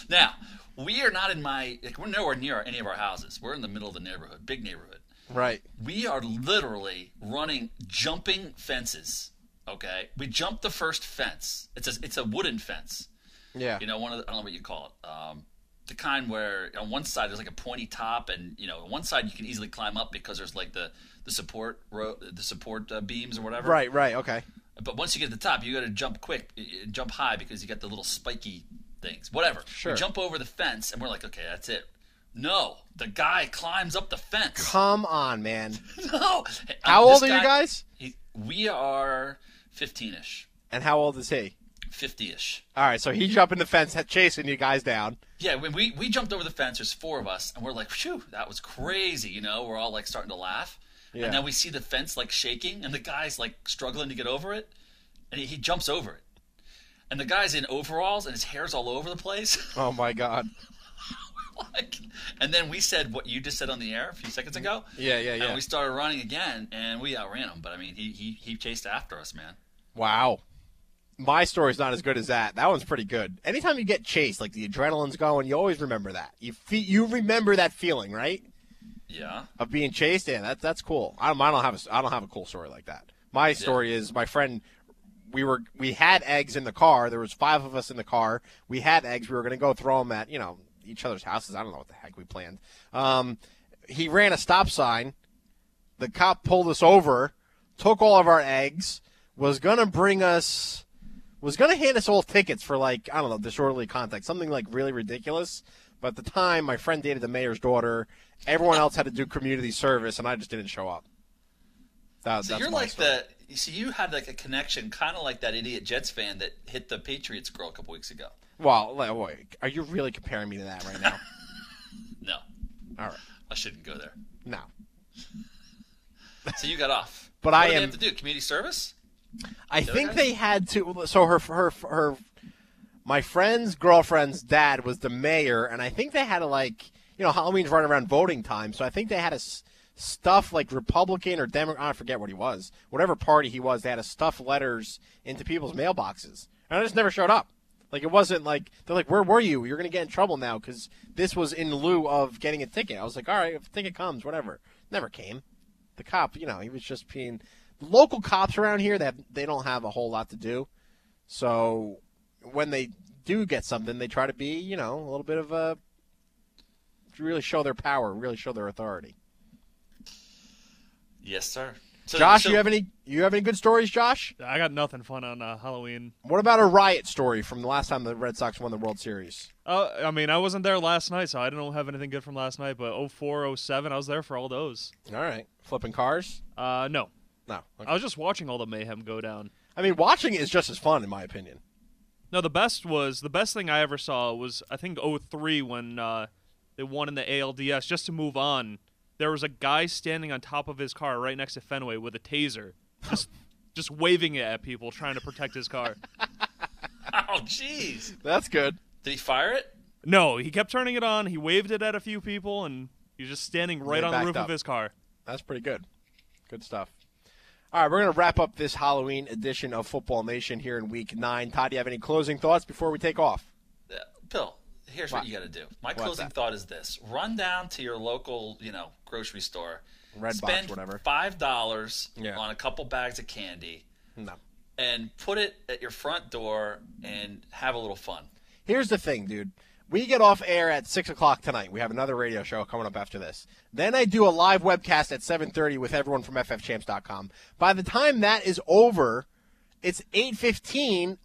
Now, we are not in we're nowhere near any of our houses. We're in the middle of the neighborhood, big neighborhood. Right. We are literally jumping fences. Okay. We jumped the first fence. It's a wooden fence. Yeah. I don't know what you call it. The kind where on one side there's a pointy top, and on one side you can easily climb up because there's the support beams or whatever. Right. Okay. But once you get to the top, you got to jump high because you got the little spiky things. Whatever. Sure. We jump over the fence, and we're okay, that's it. No, the guy climbs up the fence. Come on, man. No. How old are you guys? We are 15-ish. And how old is he? 50-ish. All right, so he jumped in the fence, chasing you guys down. Yeah, when we jumped over the fence, there's four of us, and we're phew, that was crazy, We're all starting to laugh. Yeah. And then we see the fence shaking, and the guy's struggling to get over it, and he jumps over it. And the guy's in overalls, and his hair's all over the place. Oh my God! And then we said what you just said on the air a few seconds ago. Yeah. And we started running again, and we outran him. But, I mean, he chased after us, man. Wow. My story's not as good as that. That one's pretty good. Anytime you get chased, like the adrenaline's going, you always remember that. You remember that feeling, right? Yeah. Of being chased, and that's cool. I don't have a cool story like that. My story is my friend. We had eggs in the car. There was 5 of us in the car. We had eggs. We were gonna go throw them at each other's houses. I don't know what the heck we planned. He ran a stop sign. The cop pulled us over, took all of our eggs. Was going to hand us all tickets for, like, I don't know, disorderly conduct, something, like, really ridiculous. But at the time, my friend dated the mayor's daughter. Everyone else had to do community service, and I just didn't show up. So you're like the – you see, you had, like, a connection kind of like that idiot Jets fan that hit the Patriots girl a couple weeks ago. Well, wait, are you really comparing me to that right now? No. All right. I shouldn't go there. No. So you got off. But what did they have to do, community service? I think they had to. So my friend's girlfriend's dad was the mayor, and I think they had to, like, Halloween's right around voting time, so I think they had to stuff, like, Republican or Democrat. I forget what he was, whatever party he was. They had to stuff letters into people's mailboxes, and I just never showed up. Like, it wasn't like they're like, "Where were you? You're gonna get in trouble now," because this was in lieu of getting a ticket. I was like, "All right, if a ticket comes, whatever." Never came. The cop, he was just being. Local cops around here, they don't have a whole lot to do. So when they do get something, they try to be, a little bit of a – really show their power, really show their authority. Yes, sir. So, Josh, you have any good stories, Josh? I got nothing fun on Halloween. What about a riot story from the last time the Red Sox won the World Series? I mean, I wasn't there last night, so I don't have anything good from last night. But 04, 07, I was there for all those. All right. Flipping cars? No. No, okay. I was just watching all the mayhem go down. I mean, watching it is just as fun, in my opinion. No, the best thing I ever saw was, I think, 03 when they won in the ALDS. Just to move on, there was a guy standing on top of his car right next to Fenway with a taser, just waving it at people, trying to protect his car. Oh, jeez. That's good. Did he fire it? No, he kept turning it on. He waved it at a few people, and he was just standing right on the roof of his car. That's pretty good. Good stuff. All right, we're going to wrap up this Halloween edition of Football Nation here in Week 9. Todd, do you have any closing thoughts before we take off? Bill, here's what you got to do. My closing thought is this. Run down to your local, grocery store. Red Box, whatever. Spend $5 on a couple bags of candy. No. And put it at your front door and have a little fun. Here's the thing, dude. We get off air at 6 o'clock tonight. We have another radio show coming up after this. Then I do a live webcast at 7:30 with everyone from FFChamps.com. By the time that is over, it's 8:15.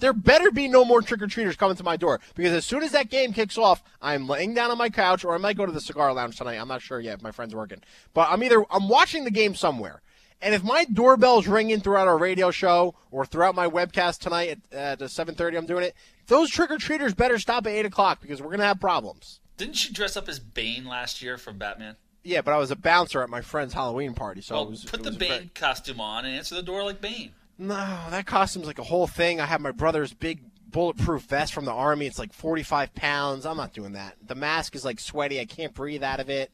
There better be no more trick-or-treaters coming to my door, because as soon as that game kicks off, I'm laying down on my couch, or I might go to the cigar lounge tonight. I'm not sure yet if my friend's working. But I'm watching the game somewhere. And if my doorbell's ringing throughout our radio show or throughout my webcast tonight at 7:30, I'm doing it, those trick-or-treaters better stop at 8 o'clock because we're going to have problems. Didn't you dress up as Bane last year from Batman? Yeah, but I was a bouncer at my friend's Halloween party. So Bane costume on and answer the door like Bane. No, that costume's like a whole thing. I have my brother's big bulletproof vest from the Army. It's like 45 pounds. I'm not doing that. The mask is like sweaty. I can't breathe out of it.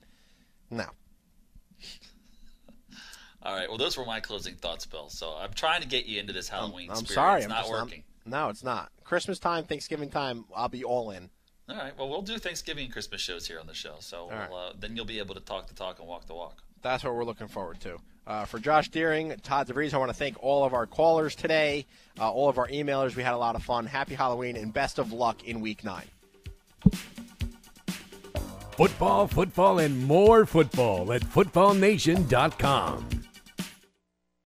No. All right. Well, those were my closing thoughts, Bill. So I'm trying to get you into this Halloween spirit. I'm sorry. It's not working. No, it's not. Christmas time, Thanksgiving time, I'll be all in. All right. Well, we'll do Thanksgiving and Christmas shows here on the show. So then you'll be able to talk the talk and walk the walk. That's what we're looking forward to. For Josh Deering, Todd DeVries, I want to thank all of our callers today, all of our emailers. We had a lot of fun. Happy Halloween and best of luck in Week 9. Football, and more football at FootballNation.com.